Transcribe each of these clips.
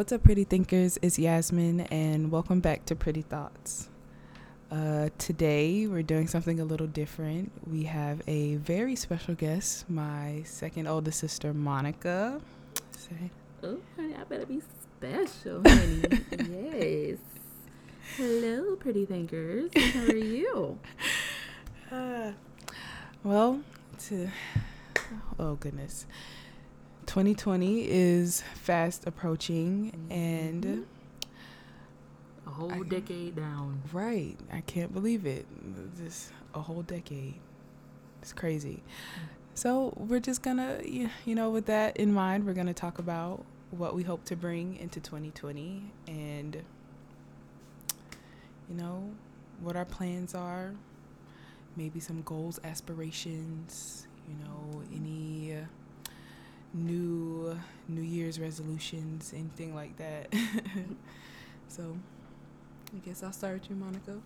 What's up, Pretty Thinkers? It's Yasmin, and welcome back to Pretty Thoughts. Today, we're doing something a little different. We have a very special guest, my second oldest sister, Monica. Say. Oh, honey, I better be special, honey. Yes. Hello, Pretty Thinkers. How are you? Oh, goodness. 2020 is fast approaching, and a whole decade down. Right. I can't believe it. Just a whole decade. It's crazy. So we're just going to, with that in mind, we're going to talk about what we hope to bring into 2020 and, what our plans are, maybe some goals, aspirations, any... New Year's resolutions, anything like that. So I guess I'll start with you, Monica.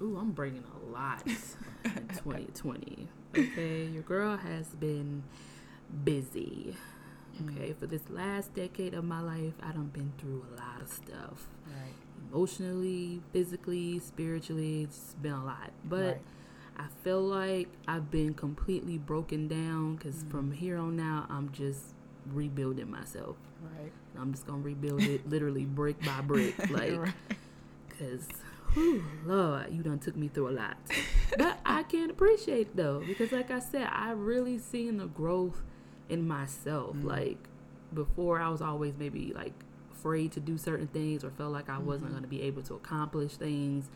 Ooh, I'm bringing a lot in 2020. Okay, your girl has been busy. Okay, for this last decade of my life, I done been through a lot of stuff. Right. Emotionally, physically, spiritually, it's been a lot. But right. I feel like I've been completely broken down because from here on out, I'm just rebuilding myself. Right. And I'm just going to rebuild it literally brick by brick. Like, because, Lord, you done took me through a lot. But I can appreciate it, though, because like I said, I really seen the growth in myself. Like, before I was always maybe, like, afraid to do certain things or felt like I wasn't going to be able to accomplish things.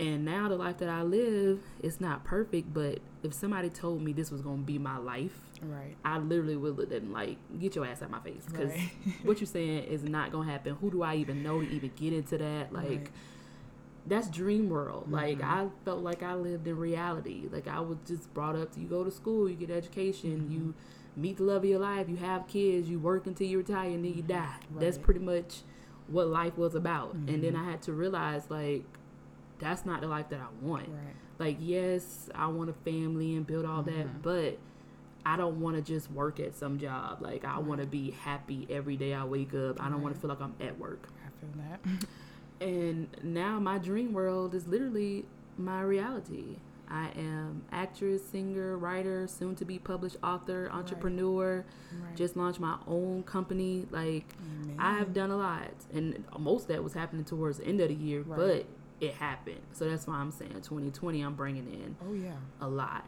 And now the life that I live, it's not perfect, but if somebody told me this was going to be my life, right, I literally would look at them like, get your ass out of my face. Because right. What you're saying is not going to happen. Who do I even know to even get into that? Like, right. That's dream world. Mm-hmm. Like, I felt like I lived in reality. Like, I was just brought up to, you go to school, you get education, you meet the love of your life, you have kids, you work until you retire, and then you die. Right. That's pretty much what life was about. Mm-hmm. And then I had to realize, like, that's not the life that I want. Right. Like, yes, I want a family and build all that, but I don't want to just work at some job. Like, I want to be happy every day I wake up. I don't want to feel like I'm at work. I feel that. And now my dream world is literally my reality. I am actress, singer, writer, soon to be published author, entrepreneur, just launched my own company. Like, I have done a lot. And most of that was happening towards the end of the year, but it happened. So that's why I'm saying 2020, I'm bringing in a lot.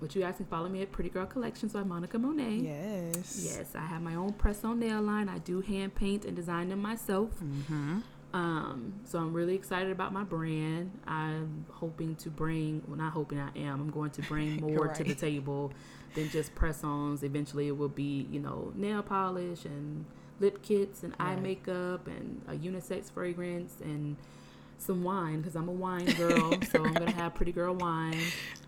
But you guys can follow me at Pretty Girl Collections by Monica Monet. Yes, I have my own press-on nail line. I do hand paint and design them myself. So I'm really excited about my brand. I'm hoping to bring, well, not hoping, I'm going to bring more to the table than just press-ons. Eventually it will be, nail polish and lip kits and eye makeup and a unisex fragrance and some wine, because I'm a wine girl. So I'm gonna have Pretty Girl wine.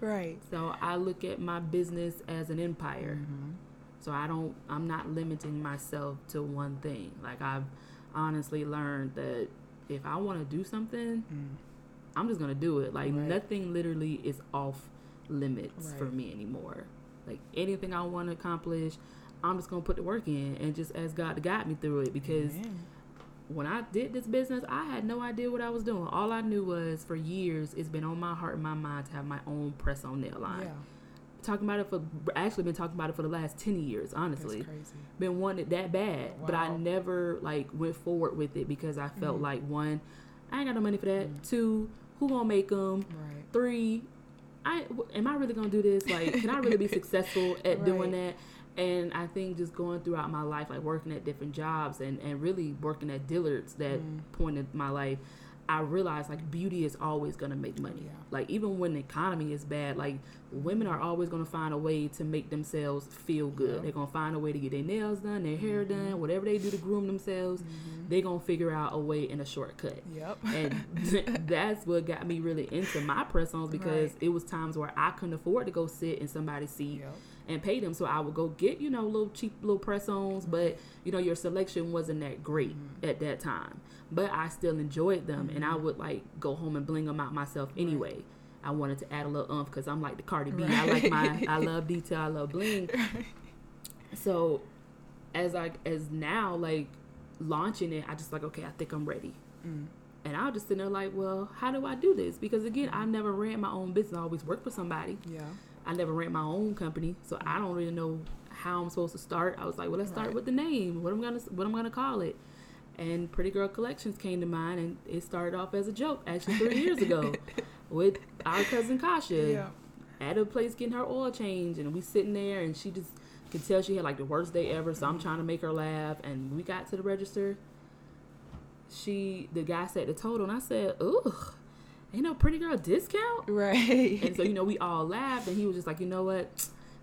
So I look at my business as an empire. So I'm not limiting myself to one thing. Like, I've honestly learned that if I want to do something, I'm just gonna do it. Like, nothing literally is off limits for me anymore. Like, anything I want to accomplish, I'm just gonna put the work in and just ask God to guide me through it, because when I did this business, I had no idea what I was doing. All I knew was, for years, it's been on my heart and my mind to have my own press-on nail line. Actually been talking about it for the last 10 years, honestly. That's crazy. Been wanting it that bad, but I never, went forward with it because I felt like, one, I ain't got no money for that. Two, who gonna make them? Three, am I really gonna do this? Like, can I really be successful at doing that? And I think just going throughout my life, like working at different jobs and really working at Dillard's, that point in my life, I realized, like, beauty is always going to make money. Yeah. Like, even when the economy is bad, like, women are always going to find a way to make themselves feel good. Yeah. They're going to find a way to get their nails done, their hair done, whatever they do to groom themselves, they're going to figure out a way and a shortcut. And that's what got me really into my press-ons, because it was times where I couldn't afford to go sit in somebody's seat and pay them. So I would go get, little cheap little press-ons, but, your selection wasn't that great at that time. But I still enjoyed them, and I would, go home and bling them out myself anyway. I wanted to add a little oomph because I'm like the Cardi B. I love detail, I love bling. So as now, launching it, I just like, okay, I think I'm ready. Mm. And I'll just sit there like, well, how do I do this? Because, again, I've never ran my own business. I always worked for somebody. Yeah. I never ran my own company, so I don't really know how I'm supposed to start. I was like, well, let's start with the name, what I'm gonna call it. And Pretty Girl Collections came to mind, and it started off as a joke, actually, 3 years ago with our cousin Kasha at a place getting her oil change, and we sitting there, and she just could tell she had like the worst day ever, so I'm trying to make her laugh. And we got to the register, the guy said the total, and I said, ugh, ain't no Pretty Girl discount, right? And so, you know, we all laughed, and he was just like, you know what,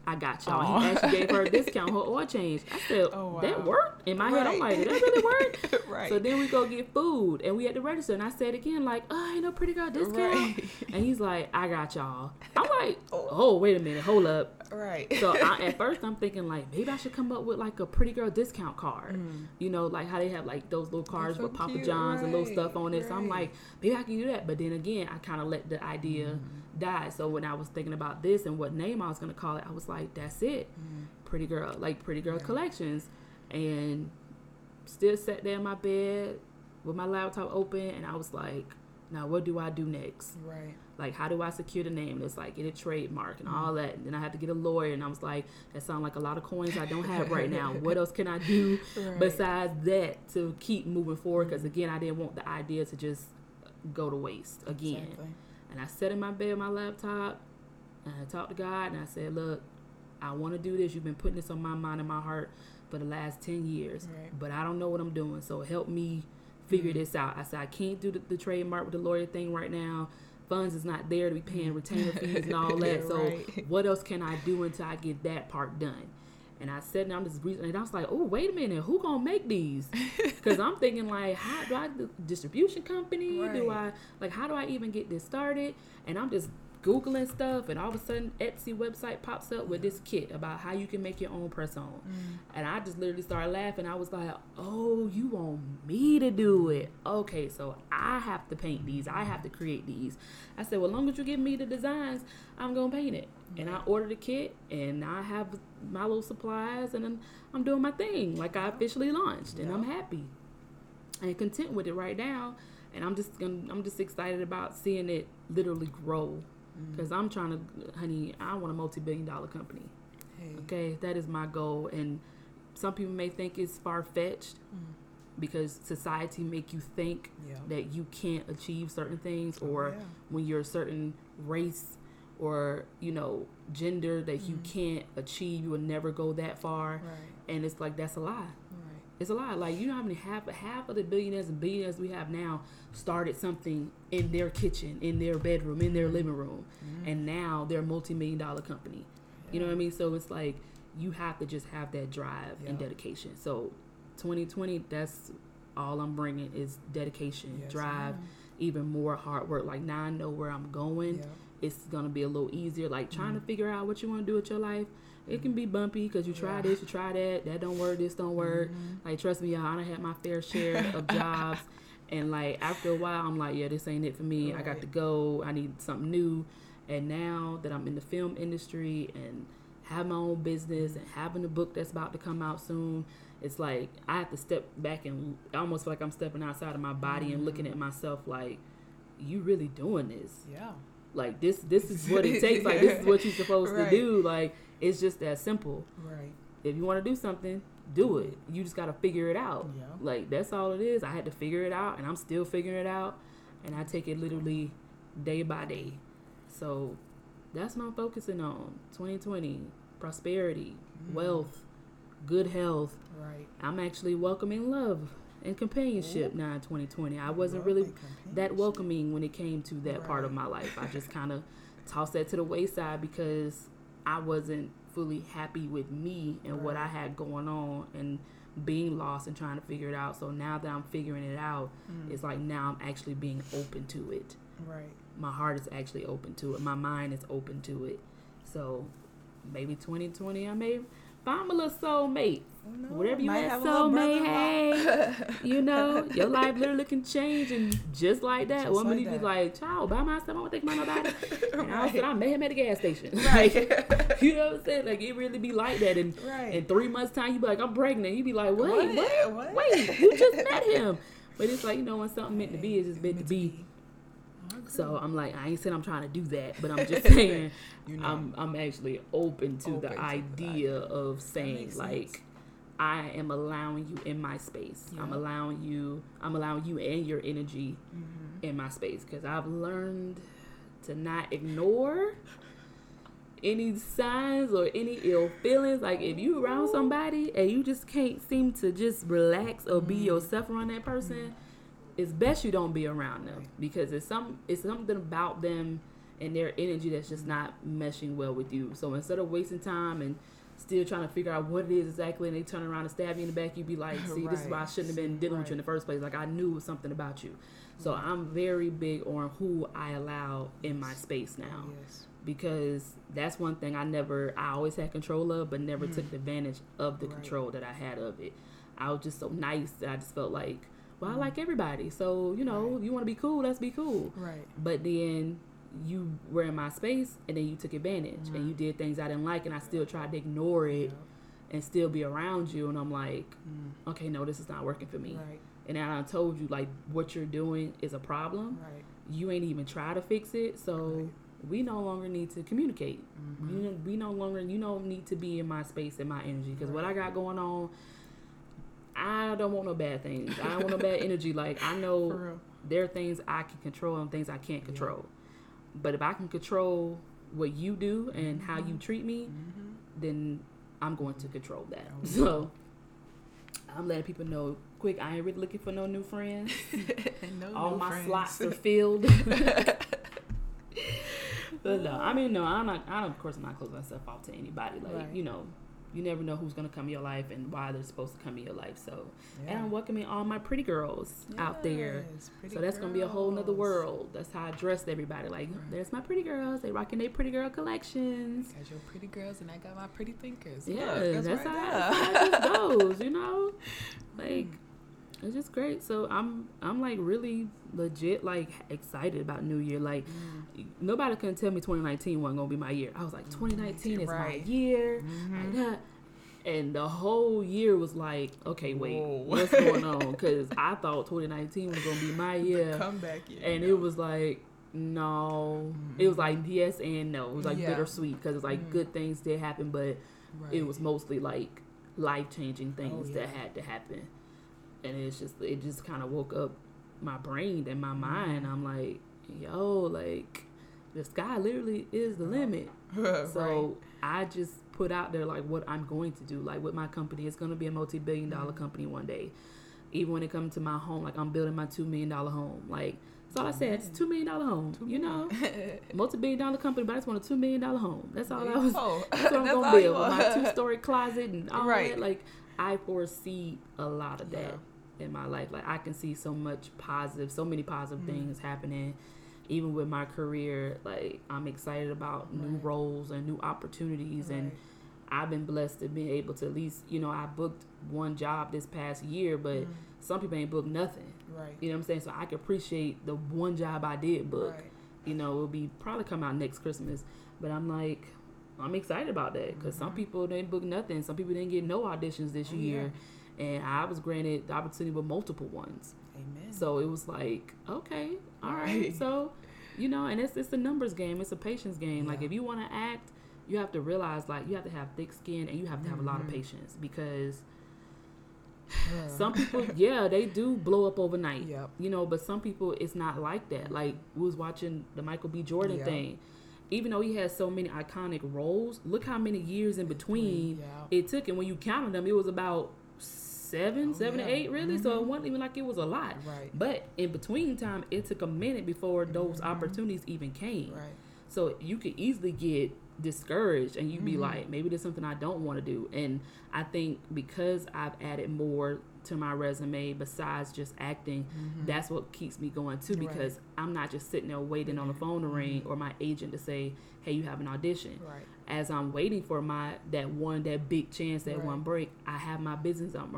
I got y'all. Aww. He actually gave her a discount, her oil change. I said, oh, wow. That worked? In my head, I'm like, did that really work? Right. So then we go get food, and we at the register, and I said again, like, oh, ain't no Pretty Girl discount. Right. And he's like, I got y'all. I'm like, oh, wait a minute, hold up. Right. So at first, I'm thinking, like, maybe I should come up with, like, a Pretty Girl discount card. Mm. You know, like how they have, like, those little cards so with Papa John's and little stuff on it. Right. So I'm like, maybe I can do that. But then again, I kind of let the idea die. So when I was thinking about this and what name I was going to call it, I was like, that's it. Mm. Pretty Girl, like Pretty Girl Collections. And still sat there in my bed with my laptop open, and I was like, now what do I do next? Right. Like, how do I secure the name? It's like, get a trademark and all that. And then I had to get a lawyer, and I was like, that sounds like a lot of coins I don't have right now. What else can I do besides that to keep moving forward? Because, again, I didn't want the idea to just go to waste again. Exactly. And I sat in my bed with my laptop, and I talked to God, and I said, look, I want to do this. You've been putting this on my mind and my heart for the last 10 years, but I don't know what I'm doing, so help me figure this out. I said, I can't do the trademark with the lawyer thing right now. Funds is not there to be paying retainer fees and all that, so what else can I do until I get that part done? And I sat down, and I was like, oh, wait a minute, who gonna make these? Because I'm thinking, like, how do I do distribution company? Do I, like, how do I even get this started? And I'm just Googling stuff, and all of a sudden Etsy website pops up with this kit about how you can make your own press on. And I just literally started laughing. I was like, oh, you want me to do it? Okay, so I have to paint these, I have to create these. I said, well, as long as you give me the designs, I'm gonna paint it. And I ordered a kit, and I have my little supplies, and then I'm doing my thing. Like, I officially launched, and I'm happy and content with it right now. And I'm just excited about seeing it literally grow. Because I'm trying to, honey, I want a multi-billion-dollar company. Hey. Okay? That is my goal. And some people may think it's far-fetched because society make you think that you can't achieve certain things, or when you're a certain race or, you know, gender, that you can't achieve, you will never go that far. Right. And it's like, that's a lie. Right. It's a lie. Like, you know how many half of the billionaires and billionaires we have now started something in their kitchen, in their bedroom, in their living room, and now they're a multi-million-dollar company. You know what I mean? So it's like, you have to just have that drive and dedication. So 2020, that's all I'm bringing, is dedication, drive, even more hard work. Like, now I know where I'm going. It's going to be a little easier. Like, trying to figure out what you want to do with your life, it can be bumpy, because you try this, you try that, that don't work, this don't work. Like, trust me, y'all, I done had my fair share of jobs, and, like, after a while, I'm like, yeah, this ain't it for me. I got to go. I need something new. And now that I'm in the film industry and have my own business and having a book that's about to come out soon, it's like, I have to step back, and I almost feel like I'm stepping outside of my body and looking at myself like, you really doing this? Yeah. Like, this is what it takes. Like, this is what you're supposed to do. Like, it's just that simple. Right. If you want to do something, do it. You just got to figure it out. Yeah. Like, that's all it is. I had to figure it out, and I'm still figuring it out. And I take it literally day by day. So that's what I'm focusing on. 2020, prosperity, wealth, good health. Right. I'm actually welcoming love and companionship now in 2020. I wasn't really that welcoming when it came to that part of my life. I just kind of tossed that to the wayside because I wasn't fully happy with me and what I had going on and being lost and trying to figure it out. So now that I'm figuring it out, it's like, now I'm actually being open to it. Right. My heart is actually open to it. My mind is open to it. So maybe 2020, I may find a little soulmate. Whatever you might have, soulmate, hey, you know, your life literally can change, and just like that, just woman like be like, child, by myself, I don't think about nobody. And right. I said, I met him at the gas station. Right. Like, you know what I'm saying? Like, it really be like that. And right. in 3 months' time, you be like, I'm pregnant. You be like, wait, you just met him. But it's like, you know, when something meant to be, it's just meant to be. So I'm like, I ain't saying I'm trying to do that, but I'm just saying you know, I'm actually open to the idea of saying, like, sense. I am allowing you in my space. Yeah. I'm allowing you and your energy mm-hmm. in my space, because I've learned to not ignore any signs or any ill feelings. Like, if you around somebody and you just can't seem to just relax or be yourself around that person, it's best you don't be around them, because it's something about them and their energy that's just not meshing well with you. So instead of wasting time and still trying to figure out what it is exactly, and they turn around and stab you in the back, you'd be like, see, right. this is why I shouldn't have been dealing with you in the first place. Like, I knew it was something about you. So I'm very big on who I allow in my space now, because that's one thing I always had control of, but never took advantage of the control that I had of it. I was just so nice that I just felt like, well, I like everybody, so, you know, if you want to be cool, let's be cool. Right. But then you were in my space, and then you took advantage, and you did things I didn't like, and I still tried to ignore it and still be around you, and I'm like, okay, no, this is not working for me. Right. And then I told you, like, what you're doing is a problem. Right. You ain't even try to fix it, so we no longer need to communicate. Mm-hmm. You don't need to be in my space and my energy, because what I got going on, I don't want no bad things. I don't want no bad energy. Like, I know there are things I can control and things I can't control. Yeah. But if I can control what you do and how you treat me, then I'm going to control that. Oh, so I'm letting people know quick, I ain't really looking for no new friends. Slots are filled. But no, I mean, no, of course, I'm not closing myself off to anybody. Like, you know, you never know who's going to come in your life and why they're supposed to come in your life. So, and I'm welcoming all my pretty girls out there. So that's going to be a whole nother world. That's how I dressed everybody. Like, there's my pretty girls. They rocking their pretty girl collections. I got your pretty girls and I got my pretty thinkers. Yeah, that's how it goes, you know? Like, it's just great. So I'm like really legit like excited about New Year. Like nobody couldn't tell me 2019 wasn't gonna be my year. I was like 2019 is my year, and the whole year was like, okay, wait, what's going on? Because I thought 2019 was gonna be my year, the comeback year, and it was like no, it was like yes and no. It was like bittersweet because it's like good things did happen, but it was mostly like life changing things that had to happen. And it just kind of woke up my brain and my mind. I'm like, yo, like, the sky literally is the limit. So I just put out there, like, what I'm going to do. Like, with my company, it's going to be a multi-billion dollar company one day. Even when it comes to my home, like, I'm building my $2 million home. Like, that's all I said. It's a $2 million home, you know? Multi-billion dollar company, but I just want a $2 million home. That's all I was. That's what I'm going to build. My two-story closet and all that. Like, I foresee a lot of that. In my life, like I can see so many positive things happening, even with my career. Like I'm excited about new roles and new opportunities, and I've been blessed to be able to at least, you know, I booked one job this past year, but some people ain't booked nothing. Right. You know what I'm saying? So I can appreciate the one job I did book. Right. You know, it'll be probably come out next Christmas, but I'm like, I'm excited about that because some people didn't book nothing, some people didn't get no auditions this year. And I was granted the opportunity with multiple ones. Amen. So it was like, okay, all right. So, you know, and it's a numbers game. It's a patience game. Yeah. Like, if you want to act, you have to realize, like, you have to have thick skin and you have to have a lot of patience because some people, they do blow up overnight. Yep. You know, but some people, it's not like that. Like, we was watching the Michael B. Jordan thing. Even though he has so many iconic roles, look how many years in between it took. And when you counted them, it was about... seven to eight, really. So it wasn't even like it was a lot, but in between time it took a minute before those opportunities even came, so you could easily get discouraged and you'd be like, maybe there's something I don't want to do. And I think because I've added more to my resume besides just acting, that's what keeps me going too, because I'm not just sitting there waiting on the phone to ring or my agent to say, hey, you have an audition. As I'm waiting for my that big chance, that one break, I have my business I'm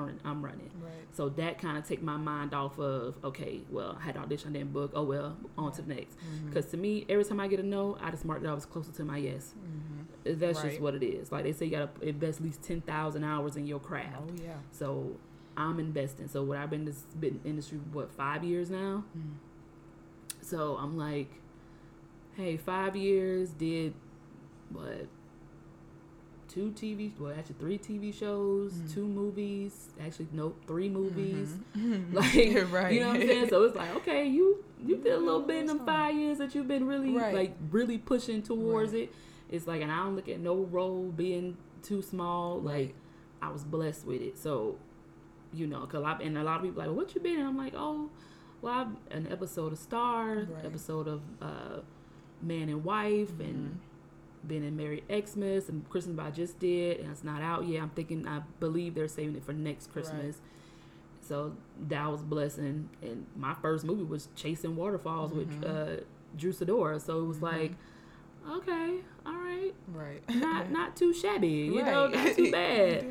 running. So that kind of take my mind off of, okay, well, I had an audition, I didn't book, oh well, on to the next. Because to me, every time I get a no, I just marked it off as closer to my yes. That's just what it is. Like they say, you gotta invest at least 10,000 hours in your craft. Oh yeah. So I'm investing. So what I've been in this industry 5 years now. So I'm like, hey, 5 years, did what? 3 TV shows, 2 movies. Actually, nope, 3 movies. Like, you know what I'm saying? So it's like, okay, you did a little bit in them 5 years that you've been really like really pushing towards it. It's like, and I don't look at no role being too small. Like, I was blessed with it. So, you know, and a lot of people like, well, what you been in? I'm like, oh, well, I'm an episode of Star, episode of Man and Wife, and been in Merry Xmas, and Christmas I just did, and it's not out yet. I believe they're saving it for next Christmas. So that was a blessing. And my first movie was Chasing Waterfalls with Drew Sidora. So it was like, okay, all right, not too shabby, you know, not too bad.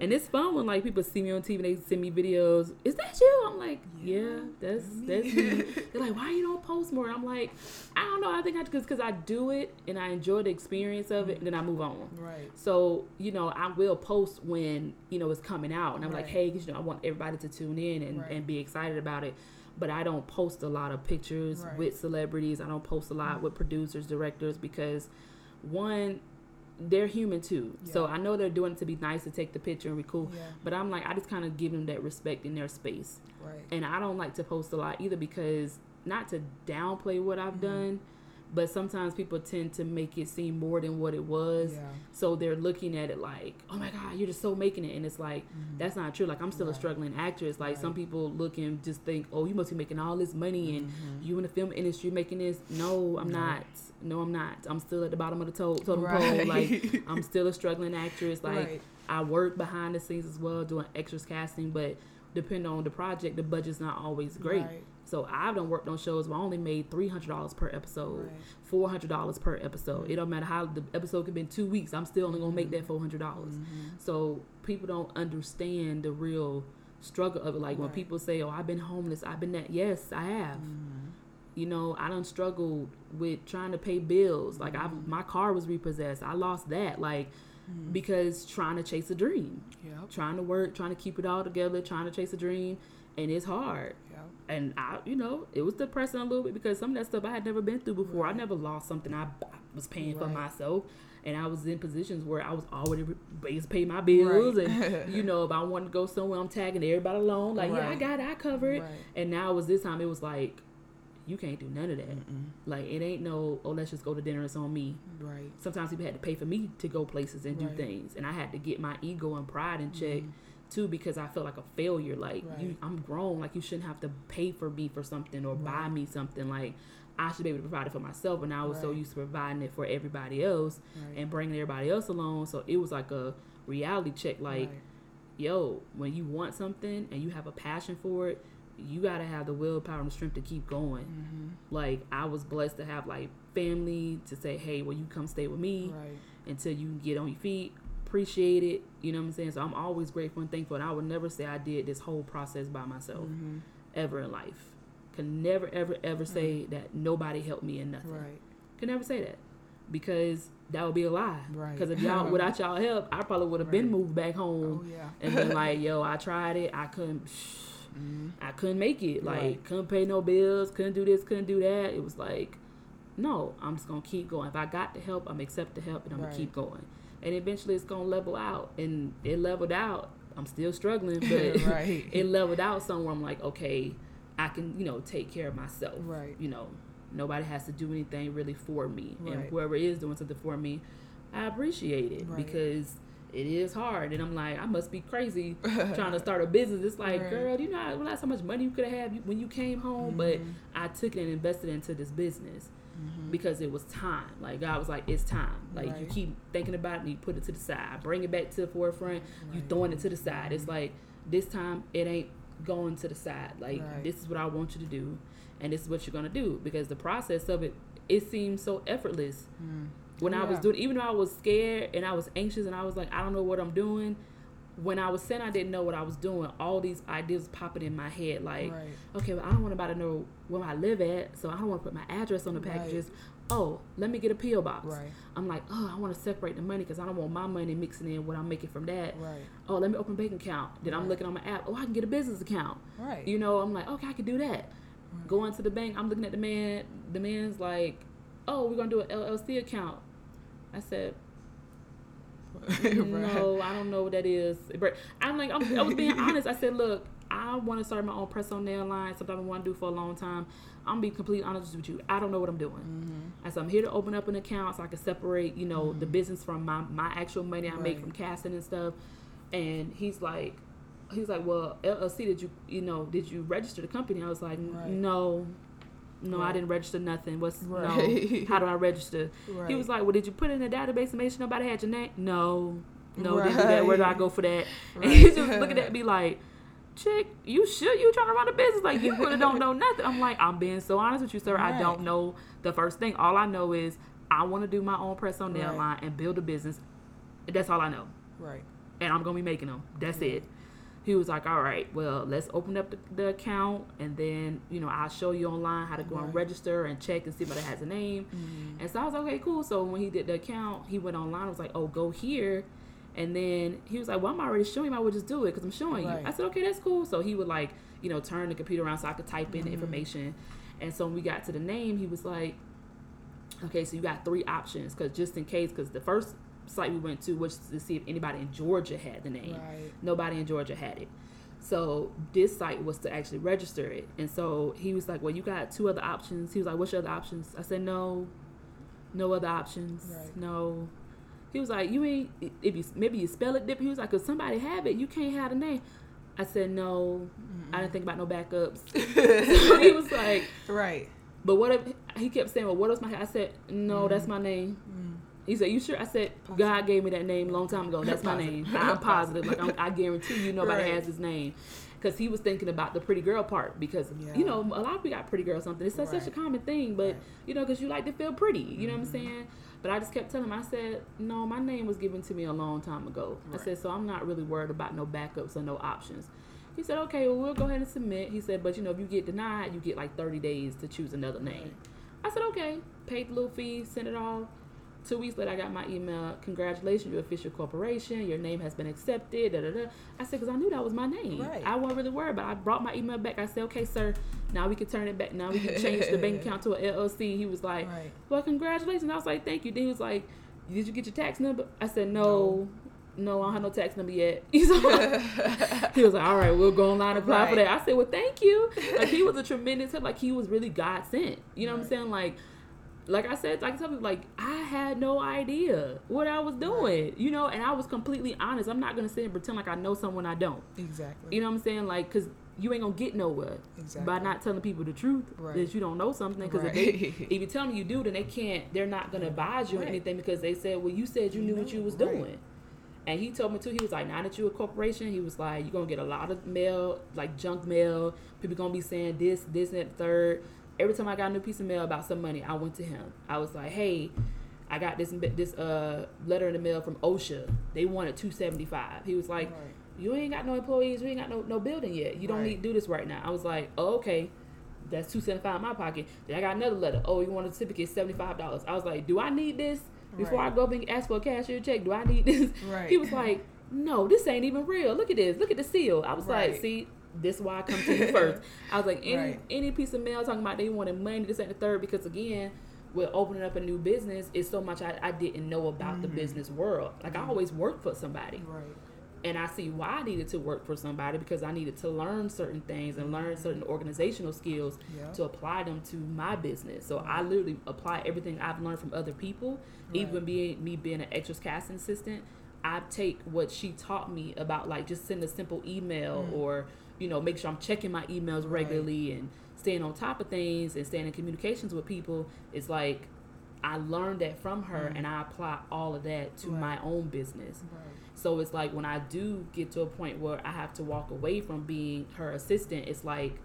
And it's fun when like people see me on TV and they send me videos. Is that you? I'm like, yeah, that's me. They're like, why you don't post more? I'm like, I don't know. I think because I do it and I enjoy the experience of it, and then I move on. So you know, I will post when you know it's coming out, and I'm like, hey, 'cause, you know, I want everybody to tune in and be excited about it. But I don't post a lot of pictures with celebrities. I don't post a lot with producers, directors, because one, they're human too. So I know they're doing it to be nice, to take the picture and be cool. But I'm like, I just kind of give them that respect in their space. And I don't like to post a lot either, because not to downplay what I've done, but sometimes people tend to make it seem more than what it was. So they're looking at it like, oh my God, you're just so making it. And it's like, that's not true. Like, I'm still a struggling actress. Like, some people look and just think, oh, you must be making all this money and you in the film industry making this. No, I'm not. No, I'm not. I'm still at the bottom of the totem pole. Like, I'm still a struggling actress. Like, I work behind the scenes as well, doing extras casting, but depending on the project, the budget's not always great. So I've done worked on shows where I only made $300 per episode, $400 per episode. It don't matter how the episode could be in 2 weeks. I'm still only gonna make that $400. So people don't understand the real struggle of it. Like when people say, "Oh, I've been homeless. I've been that." Yes, I have. You know, I done struggled with trying to pay bills. Like my car was repossessed. I lost that. Like. Because trying to chase a dream, trying to work, trying to keep it all together, trying to chase a dream, and it's hard. And I, you know, it was depressing a little bit because some of that stuff I had never been through before. I never lost something I was paying for myself, and I was in positions where I was already paying my bills, and you know, if I wanted to go somewhere, I'm tagging everybody along, like yeah, I got it, I covered it. And now it was this time, it was like, you can't do none of that. Like, it ain't no, oh, let's just go to dinner, it's on me. Sometimes people had to pay for me to go places and do things, and I had to get my ego and pride in check too, because I felt like a failure. Like I'm grown, like you shouldn't have to pay for me for something or buy me something. Like, I should be able to provide it for myself, and I was so used to providing it for everybody else and bringing everybody else along. So it was like a reality check. Like yo, when you want something and you have a passion for it, you gotta have the willpower and the strength to keep going. Like, I was blessed to have like family to say, hey, well, you come stay with me until you can get on your feet. Appreciate it, you know what I'm saying? So I'm always grateful and thankful, and I would never say I did this whole process by myself ever in life. Can never ever say that nobody helped me in nothing. Can never say that, because that would be a lie. Because if y'all without y'all help, I probably would have been moved back home and been like, yo, I tried it, I couldn't. I couldn't make it. Like, couldn't pay no bills, couldn't do this, couldn't do that. It was like, no, I'm just gonna keep going. If I got the help, I'm accept the help, and I'm gonna keep going. And eventually it's gonna level out. And it leveled out. I'm still struggling, but it leveled out somewhere. I'm like, okay, I can, you know, take care of myself. You know, nobody has to do anything really for me. And whoever is doing something for me, I appreciate it, because it is hard. And I'm like, I must be crazy trying to start a business. It's like, girl, you know how much money you could have had when you came home? But I took it and invested into this business because it was time. Like, God was like, it's time. Like, you keep thinking about it and you put it to the side. Bring it back to the forefront. You throwing it to the side. It's like, this time it ain't going to the side. Like, right. This is what I want you to do, and this is what you're going to do. Because the process of it, it seemed so effortless. Mm. When I was doing, even though I was scared and I was anxious and I was like, I don't know what I'm doing. When I was saying I didn't know what I was doing, all these ideas popping in my head. Like, right. Okay, well, I don't want anybody to know where I live at, so I don't want to put my address on the packages. Right. Oh, let me get a P.O. box. Right. I'm like, oh, I want to separate the money because I don't want my money mixing in what I'm making from that. Right. Oh, let me open a bank account. Then I'm looking on my app. Oh, I can get a business account. Right. You know, I'm like, okay, I can do that. Right. Going to the bank, I'm looking at the man. The man's like, oh, we're going to do an LLC account. I said, no, I don't know what that is. I'm like, I was being honest. I said, look, I want to start my own press-on nail line, something I've been wanting to do for a long time. I'm going to be completely honest with you. I don't know what I'm doing. Mm-hmm. I said, I'm here to open up an account so I can separate, you know, the business from my actual money I make from casting and stuff. And he's like, well, LLC, did you register the company? I was like, no, I didn't register nothing. No, how do I register? Right. He was like, well, did you put it in a database and make sure nobody had your name? No, didn't do that. Where do I go for that? Right. And he just looking at me like, chick, you trying to run a business, like, you really don't know nothing. I'm like, I'm being so honest with you, sir. Right. I don't know the first thing. All I know is I want to do my own press on nail line and build a business. That's all I know. Right. And I'm going to be making them. That's it. He was like, all right, well, let's open up the account, and then, you know, I'll show you online how to go and register and check and see if it has a name. Mm-hmm. And so I was like, okay, cool. So when he did the account, he went online. I was like, oh, go here. And then he was like, well, I'm already showing you. I would just do it because I'm showing you. I said, okay, that's cool. So he would, like, you know, turn the computer around so I could type in the information. And so when we got to the name, he was like, okay, so you got three options because just in case, because the first site we went to was to see if anybody in Georgia had the name. Right. Nobody in Georgia had it. So this site was to actually register it. And so he was like, well, you got two other options. He was like, what's your other options? I said, no other options. Right. No. He was like, you ain't, if you, maybe you spell it different. He was like, because somebody have it, you can't have the name. I said, no, I didn't think about no backups. So he was like, right. But what if, he kept saying, well, what is my, I said, no, that's my name. Mm. He said, you sure? I said, God gave me that name a long time ago. That's my name. I'm positive. Like, I guarantee you nobody has his name. Because he was thinking about the pretty girl part because, you know, a lot of people got pretty girl something. It's such a common thing, but, you know, because you like to feel pretty. You know what I'm saying? But I just kept telling him, I said, no, my name was given to me a long time ago. Right. I said, so I'm not really worried about no backups or no options. He said, okay, well, we'll go ahead and submit. He said, but, you know, if you get denied, you get like 30 days to choose another name. Right. I said, okay. Paid the little fee, sent it all. 2 weeks later, I got my email. Congratulations, your official corporation. Your name has been accepted. Da, da, da. I said, because I knew that was my name. Right. I wasn't really worried about it. I brought my email back. I said, okay, sir, now we can turn it back. Now we can change the bank account to an LLC. He was like, well, congratulations. I was like, thank you. Then he was like, did you get your tax number? I said, no, I don't have no tax number yet. He was like, all right, we'll go online and apply for that. I said, well, thank you. Like, he was a tremendous help. Like, he was really God sent. You know what I'm saying? Like I said, like I tell people, like, I had no idea what I was doing, you know, and I was completely honest. I'm not going to sit and pretend like I know someone I don't. Exactly. You know what I'm saying? Like, because you ain't going to get nowhere by not telling people the truth that you don't know something. Because if you tell them you do, then they can't, they're not going to advise you or anything because they said, well, you said you knew what you was doing. And he told me, too, he was like, now that you're a corporation, he was like, you're going to get a lot of mail, like junk mail. People going to be saying this, and that, third. Every time I got a new piece of mail about some money, I went to him. I was like, hey, I got this letter in the mail from OSHA. They wanted $275. He was like, you ain't got no employees. We ain't got no building yet. You don't need to do this right now. I was like, oh, okay. That's $275 in my pocket. Then I got another letter. Oh, you want a certificate, $75. I was like, do I need this? Before I go up and ask for a cashier check, do I need this? Right. He was like, no, this ain't even real. Look at this. Look at the seal. I was like, see? This is why I come to you first. I was like, any piece of mail talking about they wanted money, this ain't the third, because again, with opening up a new business, it's so much I didn't know about the business world. Like I always worked for somebody. Right. And I see why I needed to work for somebody because I needed to learn certain things and learn certain organizational skills to apply them to my business. So I literally apply everything I've learned from other people, even being an extras casting assistant. I take what she taught me about, like just send a simple email or, you know, make sure I'm checking my emails regularly and staying on top of things and staying in communications with people. It's like I learned that from her, and I apply all of that to my own business. So it's like when I do get to a point where I have to walk away from being her assistant, it's like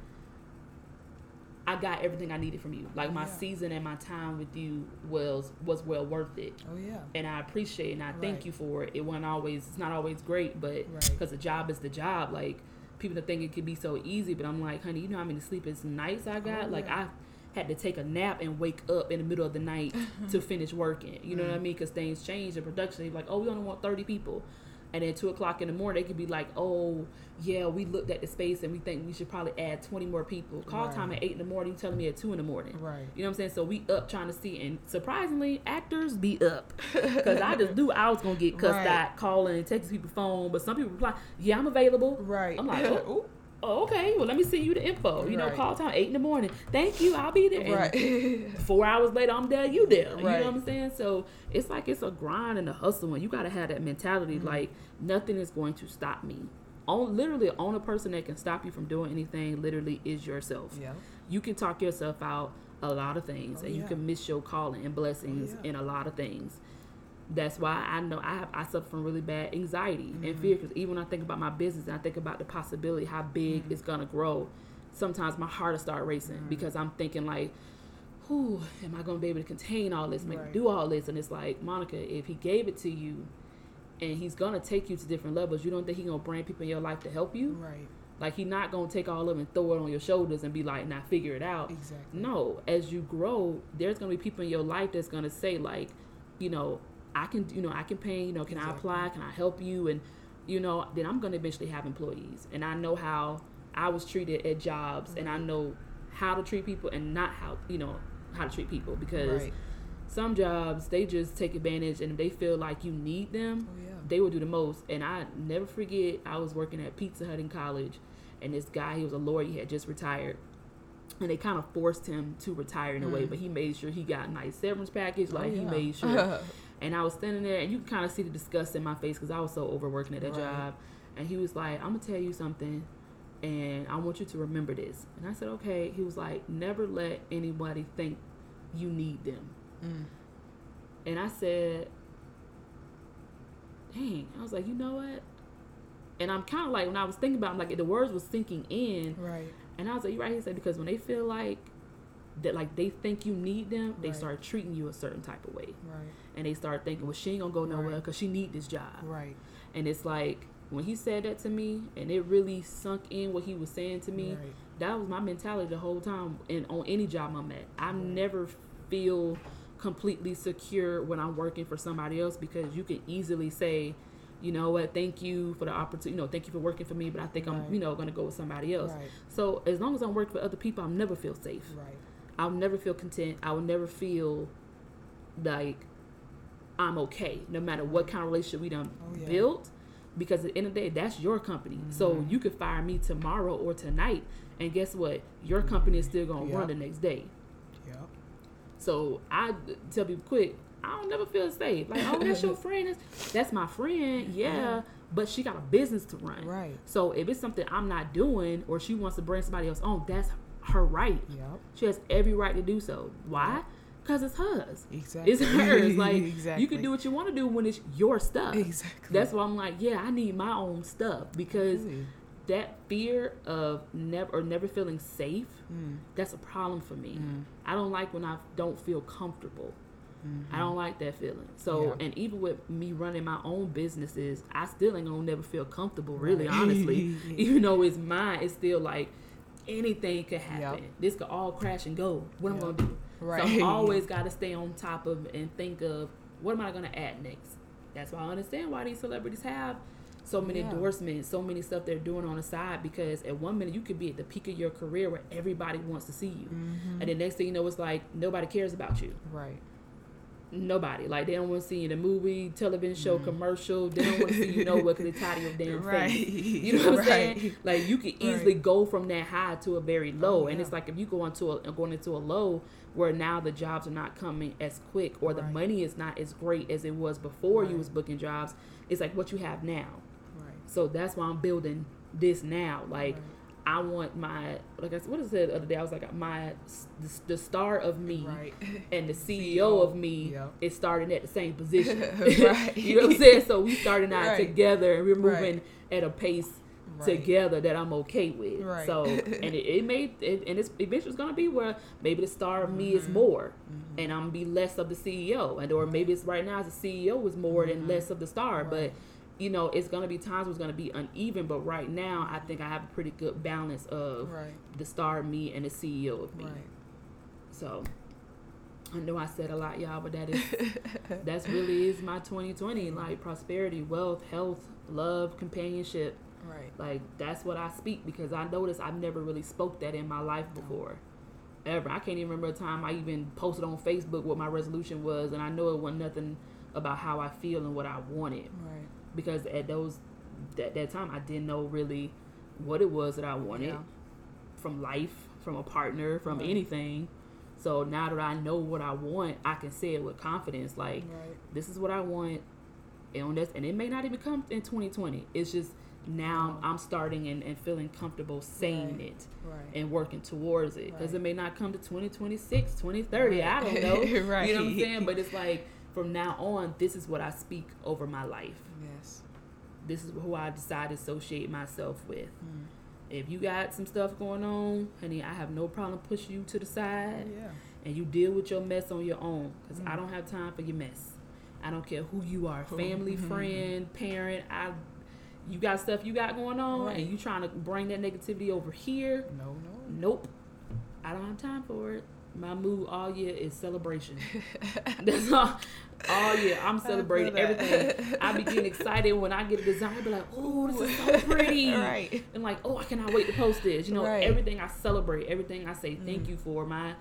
I got everything I needed from you. Like my season and my time with you was well worth it. Oh yeah. And I appreciate it, and I thank you for it. It's not always great, but because the job is the job. Like people think it could be so easy, but I'm like, honey, you know how many sleepless nights I got? Like I had to take a nap and wake up in the middle of the night to finish working. You know what I mean? Because things change in production. They're like, oh, we only want 30 people. And then 2 o'clock in the morning, they could be like, oh, yeah, we looked at the space and we think we should probably add 20 more people. Call time at 8 in the morning, telling me at 2 in the morning. You know what I'm saying? So we up trying to see. And surprisingly, actors be up. Because I just knew I was going to get cussed out calling and texting people phone. But some people reply, yeah, I'm available. I'm like, oh, okay, well, let me send you the info. You know, call time 8 in the morning. Thank you, I'll be there. And 4 hours later, I'm there, you there. You know what I'm saying? So it's like it's a grind and a hustle, and you got to have that mentality. Like, nothing is going to stop me. Literally, the only person that can stop you from doing anything literally is yourself. You can talk yourself out a lot of things, and you can miss your calling and blessings in a lot of things. That's why I know I suffer from really bad anxiety and fear, because even when I think about my business and I think about the possibility, how big it's going to grow, sometimes my heart will start racing because I'm thinking like, who am I going to be able to contain all this, make do all this? And it's like, Monica, if he gave it to you and he's going to take you to different levels, you don't think he's going to bring people in your life to help you? Like, he's not going to take all of it and throw it on your shoulders and be like, nah, figure it out. No, as you grow, there's going to be people in your life that's going to say like, you know, I can pay, you know, can I apply? Can I help you? And, you know, then I'm going to eventually have employees. And I know how I was treated at jobs, and I know how to treat people and not how to treat people, because some jobs, they just take advantage, and if they feel like you need them, they will do the most. And I never forget, I was working at Pizza Hut in college, and this guy, he was a lawyer, he had just retired. And they kind of forced him to retire in a way, but he made sure he got a nice severance package. He made sure. And I was standing there, and you could kind of see the disgust in my face because I was so overworking at that job. And he was like, I'm going to tell you something, and I want you to remember this. And I said, okay. He was like, never let anybody think you need them. And I said, dang. I was like, you know what? And I'm kind of like, when I was thinking about it, I'm like, the words were sinking in. And I was like, you're right. He said, because when they feel like that, like they think you need them, they start treating you a certain type of way. And they start thinking, well, she ain't gonna go nowhere because she need this job. And it's like, when he said that to me, and it really sunk in what he was saying to me, that was my mentality the whole time, and on any job I'm at. I never feel completely secure when I'm working for somebody else, because you can easily say, you know what, thank you for the opportunity, you know, thank you for working for me, but I think I'm, you know, going to go with somebody else. So as long as I'm working for other people, I'll never feel safe. I'll never feel content. I will never feel like I'm okay, no matter what kind of relationship we done built, because at the end of the day, that's your company. So you could fire me tomorrow or tonight, and guess what? Your company is still going to run the next day. So I tell people quick, I don't never feel safe. Like, oh, that's your friend. That's my friend. Yeah. But she got a business to run. So if it's something I'm not doing, or she wants to bring somebody else on, that's her right. She has every right to do so. Why? Because it's hers. It's hers. Like, you can do what you want to do when it's your stuff. That's why I'm like, yeah, I need my own stuff, because that fear of never feeling safe, that's a problem for me. I don't like when I don't feel comfortable. I don't like that feeling. So, and even with me running my own businesses, I still ain't gonna never feel comfortable, really, honestly. Even though it's mine, it's still like anything could happen. This could all crash and go. What am I gonna do? So I always gotta stay on top of and think of, what am I gonna add next? That's why I understand why these celebrities have so many endorsements, so many stuff they're doing on the side, because at one minute you could be at the peak of your career where everybody wants to see you, and the next thing you know, it's like nobody cares about you. Nobody. Like, they don't want to see you in a movie, television show, commercial. They don't want to see you nowhere because they're tired of your damn face. You know what I'm saying? Like, you can easily go from that high to a very low. And it's like, if you go into a low where now the jobs are not coming as quick, or the money is not as great as it was before you was booking jobs, it's like what you have now. So that's why I'm building this now. Like, I want my, like I said, what is it the other day? I was like, my, the star of me right. and the CEO of me yep. is starting at the same position. Right. You know what I'm saying? So we starting out right. together, and we're moving right. at a pace right. together that I'm okay with. Right. So, and it may, and it's eventually going to be where maybe the star of mm-hmm. me is more mm-hmm. and I'm going to be less of the CEO. And, or maybe it's right now, the CEO is more mm-hmm. than less of the star. Right. But you know, it's going to be times where it's going to be uneven, but right now I think I have a pretty good balance of right. the star of me and the CEO of me. Right. So I know I said a lot, y'all, but that is that's really is my 2020, like prosperity, wealth, health, love, companionship. Right. Like that's what I speak, because I noticed I've never really spoke that in my life before. No. Ever. I can't even remember a time I even posted on Facebook what my resolution was, and I know it wasn't nothing about how I feel and what I wanted. Right. Because at that time, I didn't know really what it was that I wanted yeah. from life, from a partner, from right. anything. So now that I know what I want, I can say it with confidence. Like, right. this is what I want. And it may not even come in 2020. It's just now I'm starting and feeling comfortable saying right. it right. and working towards it. Because right. it may not come to 2026, 2030. Right. I don't know. right. You know what I'm saying? But it's like, from now on, this is what I speak over my life. Yes. This is who I decide to associate myself with. Mm. If you got some stuff going on, honey, I have no problem pushing you to the side. Yeah. And you deal with your mess on your own. Because I don't have time for your mess. I don't care who you are. Family, mm-hmm. friend, parent. You got stuff you got going on. Right. And you trying to bring that negativity over here. No. Nope. I don't have time for it. My mood all year is celebration. That's all year. I'm celebrating everything. I be getting excited when I get a design. I be like, oh, this is so pretty. Right. And like, oh, I cannot wait to post this. You know, right. everything I celebrate, everything I say thank you for. My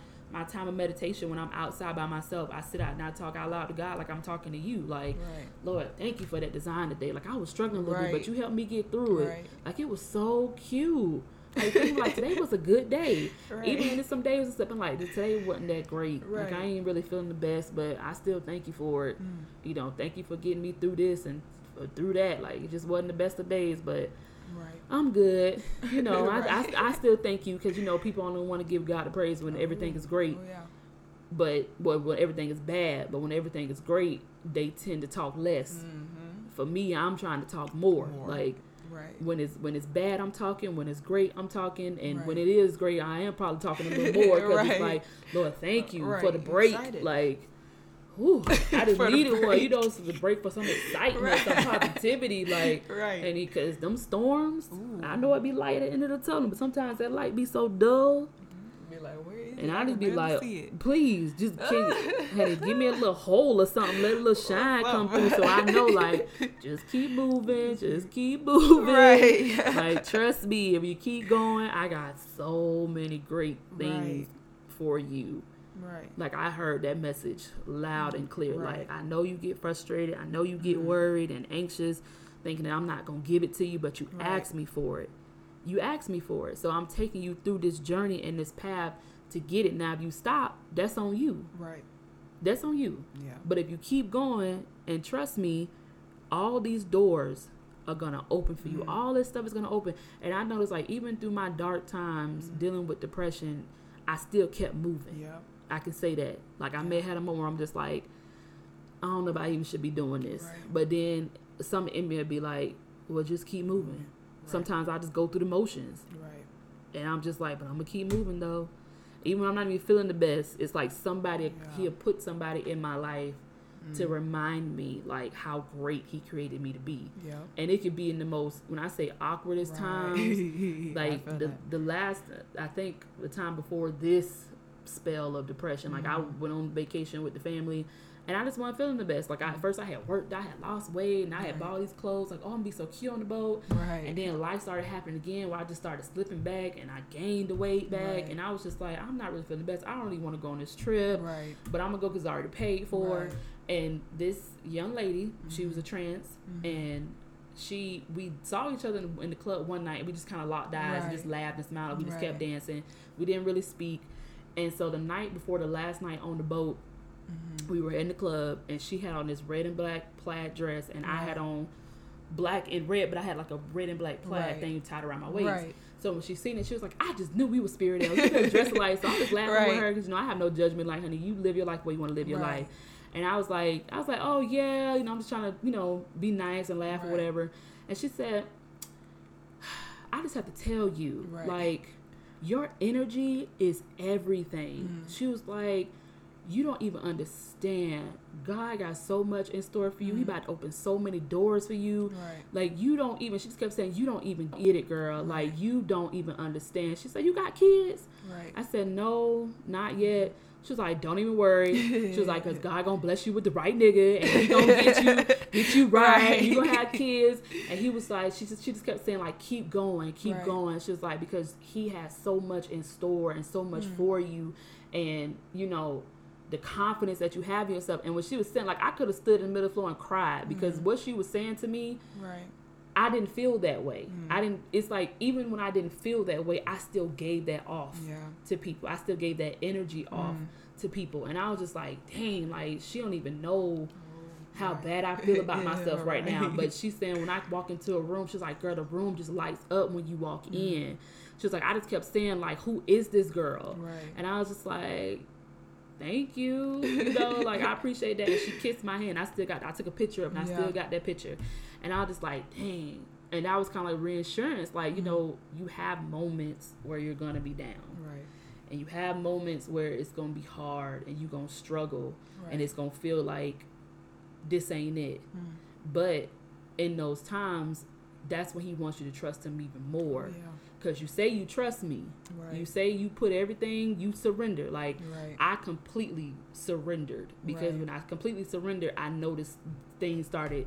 time of meditation when I'm outside by myself, I sit out and I talk out loud to God like I'm talking to you. Like, right. Lord, thank you for that design today. Like, I was struggling a little right. bit, but you helped me get through right. it. Like, it was so cute. Like today was a good day, right. even if some days it's been like today wasn't that great. Right. Like I ain't really feeling the best, but I still thank you for it. Mm. You know, thank you for getting me through this and through that. Like it just wasn't the best of days, but right. I'm good. You know, right. I still thank you because you know people only want to give God the praise when everything is great. Oh, yeah. But when everything is bad, but when everything is great, they tend to talk less. Mm-hmm. For me, I'm trying to talk more. Like. Right. When it's bad, I'm talking. When it's great, I'm talking. And right. when it is great, I am probably talking a little more because right. it's like, Lord, thank you right. for the break. Excited. Like, whew, I just needed one. You know, it's the break for some excitement, right. some positivity. Like, right. and because them storms, ooh. I know it be light at the end of the tunnel, but sometimes that light be so dull. Be like, where is and it? I just be like, please, just give me a little hole or something. Let a little shine come through so I know, like, just keep moving. Just keep moving. Right. Like, trust me, if you keep going, I got so many great things right. for you. Right. Like, I heard that message loud and clear. Right. Like, I know you get frustrated. I know you get worried and anxious, thinking that I'm not going to give it to you, but you right. asked me for it. You asked me for it. So I'm taking you through this journey and this path to get it. Now, if you stop, that's on you. Right. That's on you. Yeah. But if you keep going and trust me, all these doors are going to open for you. Mm-hmm. All this stuff is going to open. And I noticed like even through my dark times dealing with depression, I still kept moving. Yeah. I can say that. Like I may have had a moment where I'm just like, I don't know if I even should be doing this. Right. But then some in me would be like, well, just keep moving. Mm-hmm. Sometimes I just go through the motions. Right. And I'm just like, but I'm going to keep moving, though. Even when I'm not even feeling the best, it's like somebody, he'll put somebody in my life to remind me, like, how great he created me to be. Yeah. And it could be in the most, when I say awkwardest right. times, like the last, I think the time before this spell of depression, like I went on vacation with the family. And I just wasn't feeling the best. Like, at first I had worked, I had lost weight, and I had bought all these clothes. Like, oh, I'm going to be so cute on the boat. Right. And then life started happening again where I just started slipping back, and I gained the weight back. Right. And I was just like, I'm not really feeling the best. I don't really want to go on this trip. Right. But I'm going to go because I already paid for it. Right. And this young lady, she was a trans, and we saw each other in the club one night. And we just kind of locked eyes and just laughed and smiled. We just kept dancing. We didn't really speak. And so the night before the last night on the boat, we were in the club, and she had on this red and black plaid dress, and I had on black and red, but I had like a red and black plaid thing tied around my waist. Right. So when she seen it, she was like, I just knew we were spiritual. You could dress alike. So I'm just laughing with her because, you know, I have no judgment. Like, honey, you live your life where you want to live your life. And I was like, oh, yeah, you know, I'm just trying to, you know, be nice and laugh or whatever. And she said, I just have to tell you, like, your energy is everything. Mm. She was like, you don't even understand. God got so much in store for you. Mm-hmm. He about to open so many doors for you. Right. Like, you don't even, she just kept saying, you don't even get it, girl. Right. Like, you don't even understand. She said, you got kids? Right. I said, no, not yet. She was like, don't even worry. She was like, because God going to bless you with the right nigga. And he's going to get you right. You're going to have kids. And he was like, she just kept saying, like, keep going, keep going. She was like, because he has so much in store and so much for you. And, you know, the confidence that you have in yourself. And when she was saying, like, I could have stood in the middle of the floor and cried because what she was saying to me, I didn't feel that way. It's like, even when I didn't feel that way, I still gave that off to people. I still gave that energy off to people. And I was just like, dang, like, she don't even know how bad I feel about myself right now. But she's saying, when I walk into a room, she's like, girl, the room just lights up when you walk in. She was like, I just kept saying, like, who is this girl? Right. And I was just like, thank you. You know, like, I appreciate that. And she kissed my hand. I took a picture of it, and I still got that picture. And I was just like, dang. And that was kind of like reinsurance. Like, you know, you have moments where you're going to be down. Right. And you have moments where it's going to be hard and you're going to struggle. Right. And it's going to feel like this ain't it. Mm. But in those times, that's when he wants you to trust him even more. Yeah. Because you say you trust me. Right. You say you put everything, you surrender. Like, I completely surrendered. Because when I completely surrendered, I noticed things started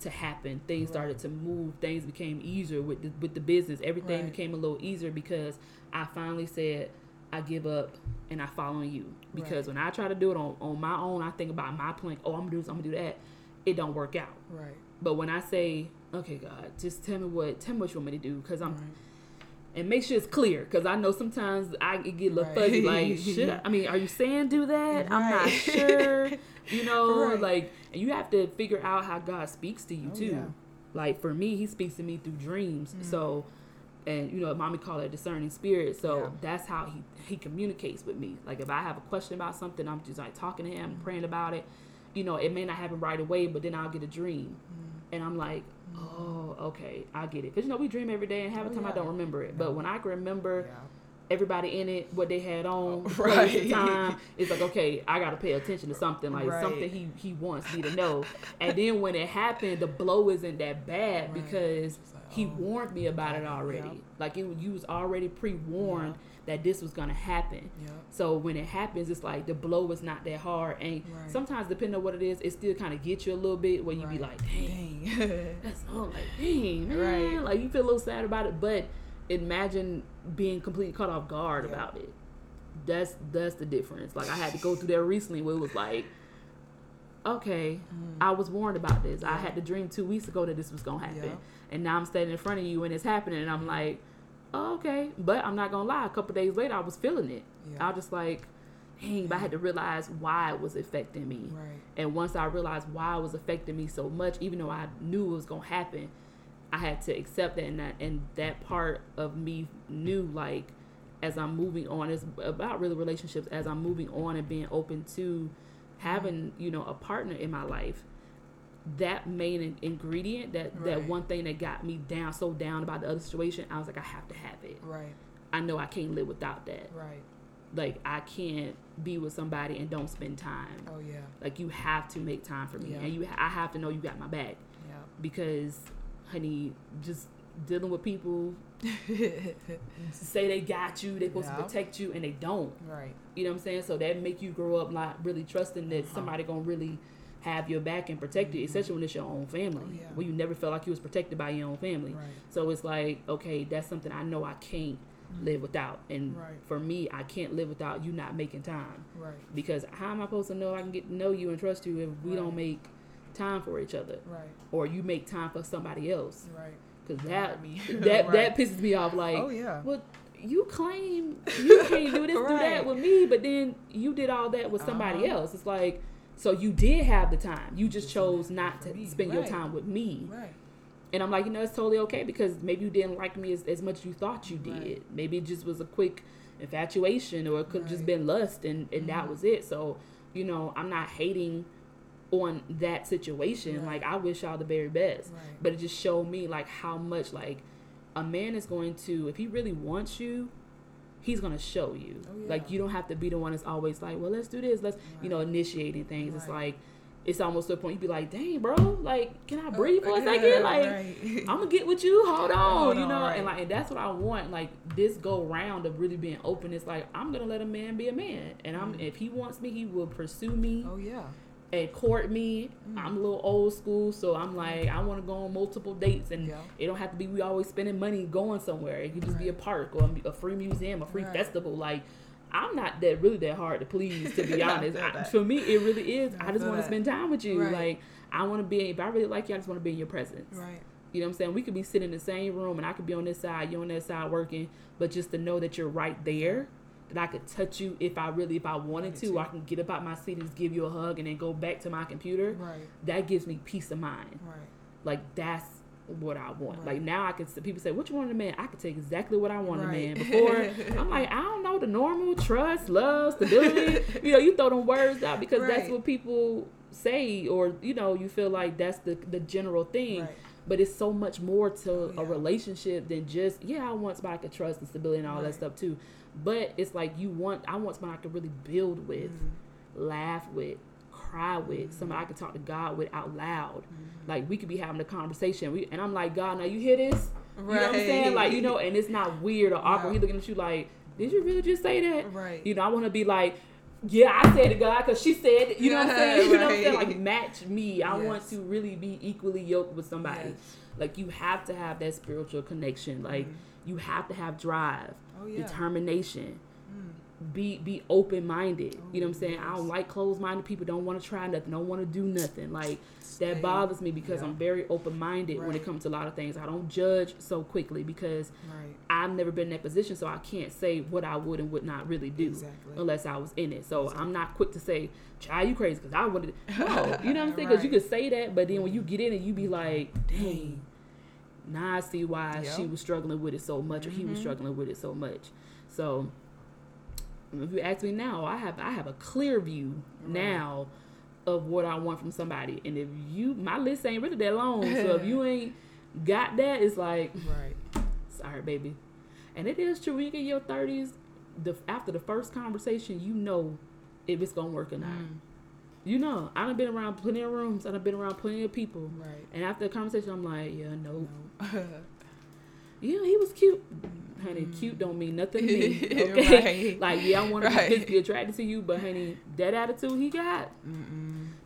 to happen. Things started to move. Things became easier with the business. Everything became a little easier because I finally said, I give up and I follow you. Because when I try to do it on my own, I think about my plan. Oh, I'm going to do this, I'm going to do that. It don't work out. Right. But when I say, okay, God, just tell me what you want me to do. Because I'm... And make sure it's clear, because I know sometimes I get a little fuzzy, like, should I? I mean, are you saying do that? I'm not sure, you know, like, and you have to figure out how God speaks to you, too. Yeah. Like, for me, he speaks to me through dreams, so, and, you know, mommy call it a discerning spirit, so that's how he communicates with me. Like, if I have a question about something, I'm just, like, talking to him, praying about it. You know, it may not happen right away, but then I'll get a dream, and I'm like, oh, okay, I get it. Because, you know, we dream every day, and half the time I don't remember it. No. But when I can remember everybody in it, what they had on, the time, it's like, okay, I got to pay attention to something. Like, something he wants me to know. And then when it happened, the blow isn't that bad because like, he warned me about it already. Yeah. Like, you was already pre-warned that this was going to happen. Yeah. So when it happens, it's like the blow is not that hard. And sometimes, depending on what it is, it still kind of gets you a little bit where you be like, dang. That's all like, dang, man. Like, you feel a little sad about it, but imagine being completely caught off guard about it. That's the difference. Like, I had to go through that recently where it was like, okay, I was warned about this. I had the dream 2 weeks ago that this was going to happen. And now I'm standing in front of you and it's happening and I'm like, oh, okay. But I'm not going to lie, a couple days later, I was feeling it. I was just like, dang, but I had to realize why it was affecting me. Right. And once I realized why it was affecting me so much, even though I knew it was going to happen, I had to accept that. And that part of me knew, like, as I'm moving on, it's about really relationships, as I'm moving on and being open to having, you know, a partner in my life. That main ingredient, that one thing that got me down, so down about the other situation, I was like, I have to have it. Right. I know I can't live without that. Right. Like, I can't be with somebody and don't spend time. Oh, yeah. Like, you have to make time for me. Yeah. And I have to know you got my back. Yeah. Because, honey, just dealing with people say they got you, they're supposed to protect you, and they don't. Right. You know what I'm saying? So that make you grow up not really trusting that somebody gonna really have your back and protect you, especially when it's your own family. Oh, yeah. Well, you never felt like you was protected by your own family. Right. So it's like, okay, that's something I know I can't live without. And for me, I can't live without you not making time. Right. Because how am I supposed to know I can get to know you and trust you if we don't make time for each other? Right. Or you make time for somebody else. Right. Because that pisses me off. Like, oh, yeah. Well, you claim you can't do this, do that with me, but then you did all that with somebody else. It's like, so you did have the time. You just chose not to spend your time with me. Right. And I'm like, you know, it's totally okay, because maybe you didn't like me as much as you thought you did. Right. Maybe it just was a quick infatuation, or it could have just been lust, and that was it. So, you know, I'm not hating on that situation. Like, I wish y'all the very best. Right. But it just showed me, like, how much, like, a man is going to, if he really wants you, he's going to show you. Oh, yeah. Like, you don't have to be the one that's always like, well, let's do this. Let's, you know, initiating things. Right. It's like, it's almost to the point you'd be like, dang, bro, like, can I breathe for a second? Like, I'm going to get with you. Hold on, you know? Right. And, like, and that's what I want. Like, this go round of really being open. It's like, I'm going to let a man be a man. And I'm if he wants me, he will pursue me. Oh, yeah. And court me. I'm a little old school, so I'm like, I want to go on multiple dates, and it don't have to be we always spending money going somewhere. It could just be a park or a free museum, a free festival. Like, I'm not really that hard to please, to be honest. For me, it really is. I just want to spend time with you. Right. Like, I want to be, if I really like you, I just want to be in your presence. Right. You know what I'm saying? We could be sitting in the same room, and I could be on this side, you on that side working, but just to know that you're right there. That I could touch you if I wanted to. I can get up out my seat and just give you a hug and then go back to my computer. Right. That gives me peace of mind. Right. Like, that's what I want. Right. Like, now I can. People say, "What you want in a man?" I could take exactly what I want in a man. Before, I'm like, I don't know, the normal trust, love, stability. You know, you throw them words out because that's what people say, or you know, you feel like that's the general thing. Right. But it's so much more to a relationship than just I want somebody I could trust and stability and all that stuff too. But it's like I want somebody I can really build with, laugh with, cry with, somebody I can talk to God with out loud. Like, we could be having a conversation. And I'm like, God, now you hear this? Right. You know what I'm saying? Like, you know, and it's not weird or awkward. No. He's looking at you like, did you really just say that? Right. You know, I want to be like, yeah, I said it, God, because she said it. You know what I'm saying? You know what I'm saying? Like, match me. I want to really be equally yoked with somebody. Yes. Like, you have to have that spiritual connection. Like, you have to have drive. Oh, yeah. Determination, be open-minded. You know what I'm saying? I don't like closed-minded people. Don't want to try nothing. Don't want to do nothing. Like, that bothers me because I'm very open-minded when it comes to a lot of things. I don't judge so quickly because I've never been in that position, so I can't say what I would and would not really do unless I was in it. So I'm not quick to say, child, you crazy because I wanted to. No, you know what I'm saying? Because you could say that, but then when you get in it, you be like, dang. Now I see why she was struggling with it so much, or he was struggling with it so much. So if you ask me now, I have a clear view now of what I want from somebody. And if you, my list ain't really that long, so if you ain't got that, it's like, sorry, baby. And it is true. When you get in your 30s, after the first conversation, you know if it's gonna work or not. You know, I done been around plenty of rooms. I done been around plenty of people. Right. And after the conversation, I'm like, yeah, no. He was cute. Honey, cute don't mean nothing to me. Okay? Like, yeah, I want to be physically attracted to you, but, honey, that attitude he got,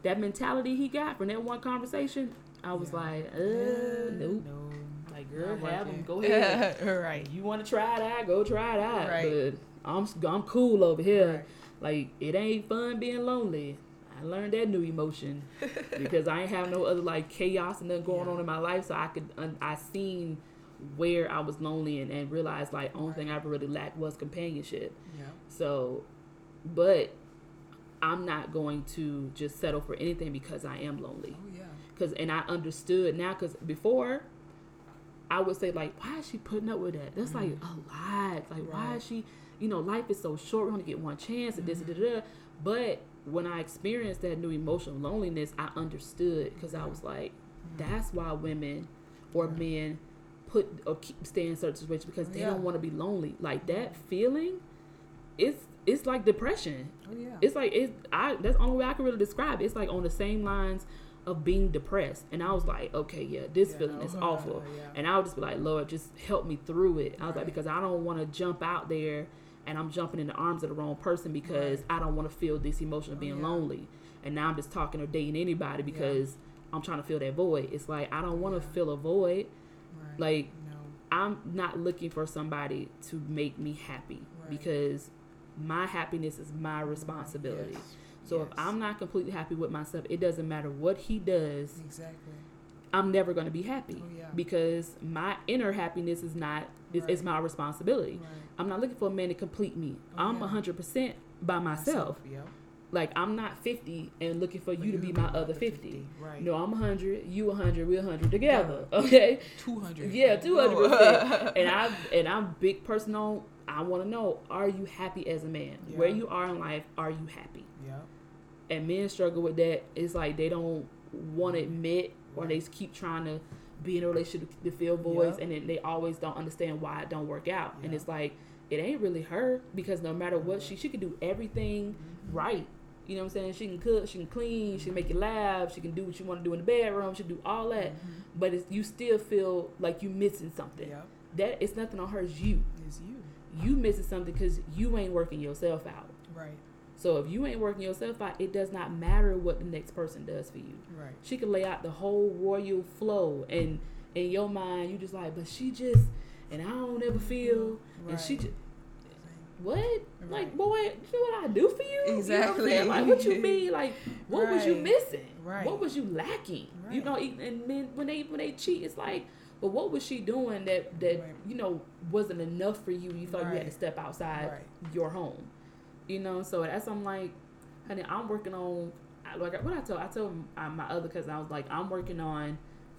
that mentality he got from that one conversation, I was like, nope. No. Like, girl, have him. Go ahead. You want to try it out, go try it out. Right. But I'm cool over here. Right. Like, it ain't fun being lonely. I learned that new emotion because I ain't have no other like chaos and nothing going on in my life, so I seen where I was lonely and realized like only thing I ever really lacked was companionship. So, but I'm not going to just settle for anything because I am lonely. And I understood now, because before I would say like, why is she putting up with that? That's like a lot. Like why is she? You know, life is so short. We only get one chance and this and that. But when I experienced that new emotional loneliness, I understood because I was like, that's why women or men put or keep staying in certain situations because they don't want to be lonely. Like that feeling, it's like depression. Oh, yeah. It's like that's the only way I can really describe it. It's like on the same lines of being depressed. And I was like, okay, this feeling is awful. And I would just be like, Lord, just help me through it. I was like, because I don't want to jump out there and I'm jumping in the arms of the wrong person because I don't want to feel this emotion of being lonely. And now I'm just talking or dating anybody because I'm trying to fill that void. It's like, I don't want to fill a void. Right. Like, I'm not looking for somebody to make me happy because my happiness is my responsibility. Yes. So if I'm not completely happy with myself, it doesn't matter what he does. Exactly. I'm never going to be happy because my inner happiness is not, it's my responsibility. Right. I'm not looking for a man to complete me. I'm 100% by myself. Like, I'm not 50 and looking for you to be my other 50. Right. No, I'm 100. You 100. We 100 together. Yeah. Okay. 200. Yeah, 200%. And I'm big person on. I want to know: are you happy as a man? Yeah. Where you are in life, are you happy? Yeah. And men struggle with that. It's like they don't want to admit, or they keep trying to be in a relationship to fill voids, and then they always don't understand why it don't work out. Yeah. And it's like, it ain't really her, because no matter what, she can do everything right. You know what I'm saying? She can cook, she can clean, she can make you laugh, she can do what you want to do in the bedroom, she can do all that. Mm-hmm. But you still feel like you missing something. Yeah. That it's nothing on her, it's you. It's you. You missing something because you ain't working yourself out. Right. So if you ain't working yourself out, it does not matter what the next person does for you. Right. She can lay out the whole royal flow, and in your mind, you just like, but she just, and I don't ever feel, right. And she just, what? Right. Like, boy, you know what I do for you? Exactly. You know what I'm like, what you mean? Like, what was you missing? Right. What was you lacking? Right. You know, and men, when they cheat, it's like, but what was she doing that you know, wasn't enough for you? You thought you had to step outside your home. You know, so that's, I'm like, honey, I'm working on, like, what I told my other cousin, I was like, I'm working on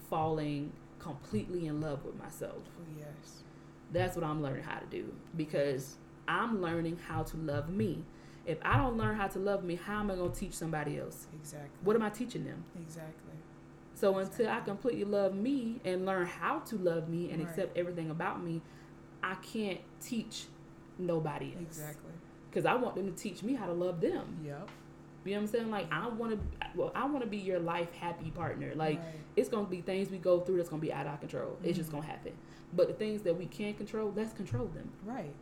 falling completely in love with myself. Yes. That's what I'm learning how to do, because I'm learning how to love me. If I don't learn how to love me, how am I going to teach somebody else? Exactly. What am I teaching them? Exactly. So until I completely love me and learn how to love me and accept everything about me, I can't teach nobody else. Exactly. Because I want them to teach me how to love them. Yep. You know what I'm saying? Like, I want to be your life happy partner. Like, it's going to be things we go through that's going to be out of our control. Mm-hmm. It's just going to happen. But the things that we can't control, let's control them. Right.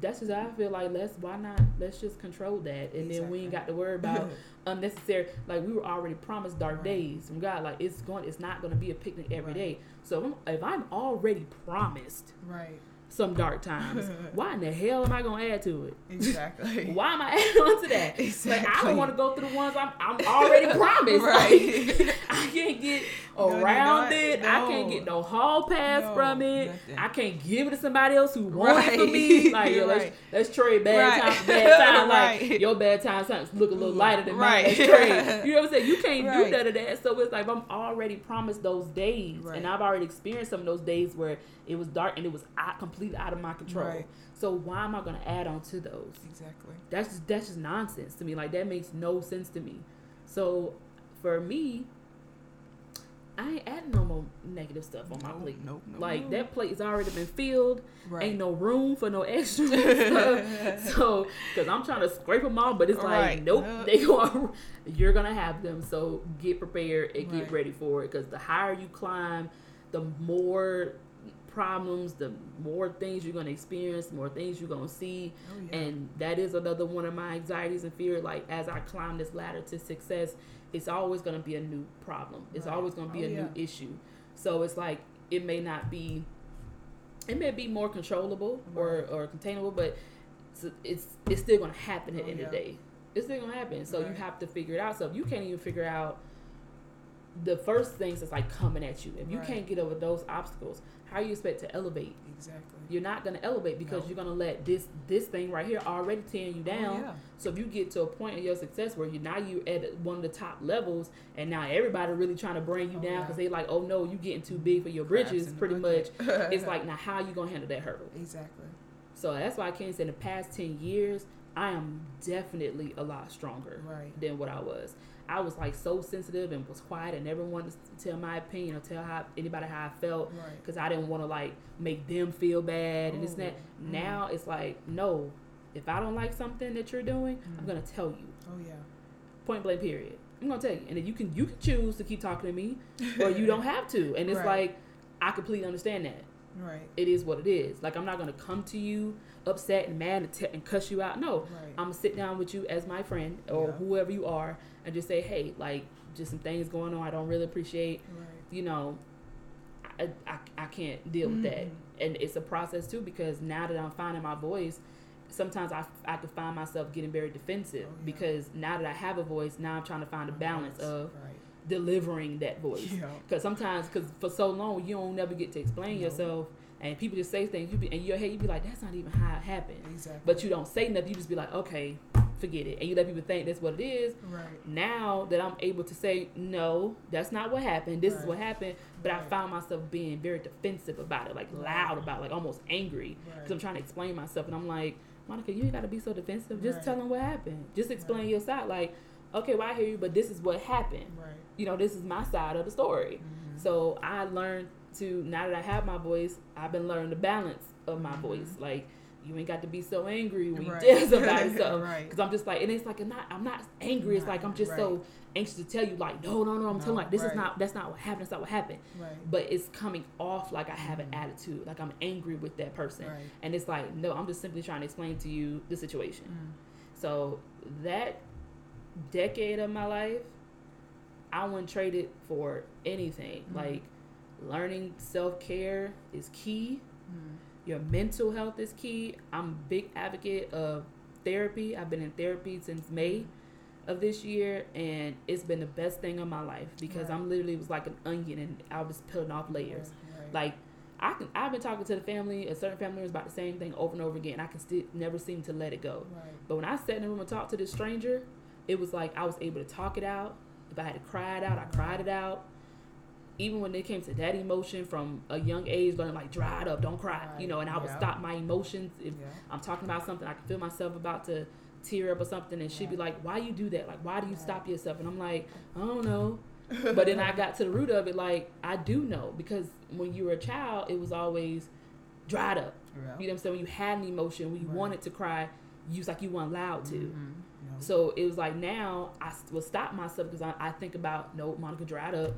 That's just how I feel. Like, let's just control that. And then we ain't got to worry about unnecessary. Like, we were already promised dark days from God. Like, it's not going to be a picnic every day. So if I'm already promised some dark times, why in the hell am I going to add to it? Exactly. Why am I adding on to that? Exactly. Like, I don't want to go through the ones I'm already promised. Right. Like, I can't get around it. No. I can't get no hall pass from it. Nothing. I can't give it to somebody else who wants it for me. Like, yo, let's trade bad times for bad times. Like, your bad times look a little lighter than mine. Let's trade. You know what I'm saying? You can't do none of that. So it's like, I'm already promised those days. Right. And I've already experienced some of those days where it was dark and it was completely out of my control. Right. So why am I going to add on to those? Exactly. That's just nonsense to me. Like, that makes no sense to me. So for me, I ain't adding no more negative stuff on my plate. Nope, like, that plate has already been filled. Right. Ain't no room for no extra stuff. So, because I'm trying to scrape them all, but it's like, nope. You're going to have them. So get prepared and get ready for it. Because the higher you climb, the more problems, the more things you're going to experience, more things you're going to see. And that is another one of my anxieties and fear. Like, as I climb this ladder to success, it's always going to be a new problem. It's always going to be a new issue. So it's like, it may be more controllable or containable, but it's still going to happen at the end of the day. It's still going to happen. So you have to figure it out. So if you can't even figure out the first things that's like coming at you, if you can't get over those obstacles, how you expect to elevate? Exactly. You're not going to elevate, because you're going to let this thing right here already tear you down. So if you get to a point in your success where you're at one of the top levels, and now everybody really trying to bring you down because they like, oh no, you getting too big for your bridges, pretty much. It's like, now how you going to handle that hurdle? Exactly. So that's why I can't say in the past 10 years, I am definitely a lot stronger than what I was. I was like so sensitive and was quiet and never wanted to tell my opinion or tell anybody how I felt, because I didn't want to like make them feel bad and this and that. Now it's like, no, if I don't like something that you're doing, I'm gonna tell you. Oh yeah. Point blank period. I'm gonna tell you, and then you can choose to keep talking to me, or you don't have to. And it's like, I completely understand that. Right. It is what it is. Like, I'm not gonna come to you upset and mad and cuss you out. No, I'm gonna sit down with you as my friend or whoever you are, and just say, hey, like, just some things going on I don't really appreciate. You know, I can't deal with that. And it's a process too, because now that I'm finding my voice, sometimes I could find myself getting very defensive, because now that I have a voice, now I'm trying to find a balance of delivering that voice, because sometimes, because for so long you don't never get to explain yourself, and people just say things, and in your head you be like, that's not even how it happened. Exactly. But you don't say nothing, you just be like, okay, forget it. And you let people think that's what it is. Right. Now that I'm able to say, no, that's not what happened. This is what happened. But I found myself being very defensive about it, like loud about it, like almost angry. Because I'm trying to explain myself. And I'm like, Monica, you ain't got to be so defensive. Just tell them what happened. Just explain your side. Like, okay, well, I hear you, but this is what happened. Right. You know, this is my side of the story. Mm-hmm. So I learned to, now that I have my voice, I've been learning the balance of my voice. Like, you ain't got to be so angry when you tell somebody something. Because I'm just like, and it's like, I'm not angry. It's like, I'm just so anxious to tell you, like, no, I'm telling, like, this is not, that's not what happened. That's not what happened. Right. But it's coming off like I have an attitude, like I'm angry with that person. Right. And it's like, no, I'm just simply trying to explain to you the situation. Mm. So that decade of my life, I wouldn't trade it for anything. Mm. Like, learning self-care is key. Mm. Your mental health is key. I'm a big advocate of therapy. I've been in therapy since May of this year, and it's been the best thing in my life because I'm literally was like an onion, and I was peeling off layers. Right. Like, I've been talking to the family, a certain family members, about the same thing over and over again. I can still never seem to let it go. Right. But when I sat in the room and talked to this stranger, it was like I was able to talk it out. If I had to cry it out, I cried it out. Even when it came to that emotion from a young age, learning, like, dry it up, don't cry, you know, and I would stop my emotions. If I'm talking about something, I could feel myself about to tear up or something, and she'd be like, why you do that? Like, why do you stop yourself? And I'm like, I don't know. But then I got to the root of it, like, I do know, because when you were a child, it was always dry it up. Yeah. You know what I'm saying? When you had an emotion, when you wanted to cry, you was like, you weren't allowed to. Mm-hmm. No. So it was like, now I will stop myself because I think about, no, Monica, dry it up.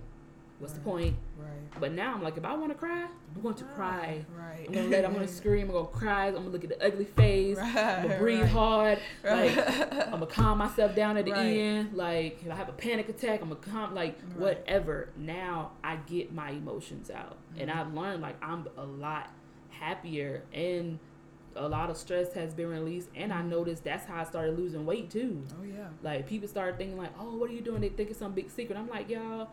What's the point? Right. But now I'm like, if I want to cry, I'm going to cry. Right. I'm going to scream. I'm going to cry. I'm going to look at the ugly face. Right. I'm going to breathe hard. Right. Like, I'm going to calm myself down at the end. Like, if I have a panic attack, I'm going to calm, like, whatever. Now I get my emotions out. Mm-hmm. And I've learned, like, I'm a lot happier, and a lot of stress has been released. And I noticed that's how I started losing weight, too. Oh, yeah. Like, people started thinking, like, oh, what are you doing? They think it's some big secret. I'm like, y'all,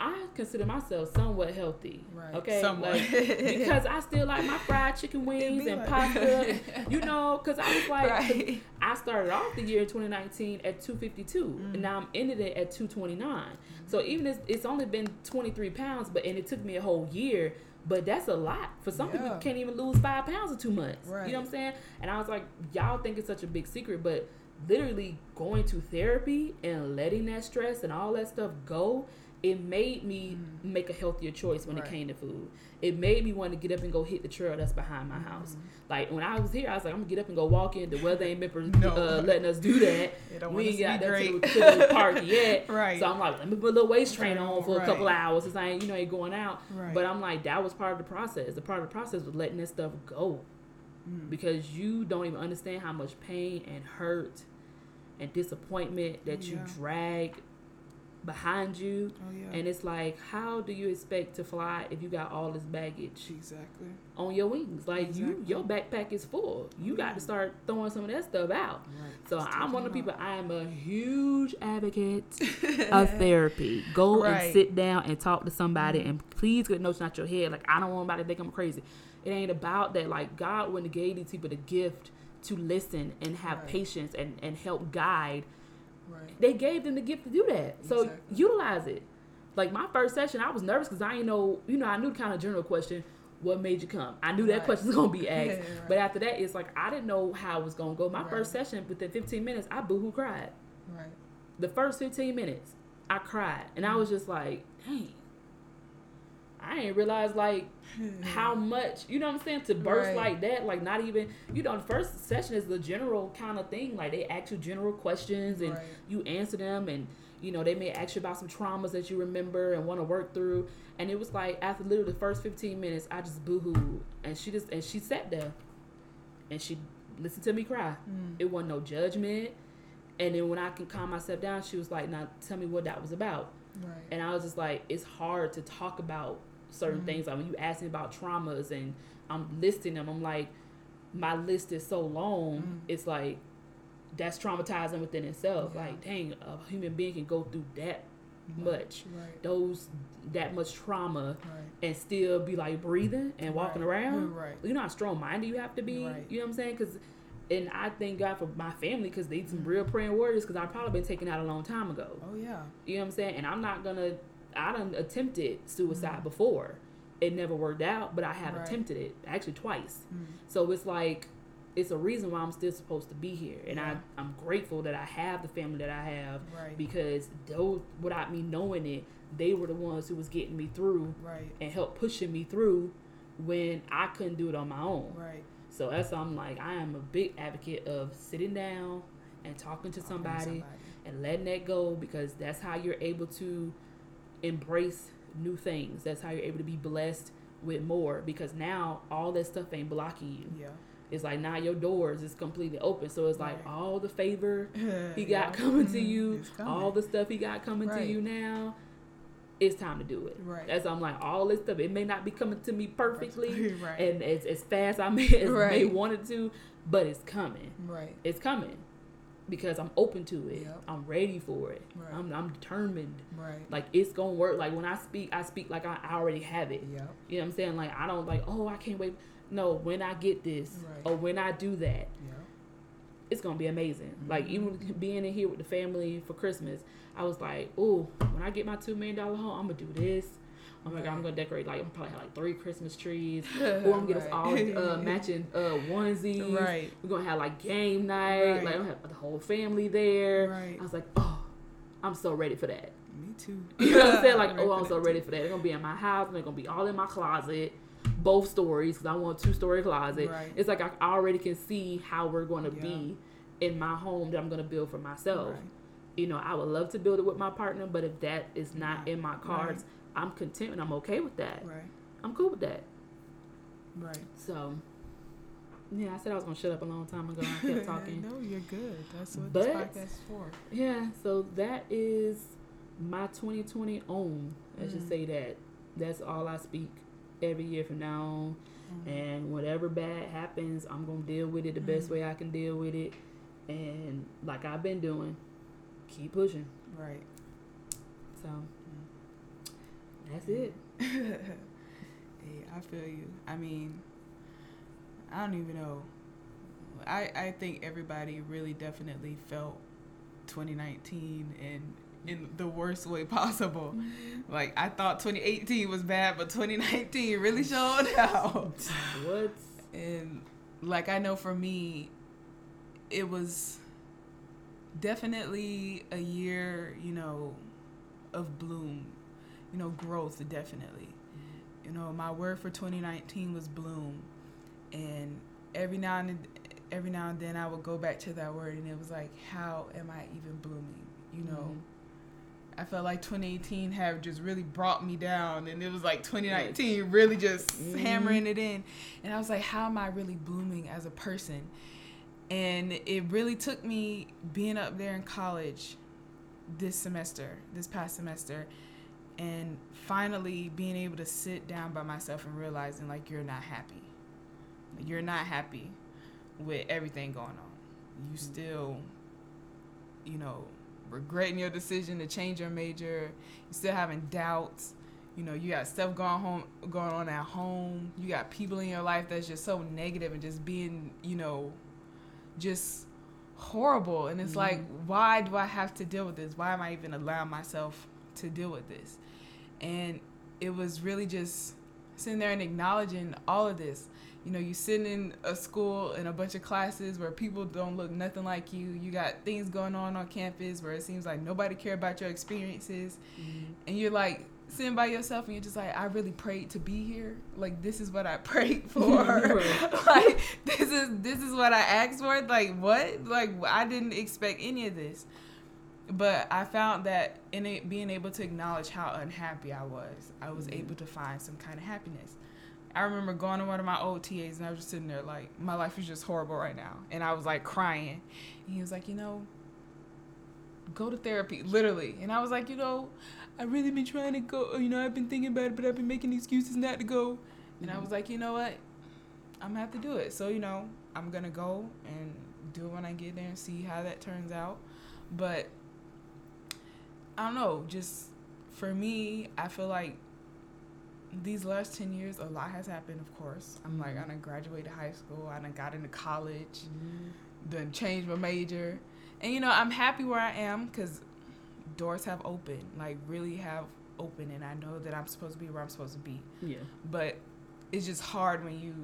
I consider myself somewhat healthy, okay? Somewhat. Like, because I still like my fried chicken wings and pasta, you know, because I was like, I started off the year 2019 at 252, and now I'm ended it at 229. So even if it's only been 23 pounds, and it took me a whole year, but that's a lot. For some people, you can't even lose 5 pounds in 2 months, you know what I'm saying? And I was like, y'all think it's such a big secret, but literally going to therapy and letting that stress and all that stuff go, it made me make a healthier choice when it came to food. It made me want to get up and go hit the trail that's behind my house. Like, when I was here, I was like, I'm going to get up and go walk in. The weather ain't been letting us do that. We ain't got that to the park yet. So I'm like, let me put a little waist train on for a couple of hours since I ain't, you know, ain't going out. But I'm like, that was part of the process. The part of the process was letting that stuff go. Because you don't even understand how much pain and hurt and disappointment that you drag behind you, and it's like, how do you expect to fly if you got all this baggage on your wings? Like, your backpack is full. You got to start throwing some of that stuff out. So I'm one of the people, I am a huge advocate of therapy. Go and sit down and talk to somebody, and please get notes out your head. Like, I don't want anybody to think I'm crazy. It ain't about that. Like, God wouldn't give these people the gift to listen and have patience and help guide. They gave them the gift to do that. So utilize it. Like, my first session, I was nervous because I didn't know, you know, I knew the kind of general question, what made you come? I knew that question was going to be asked. But after that, it's like, I didn't know how it was going to go. My first session, within 15 minutes, I boohoo cried. The first 15 minutes, I cried. And I was just like, dang. I didn't realize, like, how much, you know what I'm saying, to burst like that. Like, not even, you know, the first session is the general kind of thing. Like, they ask you general questions, and you answer them, and, you know, they may ask you about some traumas that you remember and want to work through. And it was like, after literally the first 15 minutes, I just boo-hooed. And she sat there, and she listened to me cry. It wasn't no judgment. And then when I can calm myself down, she was like, now tell me what that was about. And I was just like, it's hard to talk about certain things. Like, when you ask me about traumas and I'm listing them, I'm like, my list is so long, it's like, that's traumatizing within itself. Like, dang, a human being can go through that much, that much trauma, and still be like breathing and walking around. You know how strong minded you have to be, you know what I'm saying? Because And I thank God for my family because they some real praying warriors, because I've probably been taken out a long time ago. Oh, yeah. You know what I'm saying? And I'm not going to... I done attempted suicide before. It never worked out, but I have attempted it. Actually, twice. So it's like... It's a reason why I'm still supposed to be here. And I'm grateful that I have the family that I have. Right. Because those, without me knowing it, they were the ones who was getting me through. Right. And helped pushing me through when I couldn't do it on my own. Right. So that's why I'm like, I am a big advocate of sitting down and talking to somebody and letting that go, because that's how you're able to embrace new things. That's how you're able to be blessed with more, because now all that stuff ain't blocking you. Yeah. It's like now your doors is completely open. So it's like all the favor he got coming to you, all the stuff he got coming to you now, it's time to do it. Right. That's why I'm like, all this stuff, it may not be coming to me perfectly and as fast as may want it to, but it's coming. Right. It's coming because I'm open to it. Yep. I'm ready for it. Right. I'm determined. Right. Like, it's going to work. Like, when I speak like I already have it. Yep. You know what I'm saying? Like, I don't like, oh, I can't wait. No, when I get this or when I do that, it's going to be amazing. Mm-hmm. Like, even being in here with the family for Christmas, I was like, oh, when I get my $2 million home, I'm going to do this. Oh, my God, I'm going to decorate. Like, I'm probably have, like, 3 Christmas trees. Or I'm going to get us all matching onesies. Right. We're going to have, like, game night. Right. Like, I'm going to have the whole family there. Right. I was like, oh, I'm so ready for that. Me too. You know what I'm saying? Like, I'm so ready for that. They're going to be in my house. They're going to be all in my closet. Both stories, because I want a 2-story closet. Right. It's like I already can see how we're going to be in my home that I'm going to build for myself. Right. You know, I would love to build it with my partner, but if that is not in my cards, I'm content and I'm okay with that. Right. I'm cool with that. Right. So, yeah, I said I was going to shut up a long time ago. I kept talking. No, you're good. That's what this podcast is for. Yeah, so that is my 2020 own. I should say that. That's all I speak every year from now on, and whatever bad happens, I'm gonna deal with it the best way I can deal with it, and like I've been doing, keep pushing. Right. So that's it. Hey, I feel you. I mean, I don't even know. I think everybody really definitely felt 2019 and in the worst way possible. Like, I thought 2018 was bad, but 2019 really showed out. What? And, like, I know for me, it was definitely a year, you know, of bloom. You know, growth, definitely. You know, my word for 2019 was bloom. And every now and then I would go back to that word, and it was like, how am I even blooming? You know? Mm-hmm. I felt like 2018 had just really brought me down, and it was like 2019 really just hammering it in. And I was like, how am I really blooming as a person? And it really took me being up there in college this past semester, and finally being able to sit down by myself and realizing, like, you're not happy. You're not happy with everything going on. You still, you know, regretting your decision to change your major. You're still having doubts. You know, you got stuff going on at home. You got people in your life that's just so negative and just being, you know, just horrible. And it's like, why do I have to deal with this? Why am I even allowing myself to deal with this? And it was really just sitting there and acknowledging all of this. You know, you sitting in a school in a bunch of classes where people don't look nothing like you. You got things going on campus where it seems like nobody cares about your experiences. Mm-hmm. And you're, like, sitting by yourself, and you're just like, I really prayed to be here. Like, this is what I prayed for. Like, this is what I asked for. Like, what? Like, I didn't expect any of this. But I found that in it, being able to acknowledge how unhappy I was able to find some kind of happiness. I remember going to one of my old TAs, and I was just sitting there like, my life is just horrible right now. And I was like crying. And he was like, you know, go to therapy, literally. And I was like, you know, I really been trying to go. You know, I've been thinking about it, but I've been making excuses not to go. And I was like, you know what? I'm going to have to do it. So, you know, I'm going to go and do it when I get there and see how that turns out. But I don't know. Just for me, I feel like these last 10 years, a lot has happened, of course. I'm like, I done graduated high school. I done got into college. Mm-hmm. Done changed my major. And, you know, I'm happy where I am because doors have opened, like really have opened. And I know that I'm supposed to be where I'm supposed to be. Yeah. But it's just hard when you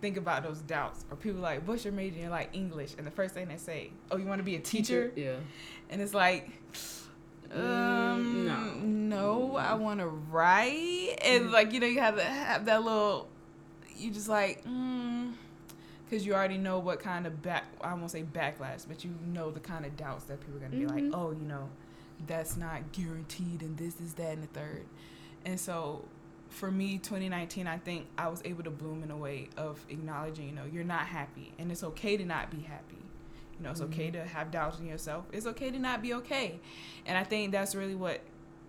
think about those doubts. Or people like, what's your major? And you're like, English. And the first thing they say, oh, you want to be a teacher? Yeah. And it's like... No, I want to write. And like, you know, you have to have that little, you just like, because you already know what kind of I won't say backlash, but you know the kind of doubts that people are going to be like, oh, you know, that's not guaranteed and this is that and the third. And so for me, 2019, I think I was able to bloom in a way of acknowledging, you know, you're not happy and it's okay to not be happy. You know, it's okay to have doubts in yourself. It's okay to not be okay. And I think that's really what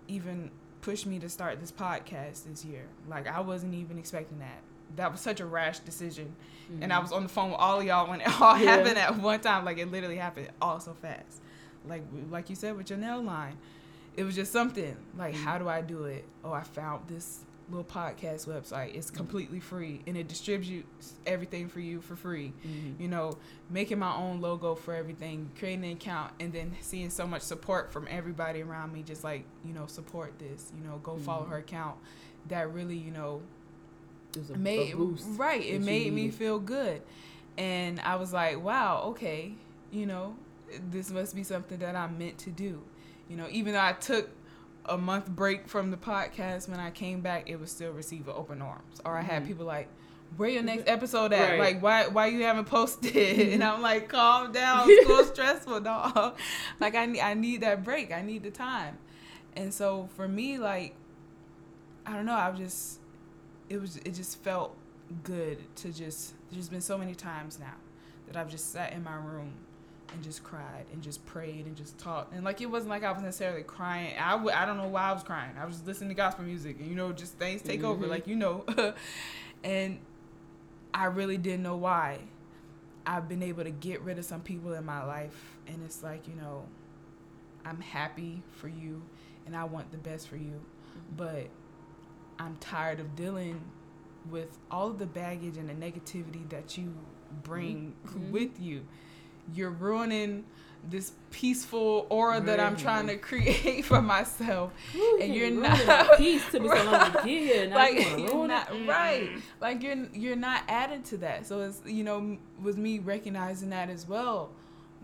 even pushed me to start this podcast this year. Like, I wasn't even expecting that. That was such a rash decision. Mm-hmm. And I was on the phone with all of y'all when it all happened at one time. Like, it literally happened all so fast. Like you said, with your nail line. It was just something. Like, how do I do it? Oh, I found this little podcast website. It's completely free and it distributes everything for you for free. You know, making my own logo for everything, creating an account, and then seeing so much support from everybody around me, just like, you know, support this, you know, go follow her account. That really, you know, it made me feel good. And I was like, wow, okay, you know, this must be something that I'm meant to do. You know, even though I took a month break from the podcast, when I came back, it was still received with open arms. Or I had people like, "Where your next episode at? Right. Like, why you haven't posted?" And I'm like, "Calm down, it's so stressful, dog. Like, I need that break. I need the time." And so for me, like, I don't know. It just felt good to just. There's been so many times now that I've just sat in my room and just cried and just prayed and just talked. And, like, it wasn't like I was necessarily crying. I don't know why I was crying. I was just listening to gospel music and, you know, just things take over, like, you know. And I really didn't know why. I've been able to get rid of some people in my life. And it's like, you know, I'm happy for you and I want the best for you. But I'm tired of dealing with all of the baggage and the negativity that you bring with you. You're ruining this peaceful aura that I'm trying to create for myself. Ooh, and you're not peace to be right. Like, you're not right. Like, you're not added to that. So it's, you know, with me recognizing that as well,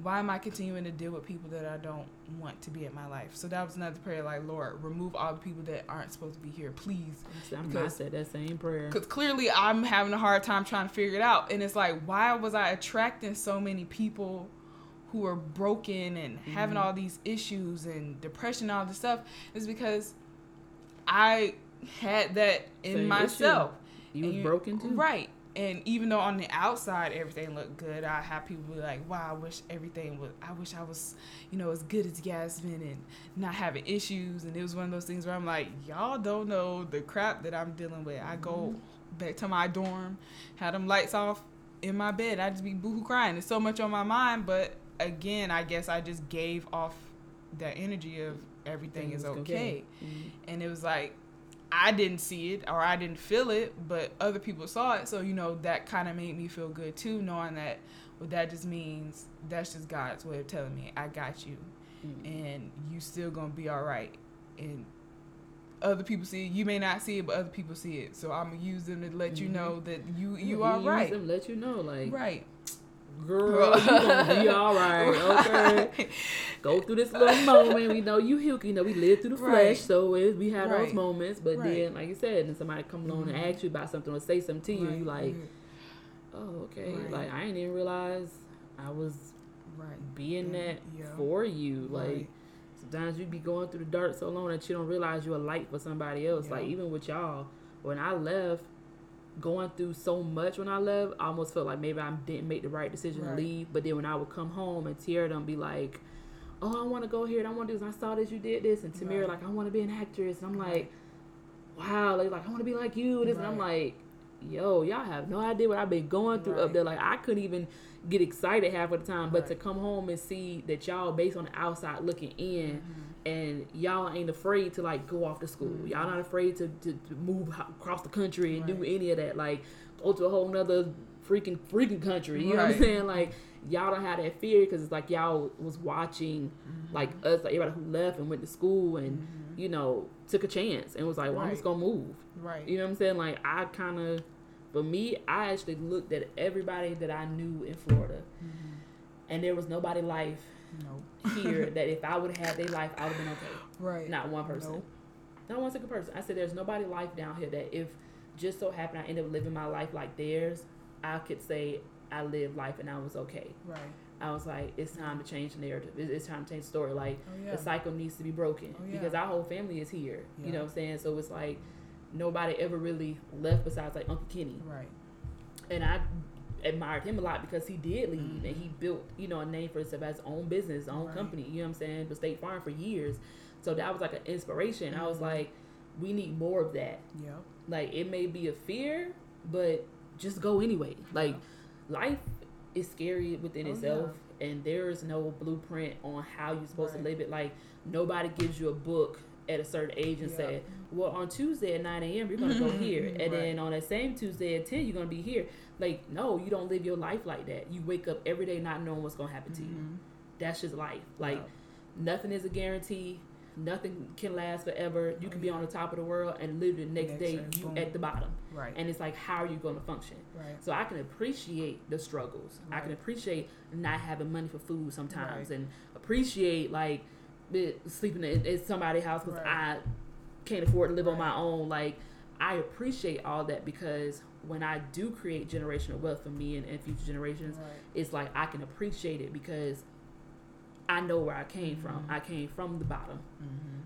why am I continuing to deal with people that I don't want to be in my life? So that was another prayer, like, Lord, remove all the people that aren't supposed to be here, please. I said that same prayer. Because clearly I'm having a hard time trying to figure it out. And it's like, why was I attracting so many people who are broken and having all these issues and depression and all this stuff? It's because I had that in myself. You were broken too? Right. And even though on the outside everything looked good, I have people be like, wow, I wish I was, you know, as good as Yasmin and not having issues. And it was one of those things where I'm like, y'all don't know the crap that I'm dealing with. I go back to my dorm, had them lights off in my bed. I just be boohoo crying. There's so much on my mind. But again, I guess I just gave off that energy of everything is okay. And it was like, I didn't see it or I didn't feel it, but other people saw it. So, you know, that kind of made me feel good too, knowing that, well, that just means that's just God's way of telling me, I got you and you still going to be all right. And other people see it. You may not see it, but other people see it. So I'm going to use them to let you know that you are right. Use them to let you know, like, right. Girl, you gonna be all right, okay? Go through this little moment. We know we live through the flesh, so we have those moments. But then, like you said, and somebody come along and ask you about something or say something to you, you like, oh, okay. Like, I didn't even realize I was being that for you. Like, sometimes you be going through the dirt so long that you don't realize you're a light for somebody else. Like, even with y'all, when I left, going through so much when I left, I almost felt like maybe I didn't make the right decision to leave. But then when I would come home and Tiara done be like, oh, I want to go here and I want to do this. I saw that you did this. And Tamira like, I want to be an actress. And I'm like, wow. They're like, I want to be like you. This. And I'm like, yo, y'all have no idea what I've been going through up there. Like, I couldn't even get excited half of the time. But to come home and see that y'all based on the outside looking in, And y'all ain't afraid to, like, go off to school. Mm-hmm. Y'all not afraid to move across the country and do any of that. Like, go to a whole nother freaking country. You know what I'm saying? Like, y'all don't have that fear because it's like y'all was watching, like, us, like, everybody who left and went to school and, you know, took a chance and was like, well, I'm just going to move. Right. You know what I'm saying? Like, I kind of, for me, I actually looked at everybody that I knew in Florida. Mm-hmm. And there was nobody life here that if I would have had their life, I would have been okay. Right. Not one person. Nope. Not one single person. I said, there's nobody life down here that if just so happened I ended up living my life like theirs, I could say I lived life and I was okay. Right. I was like, it's time to change the narrative. It's time to change the story. Like, the cycle needs to be broken because our whole family is here. Yeah. You know what I'm saying? So it's like nobody ever really left besides, like, Uncle Kenny. Right. And I admired him a lot because he did leave and he built, you know, a name for himself as his own business, his own company, you know what I'm saying, for State Farm for years. So that was like an inspiration. I was like, we need more of that. Yeah. Like, it may be a fear, but just go anyway. Like, life is scary within itself and there is no blueprint on how you're supposed to live it. Like, nobody gives you a book at a certain age and said, well, on Tuesday at 9 a.m. you're going to go here. And then on that same Tuesday at 10, you're going to be here. Like, no, you don't live your life like that. You wake up every day not knowing what's going to happen to you. That's just life. Like, nothing is a guarantee. Nothing can last forever. You can be on the top of the world and literally the next day you at the bottom. Right. And it's like, how are you going to function? Right. So I can appreciate the struggles. Right. I can appreciate not having money for food sometimes and appreciate, like, sleeping at somebody's house because I can't afford to live on my own. Like, I appreciate all that because when I do create generational wealth for me and future generations, it's like I can appreciate it because I know where I came from. I came from the bottom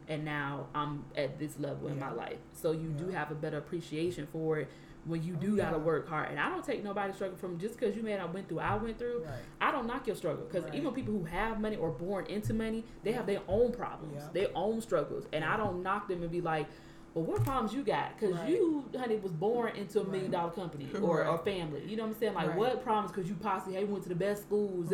and now I'm at this level in my life. So you do have a better appreciation for it when you do gotta work hard. And I don't take nobody's struggle from just because you may not went through I went through. Right. I don't knock your struggle because even people who have money or born into money, they have their own problems, their own struggles. And I don't knock them and be like, well, what problems you got? Because you, honey, was born into a $1 million company or family. You know what I'm saying? Like, what problems could you possibly have? You went to the best schools.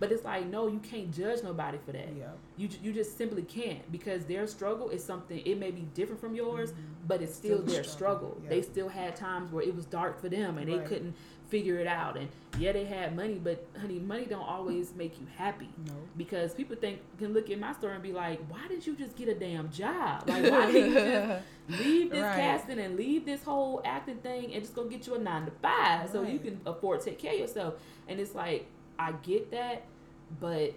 But it's like, no, you can't judge nobody for that. Yeah. You just simply can't because their struggle is something, it may be different from yours, but it's still their struggle. Yeah. They still had times where it was dark for them and they couldn't figure it out. And yeah, they had money, but honey, money don't always make you happy. No. Because people can look at my story and be like, why didn't you just get a damn job? Like, why didn't you just leave this casting and leave this whole acting thing and just go get you a 9-to-5 so you can afford to take care of yourself? And it's like, I get that, but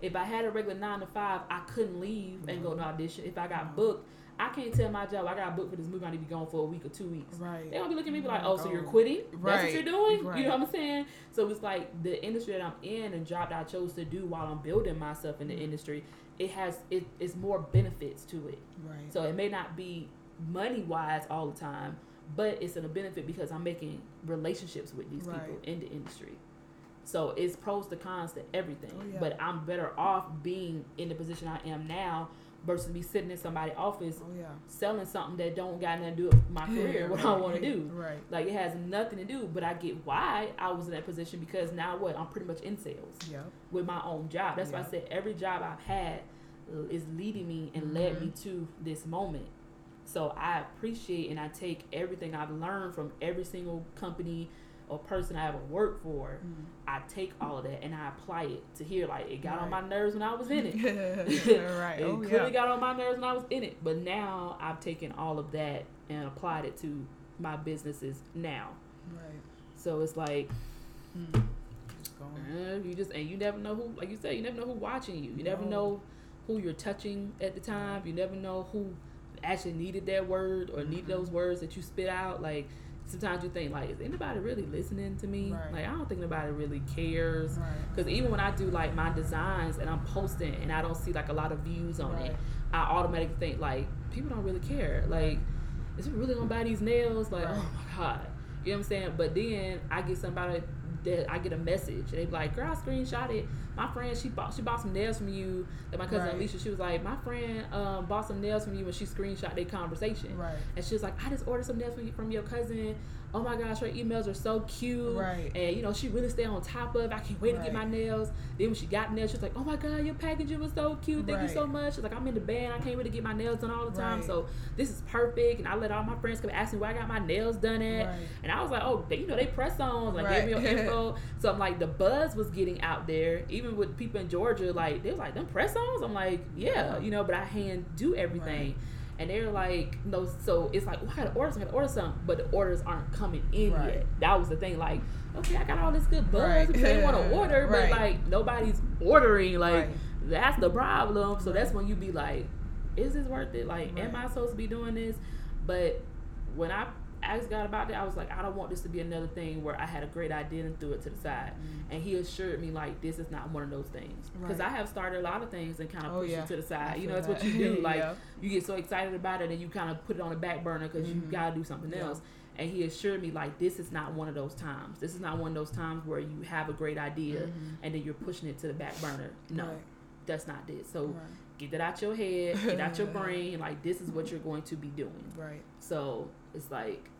if I had a regular 9-to-5, I couldn't leave and go to audition. If I got booked, I can't tell my job I got booked for this movie. I need to be gone for a week or 2 weeks. Right. They're gonna be looking at me like, oh, so you're quitting? That's what you're doing? Right. You know what I'm saying? So it's like the industry that I'm in and job that I chose to do while I'm building myself in the industry, it has it's more benefits to it. Right. So it may not be money wise all the time, but it's a benefit because I'm making relationships with these people in the industry. So it's pros to cons to everything. Oh, yeah. But I'm better off being in the position I am now versus me sitting in somebody's office selling something that don't got nothing to do with my career, what I want to do. Right. Like, it has nothing to do, but I get why I was in that position because now what? I'm pretty much in sales with my own job. That's why I said every job I've had is leading me and led me to this moment. So I appreciate and I take everything I've learned from every single company or person I ever worked for. I take all of that and I apply it to here. Like, it got on my nerves when I was in it. It clearly got on my nerves when I was in it. But now I've taken all of that and applied it to my businesses now. Right. So it's like, you never know who, like you said, you never know who watching you. You never know who you're touching at the time. You never know who actually needed that word or needed those words that you spit out. Like, sometimes you think, like, is anybody really listening to me? Right. Like, I don't think nobody really cares. Because even when I do, like, my designs and I'm posting and I don't see, like, a lot of views on it, I automatically think, like, people don't really care. Like, is it really going to buy these nails? Like, oh, my God. You know what I'm saying? But then I get somebody that I get a message. They be like, girl, I screenshot it. My friend, she bought some nails from you. That my cousin Alicia, she was like, my friend bought some nails from you and she screenshot their conversation. Right. And she was like, I just ordered some nails from your cousin. oh my gosh, her emails are so cute. Right. And, you know, she really stayed on top of it. I can't wait to get my nails. Then when she got nails, she was like, oh my God, your packaging was so cute. Thank you so much. She's like, I'm in the band. I can't wait to get my nails done all the time. So this is perfect. And I let all my friends come ask me where I got my nails done at. Right. And I was like, oh, they press on. Like, give me your info. So I'm like, the buzz was getting out there. Even with people in Georgia, like, they were like, them press ons? I'm like, yeah, you know, but I hand do everything. Right. And they're like, no, so it's like, well, I gotta order something, but the orders aren't coming in yet. That was the thing, like, okay, I got all this good buzz, but they want to order, but like nobody's ordering, like that's the problem. So that's when you be like, is this worth it? Like, am I supposed to be doing this? But when I asked God about that, I was like, I don't want this to be another thing where I had a great idea and threw it to the side. Mm-hmm. And he assured me, like, this is not one of those things, because I have started a lot of things and kind of pushed it to the side. You know, it's what you do. Like, you get so excited about it and you kind of put it on the back burner because you gotta do something else. And he assured me, like, this is not one of those times. This is not one of those times where you have a great idea and then you're pushing it to the back burner. No, that's not it. So get that out your head, get out your brain. Like, this is what you're going to be doing. Right. So it's like,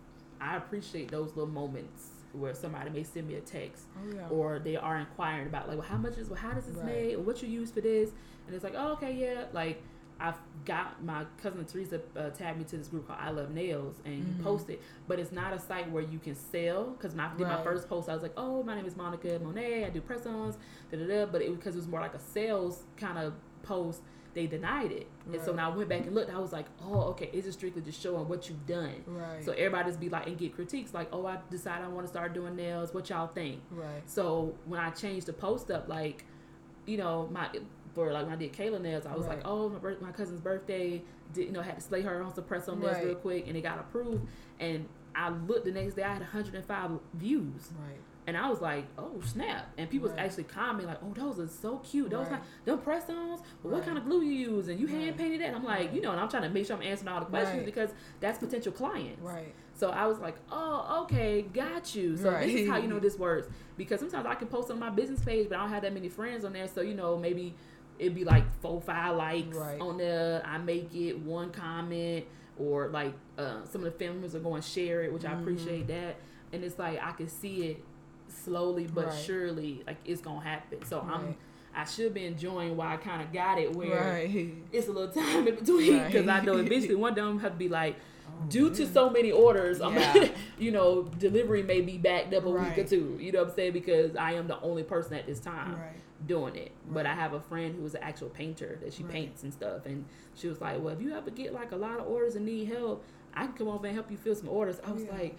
I appreciate those little moments where somebody may send me a text or they are inquiring about, like, well, how does this made? Or what you use for this? And it's like, oh, okay, yeah. Like, I've got my cousin Teresa tagged me to this group called I Love Nails, and you post it, but it's not a site where you can sell. Because when I did my first post, I was like, oh, my name is Monica Monet, I do press-ons, da-da-da. But because it was more like a sales kind of post, they denied it. And so when I went back and looked, I was like, oh, okay, it's just strictly just showing what you've done. Right. So everybody just be like, and get critiques like, oh, I decided I want to start doing nails, what y'all think? Right. So when I changed the post up, like, you know, when I did Kayla nails, I was like, oh, my cousin's birthday, had to slay her on some press on nails real quick, and it got approved. And I looked the next day, I had 105 views. Right. And I was like, oh, snap. And people was actually commenting, like, oh, those are so cute. Those them press-ons, but what kind of glue you use? And you hand-painted that? And I'm like, you know, and I'm trying to make sure I'm answering all the questions because that's potential clients. Right. So I was like, oh, okay, got you. So this is how you know this works. Because sometimes I can post on my business page, but I don't have that many friends on there. So, you know, maybe it'd be like 4-5 likes on there. I make it one comment, or like some of the families are going to share it, which I appreciate that. And it's like, I can see it slowly but surely, like, it's gonna happen. So I should be enjoying why I kind of got it, where it's a little time in between, because I know eventually one of them have to be like, due to so many orders, I'm you know, delivery may be backed up a week or two, you know what I'm saying, because I am the only person at this time doing it. But I have a friend who is an actual painter, that she paints and stuff, and she was like, well, if you ever get like a lot of orders and need help, I can come over and help you fill some orders. I was like,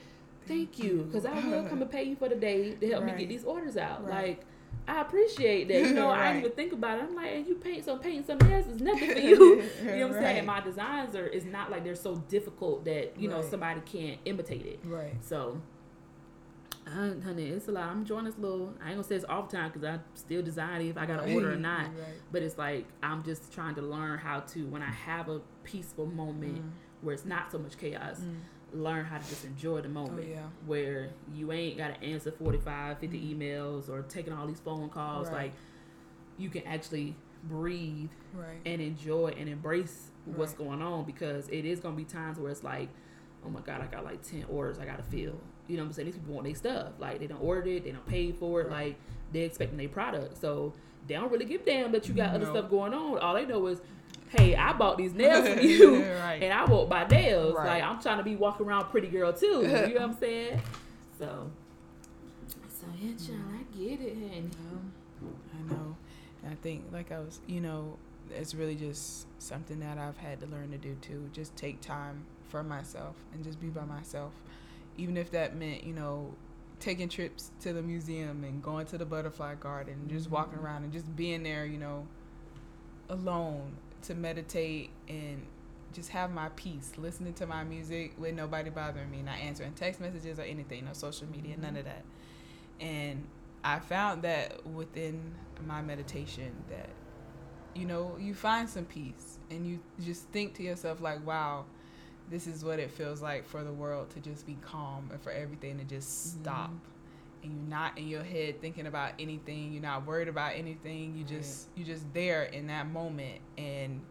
thank you, because I will come and pay you for the day to help me get these orders out. Like, I appreciate that. You know, I didn't even think about it. I'm like, and you paint, so painting something else is nothing for you. You know what I'm saying? My designs are, it's not like they're so difficult that, you know, somebody can't imitate it. Right. So, honey, it's a lot. I'm enjoying this little, I ain't gonna say it's all the time, because I still design if I got an order or not. Right. But it's like, I'm just trying to learn how to, when I have a peaceful moment where it's not so much chaos, learn how to just enjoy the moment, where you ain't got to answer 45-50 emails or taking all these phone calls. Like, you can actually breathe and enjoy and embrace what's going on, because it is going to be times where it's like, oh my God, I got like 10 orders I got to fill. You know what I'm saying? These people want their stuff. Like, they don't order it, they don't pay for it. Like, they're expecting their product. So they don't really give a damn that you got other stuff going on. All they know is, hey, I bought these nails from you, and I won't buy nails. Like, I'm trying to be walking around pretty girl, too. You know what I'm saying? So yeah, John, I get it, honey. I know. And I think, like I was, you know, it's really just something that I've had to learn to do, too. Just take time for myself and just be by myself. Even if that meant, you know, taking trips to the museum and going to the butterfly garden and just walking around and just being there, you know, alone, to meditate and just have my peace, listening to my music with nobody bothering me, not answering text messages or anything, no social media, none of that. And I found that within my meditation that, you know, you find some peace and you just think to yourself like, wow, this is what it feels like for the world to just be calm and for everything to just stop. And you're not in your head thinking about anything. You're not worried about anything. You just there in that moment. And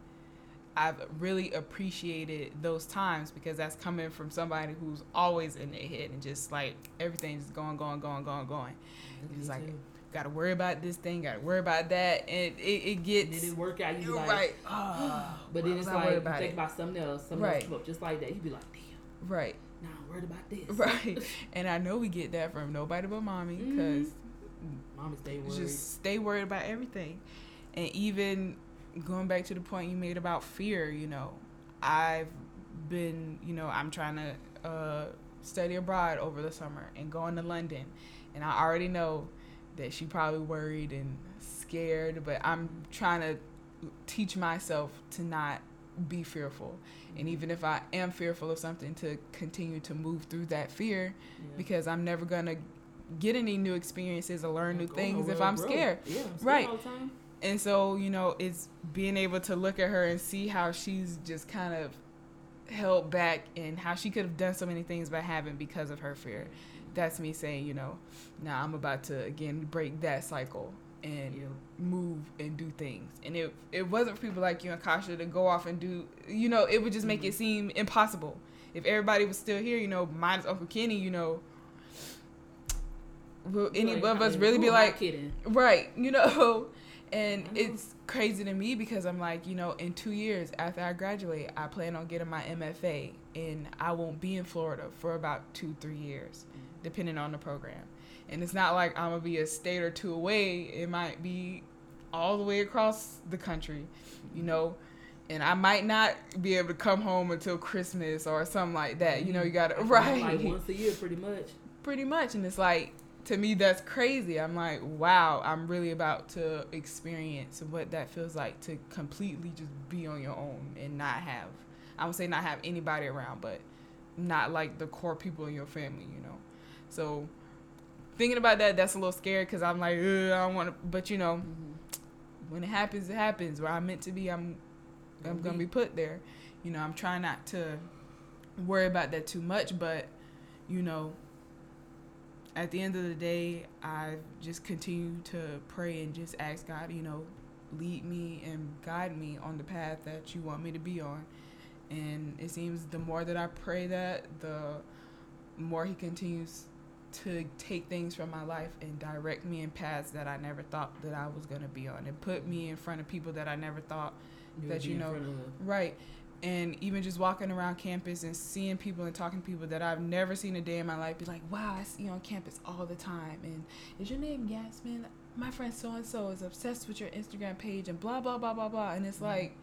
I've really appreciated those times, because that's coming from somebody who's always in their head and just like everything's going. It's like, gotta worry about this thing, gotta worry about that, and it gets. Did it work out? You're like, right. But then it's like about think it? About something else. Something right. else just like that. You'd be like, damn. Right. Now I'm worried about this. Right. And I know we get that from nobody but mommy, because mommy stay worried. Just stay worried about everything, and even. Going back to the point you made about fear, you know, I've been, you know, I'm trying to study abroad over the summer and going to London, and I already know that she probably worried and scared, but I'm trying to teach myself to not be fearful, and even if I am fearful of something, to continue to move through that fear, because I'm never gonna get any new experiences or learn new things if I'm scared. Yeah, I'm scared all the time. And so, you know, it's being able to look at her and see how she's just kind of held back and how she could have done so many things by having because of her fear. That's me saying, you know, now I'm about to, again, break that cycle and move and do things. And it wasn't for people like you and Kasha to go off and do, you know, it would just make it seem impossible. If everybody was still here, you know, minus Uncle Kenny, you know, will any of us really be like, right, you know. And it's crazy to me, because I'm like, you know, in 2 years after I graduate, I plan on getting my MFA, and I won't be in Florida for about 2-3 years, depending on the program. And it's not like I'm going to be a state or two away. It might be all the way across the country, you know, and I might not be able to come home until Christmas or something like that. You know, you got to, right. Like once a year, pretty much. Pretty much. And it's like, to me, that's crazy. I'm like, wow, I'm really about to experience what that feels like to completely just be on your own and not have, I would say not have anybody around, but not like the core people in your family, you know. So thinking about that, that's a little scary, because I'm like, I don't want to, but you know, when it happens, it happens. Where I'm meant to be, I'm going to be put there. You know, I'm trying not to worry about that too much, but, you know, at the end of the day, I just continue to pray and just ask God, you know, lead me and guide me on the path that you want me to be on. And it seems the more that I pray that, the more he continues to take things from my life and direct me in paths that I never thought that I was going to be on, and put me in front of people that I never thought that, you know, right. And even just walking around campus and seeing people and talking to people that I've never seen a day in my life, be like, wow, I see you on campus all the time. And is your name Yasmin? My friend so-and-so is obsessed with your Instagram page and blah, blah, blah, blah, blah. And it's like,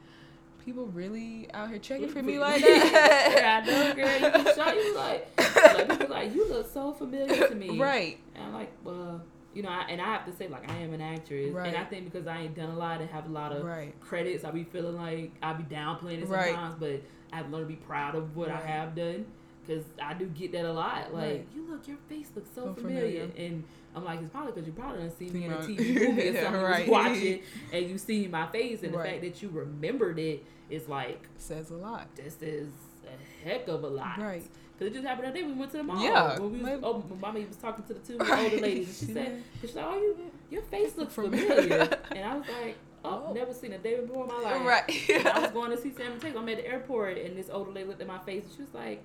people really out here checking for me like that? Yeah, I know, girl. You can show you like people like, you look so familiar to me. Right. And I'm like, well... You know, and I have to say, like, I am an actress. Right. And I think because I ain't done a lot and have a lot of credits, I be feeling like I be downplaying it sometimes. But I've learned to be proud of what I have done, because I do get that a lot. Like, you look, your face looks so familiar. And I'm like, it's probably because you probably done seen me in a TV movie or something. You was watching and you see my face. And the fact that you remembered it is like... Says a lot. This is a heck of a lot. Right. Because it just happened that day. We went to the mall. Yeah. When Mommy was talking to the two older ladies. And she said, she's like, oh, your face looks familiar. And I was like, oh, never seen a day before in my life. Right. And I was going to see San Francisco. I'm at the airport, and this older lady looked at my face, and she was like,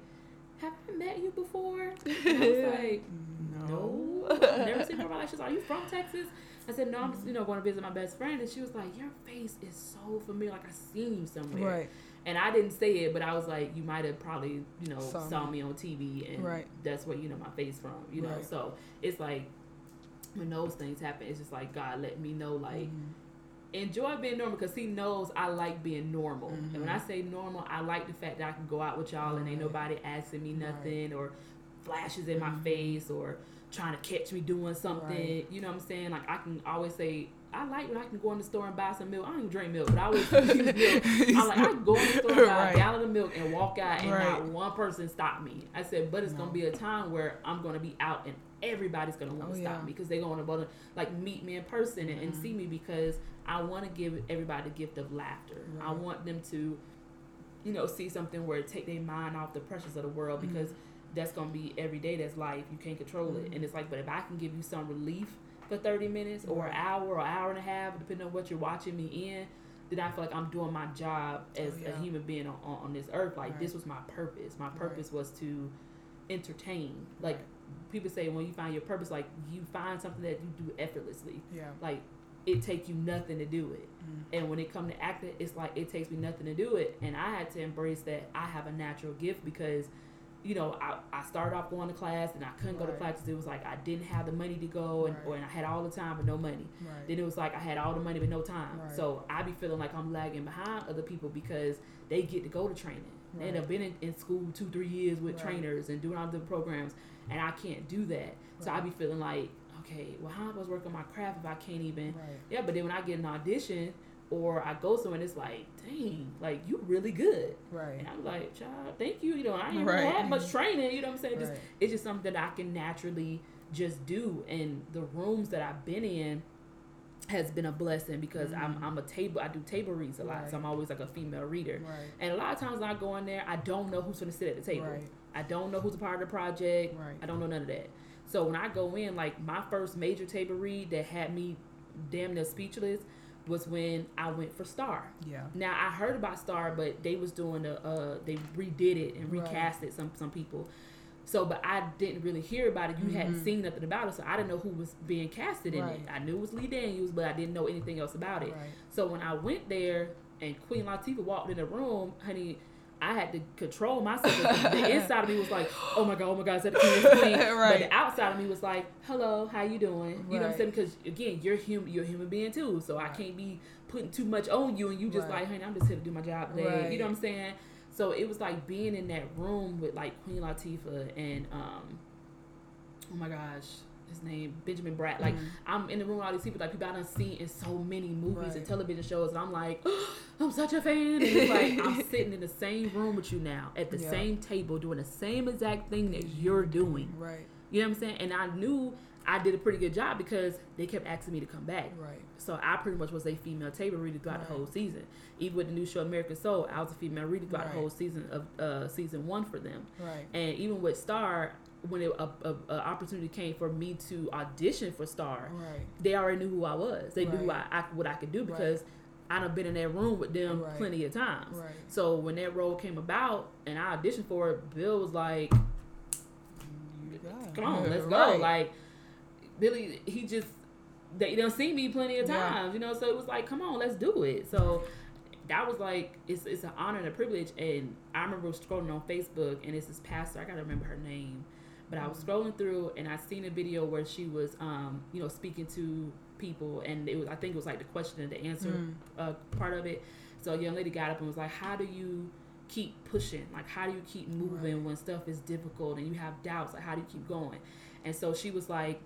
have I met you before? And I was like, no. I've never seen her in my life. She was like, are you from Texas? I said, no, I'm just, you know, going to visit my best friend. And she was like, your face is so familiar. Like, I've seen you somewhere. Right. And I didn't say it, but I was like, you might have probably, you know, saw me on TV, and that's where you know my face from, you know. So it's like when those things happen, it's just like, God, let me know, like, enjoy being normal, because he knows I like being normal. And when I say normal, I like the fact that I can go out with y'all and ain't nobody asking me nothing or flashes in my face or trying to catch me doing something. You know what I'm saying? Like, I can always say, I like when I can go in the store and buy some milk. I don't even drink milk, but I always use milk. I'm like, I can go in the store and buy a gallon of milk and walk out, and not one person stop me. I said, but it's going to be a time where I'm going to be out and everybody's going to want to stop me, because they're going to, like, meet me in person and see me, because I want to give everybody the gift of laughter. I want them to, you know, see something where it take their mind off the pressures of the world, because that's going to be every day. That's life. You can't control it. And it's like, but if I can give you some relief for 30 minutes or an hour or an hour and a half, depending on what you're watching me in, then I feel like I'm doing my job as a human being on this earth. Like, this was my purpose. My purpose was to entertain. Like, people say when you find your purpose, like, you find something that you do effortlessly. Yeah. Like, it takes you nothing to do it. Mm-hmm. And when it comes to acting, it's like, it takes me nothing to do it. And I had to embrace that I have a natural gift because, you know, I started off going to class and I couldn't go to class because it was like I didn't have the money to go and I had all the time but no money. Right. Then it was like I had all the money but no time. Right. So I be feeling like I'm lagging behind other people because they get to go to training. Right. They end up been in school 2-3 years with trainers and doing all the programs, and I can't do that. Right. So I be feeling like, okay, well, how am I supposed to work on my craft if I can't even? Right. Yeah, but then when I get an audition or I go somewhere and it's like, dang, like, you really good. Right. And I'm like, child, thank you. You know, I ain't even had much training. You know what I'm saying? Right. Just, it's just something that I can naturally just do. And the rooms that I've been in has been a blessing because I'm a table. I do table reads a lot. So I'm always like a female reader. Right. And a lot of times when I go in there, I don't know who's going to sit at the table. Right. I don't know who's a part of the project. Right. I don't know none of that. So when I go in, like, my first major table read that had me damn near speechless was when I went for Star. Yeah. Now, I heard about Star, but they was doing they redid it and recast it, some people. So, but I didn't really hear about it. You hadn't seen nothing about it, so I didn't know who was being casted in it. I knew it was Lee Daniels, but I didn't know anything else about it. Right. So when I went there and Queen Latifah walked in the room, honey, I had to control myself. The inside of me was like, oh my God, is that the Queen? But the outside of me was like, hello, how you doing? You know what I'm saying? Because, again, you're a human being too, so I can't be putting too much on you, and you just like, honey, I'm just here to do my job today. Right. You know what I'm saying? So it was like being in that room with, like, Queen Latifah and, oh my gosh, his name, Benjamin Bratt. Like, I'm in the room with all these people, like, people I done seen in so many movies and television shows, and I'm like, oh, I'm such a fan. And it's like, I'm sitting in the same room with you now, at the same table, doing the same exact thing that you're doing. Right. You know what I'm saying? And I knew I did a pretty good job because they kept asking me to come back. Right. So I pretty much was a female table reader throughout the whole season. Even with the new show American Soul, I was a female reader throughout the whole season of season one for them. Right. And even with Star, when an opportunity came for me to audition for Star, they already knew who I was. They knew what I could do because I done been in that room with them plenty of times. Right. So when that role came about and I auditioned for it, Bill was like, come on, let's go. Like, Billy, he just, they done seen me plenty of times, you know? So it was like, come on, let's do it. So that was like, it's an honor and a privilege. And I remember scrolling on Facebook, and it's this pastor, I gotta remember her name, but I was scrolling through and I seen a video where she was, you know, speaking to people, and it was, I think it was like the question and the answer part of it. So a young lady got up and was like, how do you keep pushing? Like, how do you keep moving when stuff is difficult and you have doubts? Like, how do you keep going? And so she was like,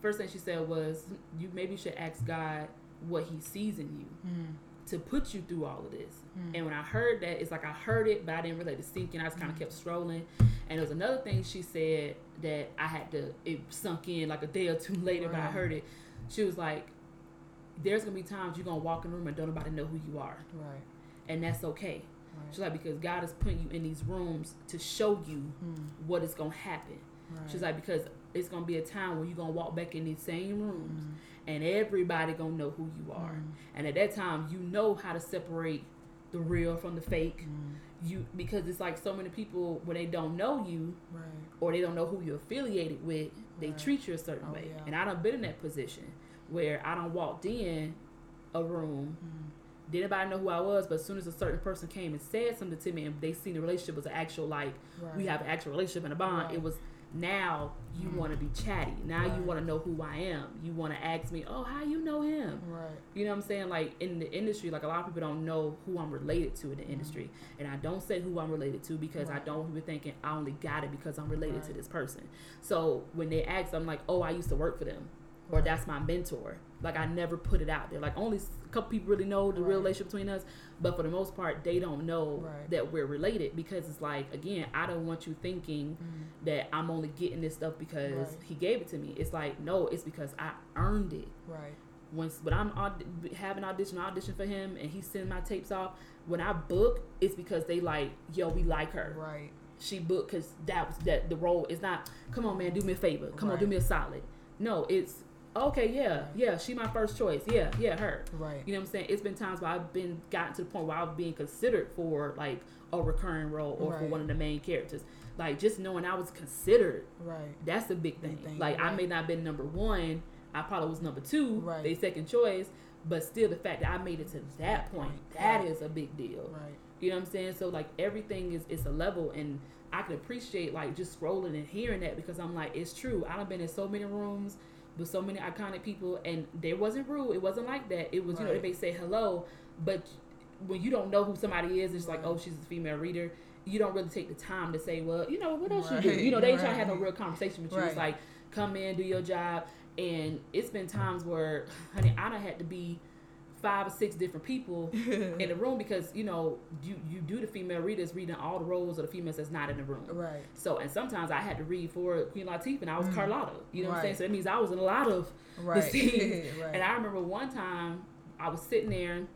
first thing she said was, you should ask God what he sees in you to put you through all of this. And when I heard that, it's like I heard it, but I didn't relate to sinking. I just kind of kept strolling. And there was another thing she said that I had to, it sunk in like a day or two later, but I heard it. She was like, there's going to be times you're going to walk in the room and don't nobody know who you are. Right. And that's okay. Right. She's like, because God is putting you in these rooms to show you what is going to happen. Right. She's like, because it's going to be a time where you're going to walk back in these same rooms and everybody going to know who you are. And at that time, you know how to separate the real from the fake. You, because it's like so many people, when they don't know you or they don't know who you're affiliated with, they treat you a certain way. Yeah. And I done been in that position where I done walked in a room, didn't nobody know who I was, but as soon as a certain person came and said something to me and they seen the relationship was an actual, like, we have an actual relationship and a bond, it was, now you want to be chatty. Now you want to know who I am. You want to ask me, oh, how you know him? Right. You know what I'm saying? Like, in the industry, like, a lot of people don't know who I'm related to in the industry. And I don't say who I'm related to because I don't want people thinking I only got it because I'm related to this person. So when they ask, I'm like, oh, I used to work for them. Or that's my mentor. Like, I never put it out there. Like, only a couple people really know the real relationship between us. But for the most part, they don't know that we're related because it's like, again, I don't want you thinking that I'm only getting this stuff because he gave it to me. It's like, no, it's because I earned it. Right. When I'm having audition for him and he sends my tapes off, when I book, it's because they like, yo, we like her. Right. She booked because that was the role. It's not, come on, man, do me a favor. Come on, do me a solid. No, it's... okay, yeah, she my first choice. Yeah, her. Right. You know what I'm saying? It's been times where I've been gotten to the point where I've been considered for like a recurring role or for one of the main characters. Like just knowing I was considered. Right. That's a big thing. Like I may not have been number one. I probably was number two. Right. They second choice. But still the fact that I made it to that point, that is a big deal. Right. You know what I'm saying? So like everything is, it's a level, and I can appreciate like just scrolling and hearing that, because I'm like, it's true. I've been in so many rooms with so many iconic people, and they wasn't rude. It wasn't like that. It was, you know, they may say hello, but when you don't know who somebody is, it's like, oh, she's a female reader. You don't really take the time to say, well, you know, what else you do? You know, they ain't trying to have no real conversation with you. It's like, come in, do your job. And it's been times where, honey, I done had to be 5 or 6 different people in the room, because, you know, you do the female readers reading all the roles of the females that's not in the room. Right. So, and sometimes I had to read for Queen Latifah, and I was Carlotta. You know what I'm saying? So it means I was in a lot of the scenes. And I remember one time I was sitting there,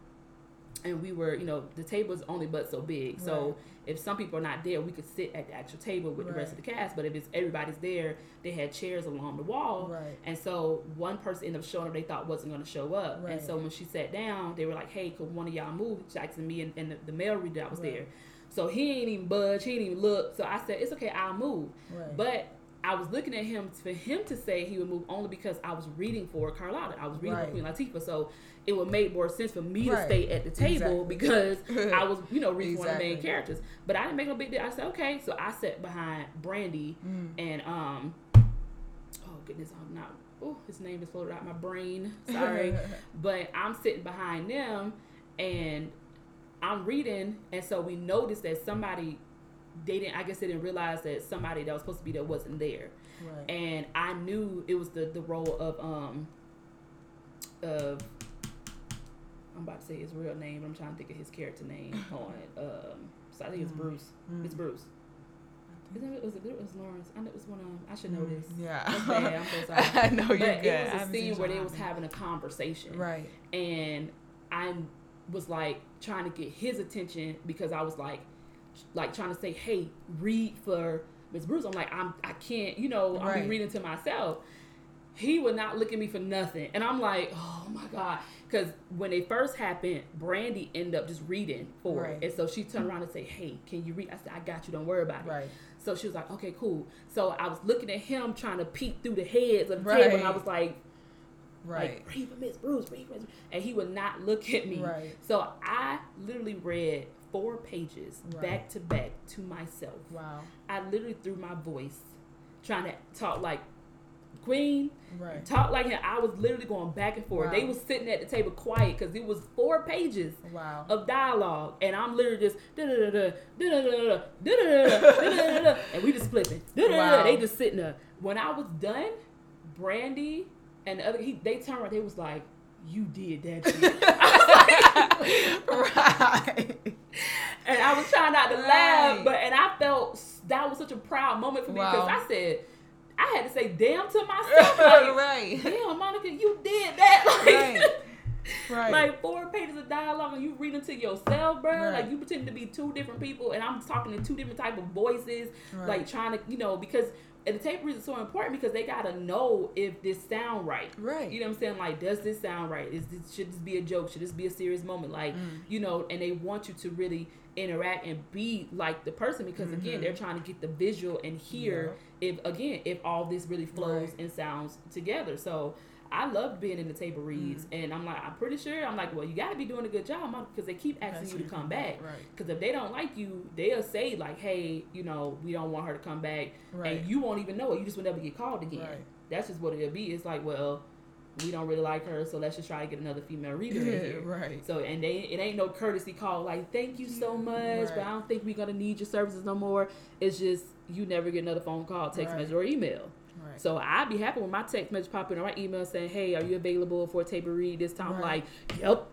and we were, you know, the table's only but so big. So if some people are not there, we could sit at the actual table with the rest of the cast. But if it's everybody's there, they had chairs along the wall. Right. And so one person ended up showing up they thought wasn't going to show up. Right. And so when she sat down, they were like, hey, could one of y'all move? Jackson, me, and the male reader that was there. So he ain't even budge. He didn't even look. So I said, it's okay, I'll move. Right. But I was looking at him for him to say he would move, only because I was reading for Carlotta. I was reading for Queen Latifah, so it would make more sense for me to stay at the table because I was, you know, reading one of the main characters. But I didn't make no big deal. I said, okay. So I sat behind Brandy and, oh goodness, I'm not, oh, his name just floated out my brain. Sorry. But I'm sitting behind them and I'm reading. And so we noticed that somebody, I guess they didn't realize that somebody that was supposed to be there wasn't there. Right. And I knew it was the role of I'm about to say his real name, but I'm trying to think of his character name. Hold on. So I think it's Bruce. It's Bruce. It was Lawrence. I know it was one of them. I should know this. Yeah. Okay, I'm so sorry. I know you're good. But it was a scene where they was having a conversation. Right. And I was like trying to get his attention, because I was like trying to say, hey, read for Miss Bruce. I'm like, I can't, you know, I'll be reading to myself. He would not look at me for nothing. And I'm like, oh my God. Because when they first happened, Brandy ended up just reading for it. And so she turned around and said, hey, can you read? I said, I got you. Don't worry about it. Right. So she was like, okay, cool. So I was looking at him trying to peek through the heads of the table. And I was like, like, read for Miss Bruce, read for Miss Bruce. And he would not look at me. Right. So I literally read 4 pages back to back to myself. Wow. I literally threw my voice trying to talk like Queen, talk like him. I was literally going back and forth. Wow. They was sitting at the table quiet because it was 4 pages of dialogue, and I'm literally just da da da da da da da, and we just flipping. They just sitting there. When I was done, Brandy and the other, they turned around. They was like, you did that shit. And I was trying not to laugh, but I felt that was such a proud moment for me, because I said, I had to say damn to myself. Like, damn, Monica, you did that. Like 4 pages of dialogue, and you reading to yourself, bro. Right. Like you pretending to be 2 different people, and I'm talking in 2 different type of voices, like trying to, you know, because. And the tape reads is so important, because they gotta know if this sound right. Right. You know what I'm saying? Like, does this sound right? Should this be a joke? Should this be a serious moment? Like, you know, and they want you to really interact and be like the person, because again, they're trying to get the visual and hear if all this really flows and sounds together. So I loved being in the table reads, and I'm pretty sure, well, you got to be doing a good job, because they keep asking you to come back. Because if they don't like you, they'll say like, hey, you know, we don't want her to come back, and you won't even know it. You just will never get called again. That's just what it'll be. It's like, well, we don't really like her, so let's just try to get another female reader in here. So, and it ain't no courtesy call like, thank you so much, but I don't think we're going to need your services no more. It's just, you never get another phone call, text message, or email. Right. So I'd be happy when my text message pop in or my email saying, hey, are you available for a table read this time? Like, yep,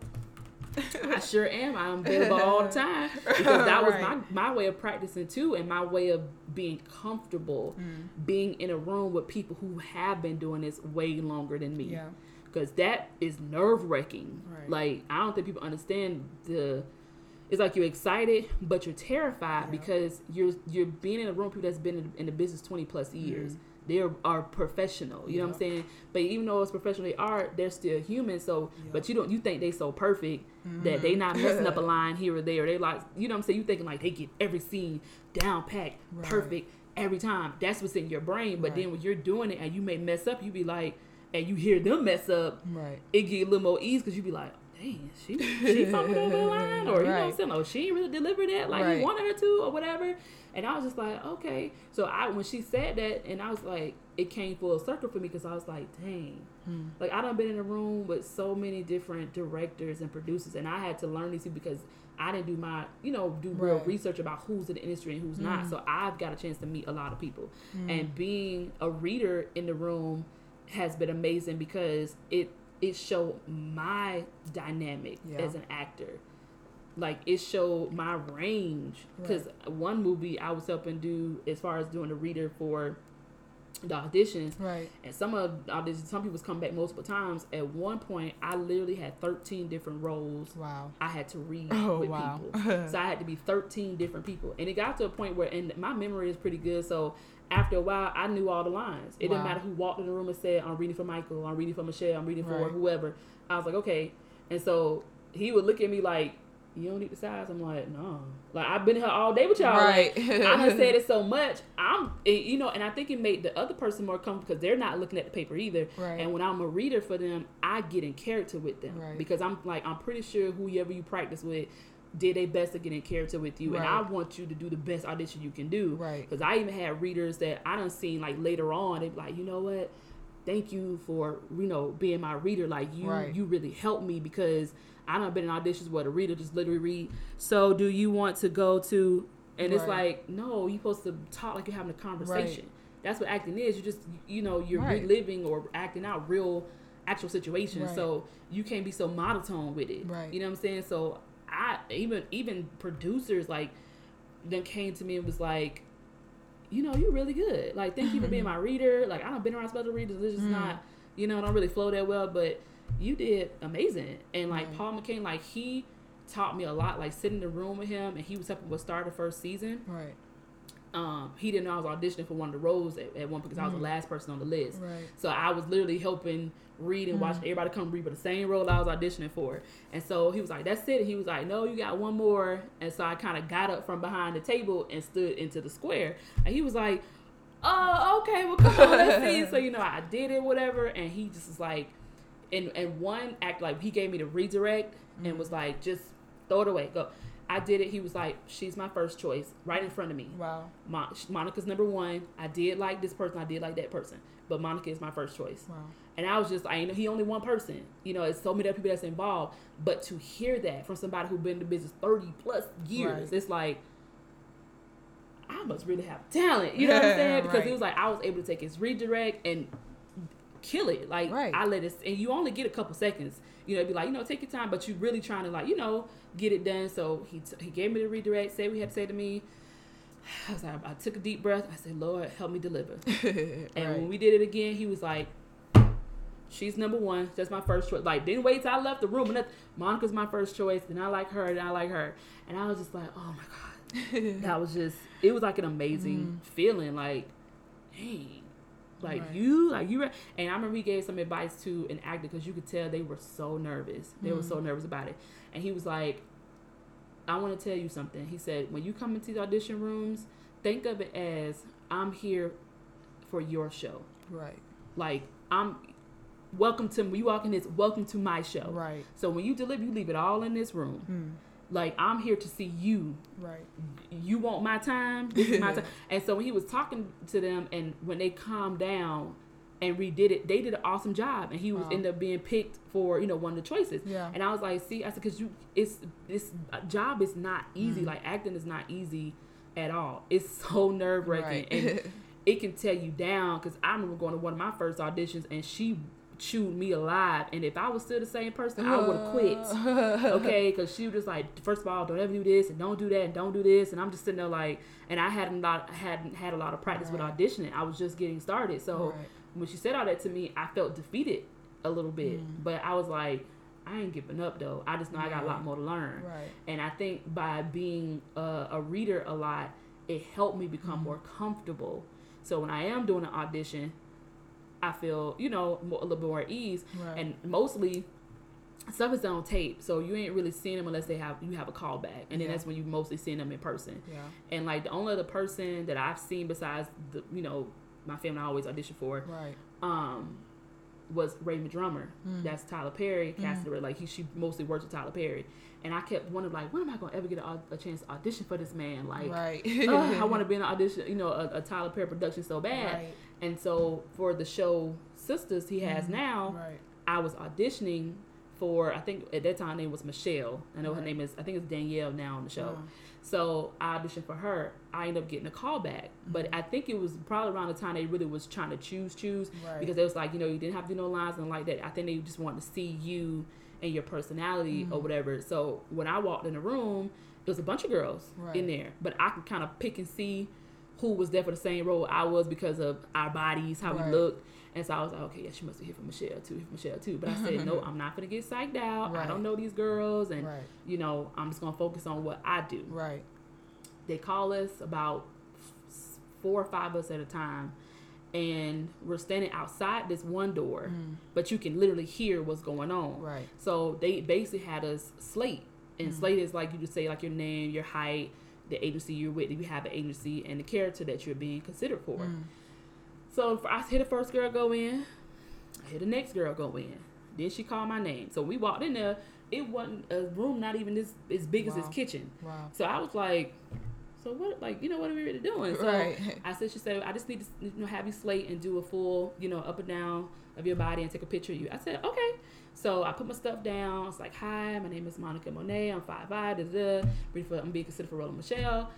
I sure am. I'm available all the time. Because that was my way of practicing too, and my way of being comfortable being in a room with people who have been doing this way longer than me. Because that is nerve-wracking. Like, I don't think people understand it's like you're excited, but you're terrified because you're being in a room with people that's been in the business 20 plus years. they are professional. You know what I'm saying? But even though it's professional, they are, they're still human. So, but you don't, you think they so perfect that they not messing up a line here or there. They like, you know what I'm saying? You thinking like they get every scene down packed, perfect every time. That's what's in your brain. But then when you're doing it and you may mess up, you be like, and you hear them mess up, it get a little more ease because you be like, dang, she fumbled over the line, or you know what I'm saying? Oh, she didn't really deliver that like you wanted her to, or whatever. And I was just like, okay. So I, when she said that, and I was like, it came full circle for me because I was like, dang, like I done been in a room with so many different directors and producers, and I had to learn these people because I didn't do my, you know, do real research about who's in the industry and who's not. So I've got a chance to meet a lot of people, and being a reader in the room has been amazing because it showed my dynamic as an actor. Like, it showed my range. Because one movie I was helping do as far as doing a reader for the auditions. And some of the auditions, some people's come back multiple times. At one point, I literally had 13 different roles. I had to read with people. So I had to be 13 different people. And it got to a point where, and my memory is pretty good, so after a while, I knew all the lines. It didn't matter who walked in the room and said, I'm reading for Michael, I'm reading for Michelle, I'm reading for whoever. I was like, okay. And so he would look at me like, you don't need the size. I'm like, no. Like, I've been here all day with y'all. Like, I done said it so much. You know, and I think it made the other person more comfortable because they're not looking at the paper either. And when I'm a reader for them, I get in character with them. Because I'm like, I'm pretty sure whoever you practice with did their best to get in character with you, and I want you to do the best audition you can do. Because I even had readers that I done seen like later on. They be like, you know what? Thank you for, you know, being my reader. Like, you really helped me because I done been in auditions where the reader just literally read, so do you want to go to? And it's like, no, you're supposed to talk like you're having a conversation. That's what acting is. You just, you know, you're reliving or acting out real, actual situations. So you can't be so monotone with it. You know what I'm saying? So I even producers like then came to me and was like, you know, you're really good. Like, thank you for being my reader. Like, I done been around special readers. It's just not, you know, I don't really flow that well, but you did amazing. And like Paul McCain, like, he taught me a lot. Like, sitting in the room with him, and he was helping with Star the first season. He didn't know I was auditioning for one of the roles at one point because I was the last person on the list. So I was literally helping read and watch everybody come read for the same role I was auditioning for. And so he was like, that's it. And he was like, no, you got one more. And so I kind of got up from behind the table and stood into the square. And he was like, oh, okay, well, come on, let's see. So, you know, I did it, whatever. And he just was like, and one act, like, he gave me the redirect and was like, just throw it away, go. I did it. He was like, she's my first choice right in front of me. Wow. Monica's number one. I did like this person. I did like that person. But Monica is my first choice. Wow. And I was just, I know he only one person. You know, it's so many other people that's involved. But to hear that from somebody who's been in the business 30 plus years, it's like, I must really have talent. You know what I'm saying? Because he was like, I was able to take his redirect and kill it. Like, I let it, and you only get a couple seconds. You know, it'd be like, you know, take your time, but you really trying to, like, you know, get it done. So he gave me the redirect, said what he had to say to me. I was like, I took a deep breath. I said, Lord, help me deliver. And when we did it again, he was like, she's number one. That's my first choice. Like, didn't wait till I left the room. Monica's my first choice. And I like her. And I like her. And I was just like, oh my God. That was just, it was like an amazing feeling. Like, dang. Like, you and I remember he gave some advice to an actor because you could tell they were so nervous. They were so nervous about it. And he was like, I want to tell you something. He said, when you come into the audition rooms, think of it as, I'm here for your show. Like, I'm, welcome to, when you walk in this, welcome to my show. So when you deliver, you leave it all in this room. Like, I'm here to see you. You want my time? This is my time. And so when he was talking to them, and when they calmed down and redid it, they did an awesome job. And he was ended up being picked for, you know, one of the choices. And I was like, see, I said, because you, it's, this job is not easy. Like, acting is not easy at all. It's so nerve wracking, and it can tear you down. Because I remember going to one of my first auditions, and she chewed me alive, and if I was still the same person, I would have quit. Okay, because she was just like, first of all, don't ever do this, and don't do that, and don't do this, and I'm just sitting there like, and I hadn't had a lot of practice with auditioning. I was just getting started, so when she said all that to me, I felt defeated a little bit, but I was like, I ain't giving up though. I just know I got a lot more to learn, and I think by being a reader a lot, it helped me become more comfortable So when I am doing an audition, I feel, you know, a little more at ease. Right. And mostly stuff is on tape, so you ain't really seeing them unless they have you have a callback, and then that's when you mostly seeing them in person. Yeah. And like the only other person that I've seen besides the, you know, my family I always audition for, right, was Raymond Drummer. That's Tyler Perry, Cassidy. Like she mostly works with Tyler Perry, and I kept wondering like, when am I gonna ever get a chance to audition for this man? Like, right. I want to be in an audition, you know, a Tyler Perry production so bad. Right. And so for the show Sisters he has now, right, I was auditioning for, I think at that time her name was Michelle. I know her name is, I think it's Danielle now on the show. So I auditioned for her. I ended up getting a callback. But I think it was probably around the time they really was trying to choose right, because it was like, you know, you didn't have to do no lines and like that. I think they just wanted to see you and your personality or whatever. So when I walked in the room, there was a bunch of girls in there. But I could kind of pick and see who was there for the same role I was because of our bodies, how we looked. And so I was like, okay, yeah, she must be here for Michelle too. But I said, no, I'm not going to get psyched out. Right. I don't know these girls. And, you know, I'm just going to focus on what I do. Right. They call us about 4 or 5 of us at a time. And we're standing outside this one door. But you can literally hear what's going on. Right. So they basically had us slate. And slate is like, you just say like your name, your height, the agency you're with, if you have an agency, and the character that you're being considered for. So I hear the first girl go in. I hear the next girl go in. Then she called my name. So we walked in there. It wasn't a room, not even as big as this kitchen. Wow. So I was like, so what? Like, you know, what are we really doing? So she said, I just need to, you know, have you slate and do a full, you know, up and down of your body and take a picture of you. I said, okay. So I put my stuff down. I was like, hi, my name is Monica Monet. I'm 5'5", I'm being considered for Roland Michelle.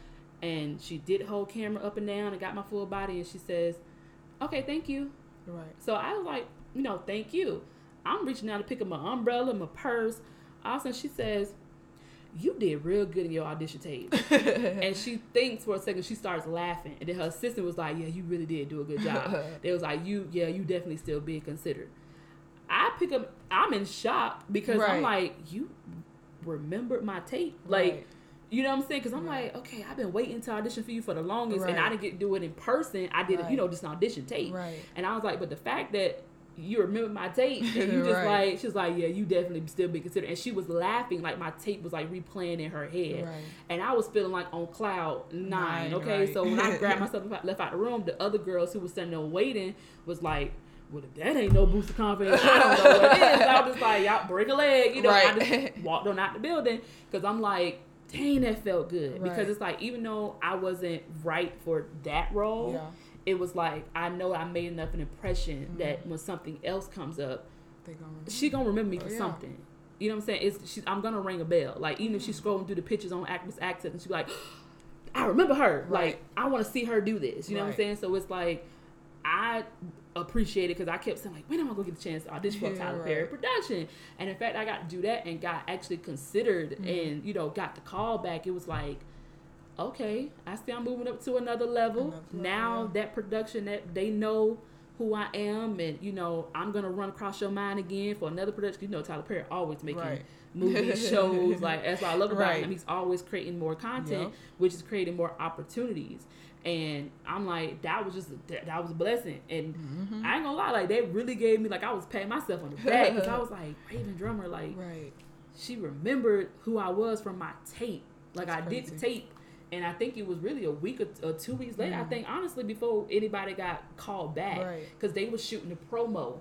And she did hold camera up and down and got my full body. And she says, okay, thank you. Right. So I was like, you know, thank you. I'm reaching out to pick up my umbrella, my purse. All of a sudden she says, you did real good in your audition tape. And she thinks for a second, she starts laughing. And then her assistant was like, yeah, you really did do a good job. They was like, you definitely still being considered. I'm in shock because I'm like, you remembered my tape? Like, you know what I'm saying? Because I'm like, okay, I've been waiting to audition for you for the longest, and I didn't get to do it in person. I did it, you know, just an audition tape. Right. And I was like, but the fact that you remember my tape, and you just like, she's like, yeah, you definitely still be considered. And she was laughing like my tape was like replaying in her head. Right. And I was feeling like on cloud 9, okay? Right. So when I grabbed myself and left out the room, the other girls who were standing there waiting was like, well, if that ain't no boost of confidence, I don't know what it is. So I was just like, y'all break a leg, you know? Right. I just walked on out the building because I'm like, dang, that felt good. Right. Because it's like, even though I wasn't right for that role, it was like, I know I made enough an impression that when something else comes up, she gonna remember me for something. You know what I'm saying? I'm gonna ring a bell. Like, even if she's scrolling through the pictures on Actress Access and she's like, I remember her. Right. Like, I want to see her do this. You know what I'm saying? So it's like, I appreciate it because I kept saying like, when am I gonna get the chance to audition for Tyler Perry production? And in fact, I got to do that and got actually considered and, you know, got the call back. It was like, okay, I see I'm moving up to another level. Now that production, that they know who I am, and you know, I'm gonna run across your mind again for another production. You know, Tyler Perry always making movies, shows, like that's what I love about him. He's always creating more content, which is creating more opportunities. And I'm like, that was a blessing. And I ain't gonna lie, like, they really gave me, like, I was patting myself on the back because I was like, Raven Drummer, like, she remembered who I was from my tape. Like, that's crazy. Did the tape, and I think it was really a week or 2 weeks later, I think, honestly, before anybody got called back because they were shooting the promo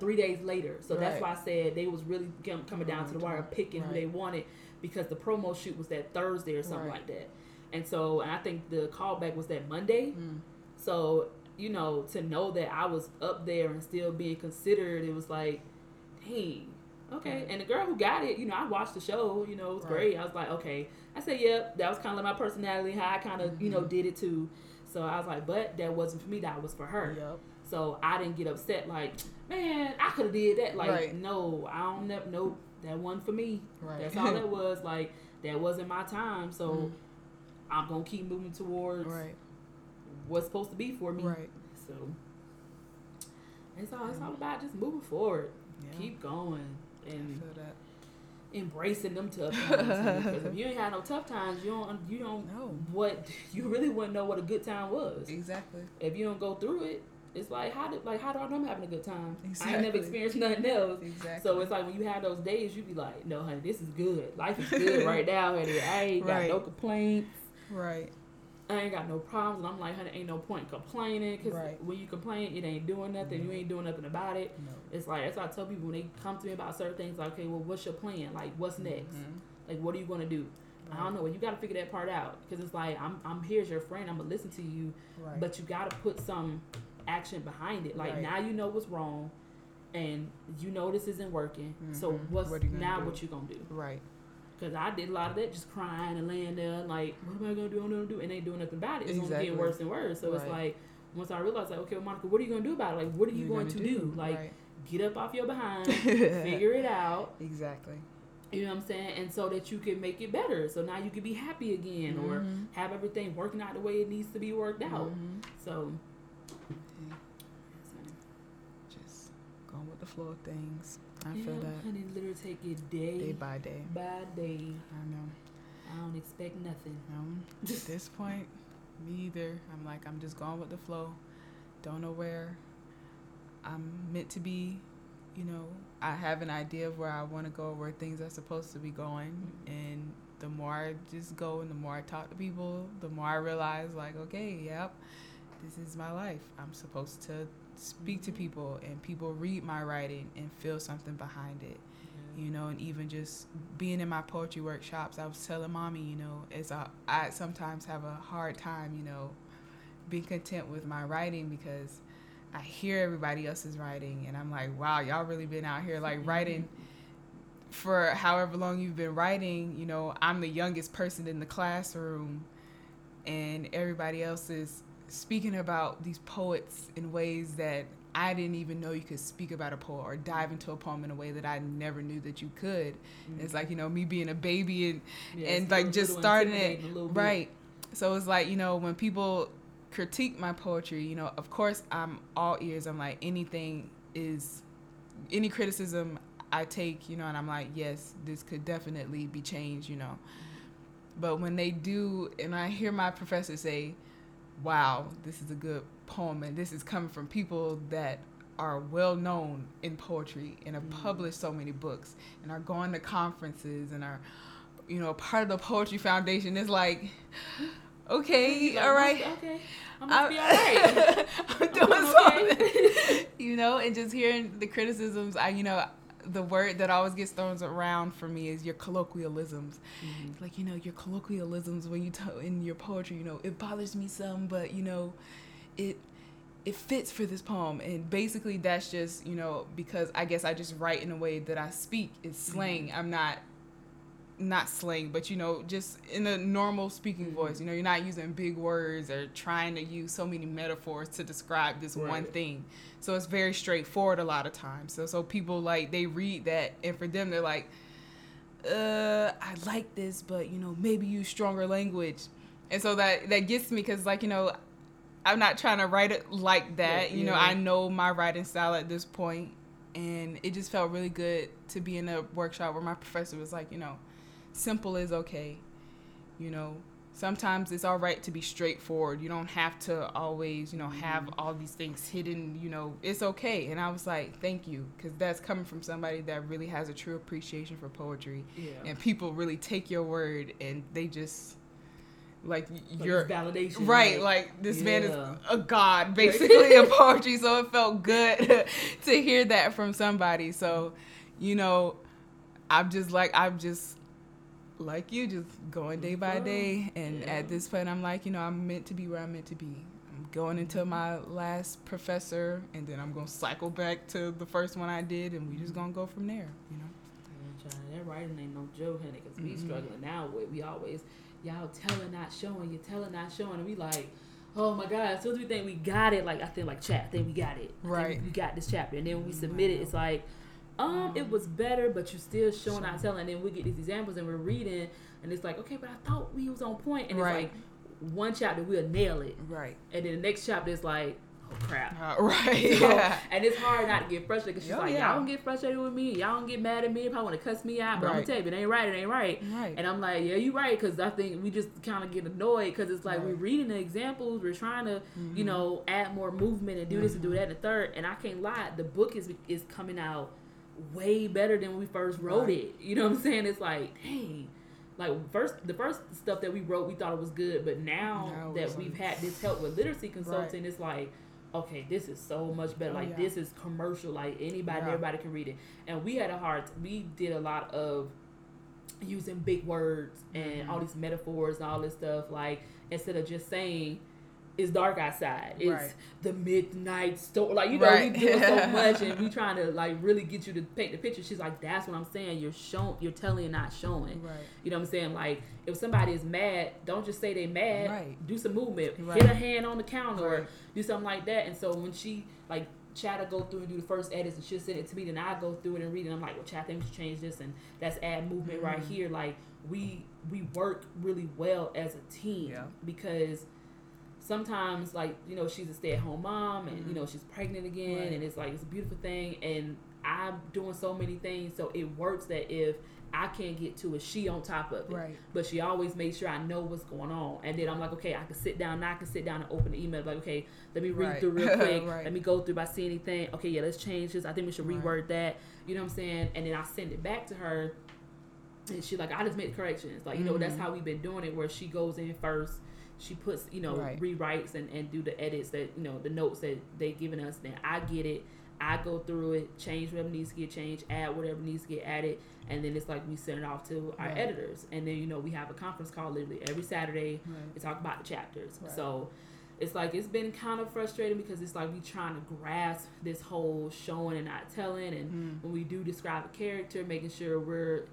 3 days later. So that's why I said they was really coming down to the wire, picking who they wanted, because the promo shoot was that Thursday or something like that. And so, and I think the callback was that Monday. So, you know, to know that I was up there and still being considered, it was like, hey, okay. And the girl who got it, you know, I watched the show, you know, it was great. I was like, okay. I said, yep, that was kind of like my personality, how I kind of, you know, did it too. So I was like, but that wasn't for me, that was for her. Yep. So I didn't get upset like, man, I could have did that. Like, no, I don't know. No, that wasn't for me. Right. That's all that was. Like, that wasn't my time. So... I'm going to keep moving towards what's supposed to be for me. Right. So, it's all about just moving forward. Yeah. Keep going. And I feel that. embracing them tough times. Because if you ain't had no tough times, you don't know what you really wouldn't know what a good time was. Exactly. If you don't go through it, it's like how do I know I'm having a good time? Exactly. I ain't never experienced nothing else. Exactly. So it's like when you have those days, you be like, no, honey, this is good. Life is good right now, honey. I ain't got no complaints. Right. I ain't got no problems, and I'm like, honey, ain't no point complaining, because when you complain, it ain't doing nothing. No. You ain't doing nothing about it. No. It's like, that's why I tell people when they come to me about certain things, like, okay, well, what's your plan? Like, what's next? Mm-hmm. Like, what are you going to do? Right. I don't know. You got to figure that part out, because it's like, I'm here as your friend. I'm going to listen to you, but you got to put some action behind it. Like, now you know what's wrong, and you know this isn't working, so what you going to do? Right. Because I did a lot of that, just crying and laying there, like, what am I going to do? I'm going to do. And ain't doing nothing about it. It's going to get worse and worse. So it's like, once I realized, like, okay, well, Monica, what are you going to do about it? Like, what are you going to do? Like, get up off your behind, figure it out. Exactly. You know what I'm saying? And so that you can make it better. So now you can be happy again or have everything working out the way it needs to be worked out. Mm-hmm. So, just going with the flow of things. I feel that. Honey, literally take it day by day. By day. I know. I don't expect nothing. No. At this point, me either. I'm like, I'm just going with the flow. Don't know where I'm meant to be. You know, I have an idea of where I want to go, where things are supposed to be going. Mm-hmm. And the more I just go and the more I talk to people, the more I realize, like, okay, yep, this is my life. I'm supposed to speak to people, and people read my writing and feel something behind it, you know. And even just being in my poetry workshops, I was telling mommy, you know, I sometimes have a hard time, you know, being content with my writing, because I hear everybody else's writing, and I'm like, wow, y'all really been out here, like, writing for however long you've been writing, you know. I'm the youngest person in the classroom, and everybody else is speaking about these poets in ways that I didn't even know you could speak about a poet or dive into a poem in a way that I never knew that you could. Mm-hmm. It's like, you know, me being a baby and like just starting it. Right. So it's like, you know, when people critique my poetry, you know, of course I'm all ears. I'm like, any criticism I take, you know, and I'm like, yes, this could definitely be changed, you know. But when they do, and I hear my professor say, wow, this is a good poem, and this is coming from people that are well known in poetry and have published so many books and are going to conferences and are, you know, part of the Poetry Foundation. It's like, okay, all right, okay, I'm gonna be all right. I'm doing something, you know. And just hearing the criticisms, you know, the word that always gets thrown around for me is your colloquialisms. Mm-hmm. Like, you know, your colloquialisms when you in your poetry, you know, it bothers me some, but, you know, it fits for this poem. And basically that's just, you know, because I guess I just write in a way that I speak. It's slang. Mm-hmm. I'm not slang, but, you know, just in a normal speaking voice. You know, you're not using big words or trying to use so many metaphors to describe this one thing. So it's very straightforward a lot of times. So people, like, they read that, and for them they're like, I like this, but, you know, maybe use stronger language. And so that gets me, because, like, you know, I'm not trying to write it like that. You know, I know my writing style at this point, and it just felt really good to be in a workshop where my professor was like, you know, simple is okay. You know, sometimes it's all right to be straightforward. You don't have to always, you know, have all these things hidden. You know, it's okay. And I was like, thank you, because that's coming from somebody that really has a true appreciation for poetry. Yeah. And people really take your word, and they just, like, your validation. Right. Like, this man is a god, basically, in poetry. So it felt good to hear that from somebody. So, you know, I'm just like you, just going day by day. And at this point, I'm like, you know, I'm meant to be where I'm meant to be. I'm going into my last professor, and then I'm going to cycle back to the first one I did, and we just going to go from there, you know. That writing ain't no joke, honey, because we struggling now with, we always, y'all telling, not showing, you telling, not showing, and we like, oh my God, as soon as we think we got it, like, I think we got it. Right. We got this chapter. And then when we submit it, it's like, it was better, but you still showing, not telling. And then we get these examples, and we're reading, and it's like, okay, but I thought we was on point. And it's like, one chapter, we'll nail it. Right. And then the next chapter is like, oh crap. Right. So, yeah. And it's hard not to get frustrated because she's y'all don't get frustrated with me. Y'all don't get mad at me. They probably want to cuss me out. But I'm going to tell you, it ain't right. It ain't right. And I'm like, yeah, you right. Because I think we just kind of get annoyed because it's like we're reading the examples. We're trying to, you know, add more movement and do this and do that and the third. And I can't lie. The book is coming out way better than when we first wrote it. You know what I'm saying? It's like, dang. Like, the first stuff that we wrote, we thought it was good. But now that we've had this help with literacy consulting, it's like, okay, this is so much better. Like, this is commercial. Like, anybody, everybody can read it. And we had a hard... We did a lot of using big words and all these metaphors and all this stuff. Like, instead of just saying... It's dark outside. It's the midnight storm. Like, you know, we doing so much and we trying to, like, really get you to paint the picture. She's like, that's what I'm saying. You're telling and not showing. Right. You know what I'm saying? Like, if somebody is mad, don't just say they mad. Right. Do some movement. Right. Hit a hand on the counter or do something like that. And so when she, like, Chad will go through and do the first edits and she'll send it to me. Then I go through it and read it. I'm like, well, Chad, I think we should change this. And that's add movement right here. Like, we work really well as a team because... Sometimes, like, you know, she's a stay-at-home mom and, you know, she's pregnant again and it's like, it's a beautiful thing and I'm doing so many things, so it works that if I can't get to it, she on top of it. Right. But she always makes sure I know what's going on. And then I'm like, okay, I can sit down and open the email. Like, okay, let me read through real quick. Let me go through if I see anything. Okay, yeah, let's change this. I think we should reword that. You know what I'm saying? And then I send it back to her and she like, I just made the corrections. Like, you know, that's how we've been doing it where she goes in first. She puts, you know, rewrites and do the edits that, you know, the notes that they given us. Then I get it. I go through it, change whatever needs to get changed, add whatever needs to get added. And then it's like we send it off to our editors. And then, you know, we have a conference call literally every Saturday to talk about the chapters. Right. So it's like it's been kind of frustrating because it's like we trying to grasp this whole showing and not telling. And when we do describe a character, making sure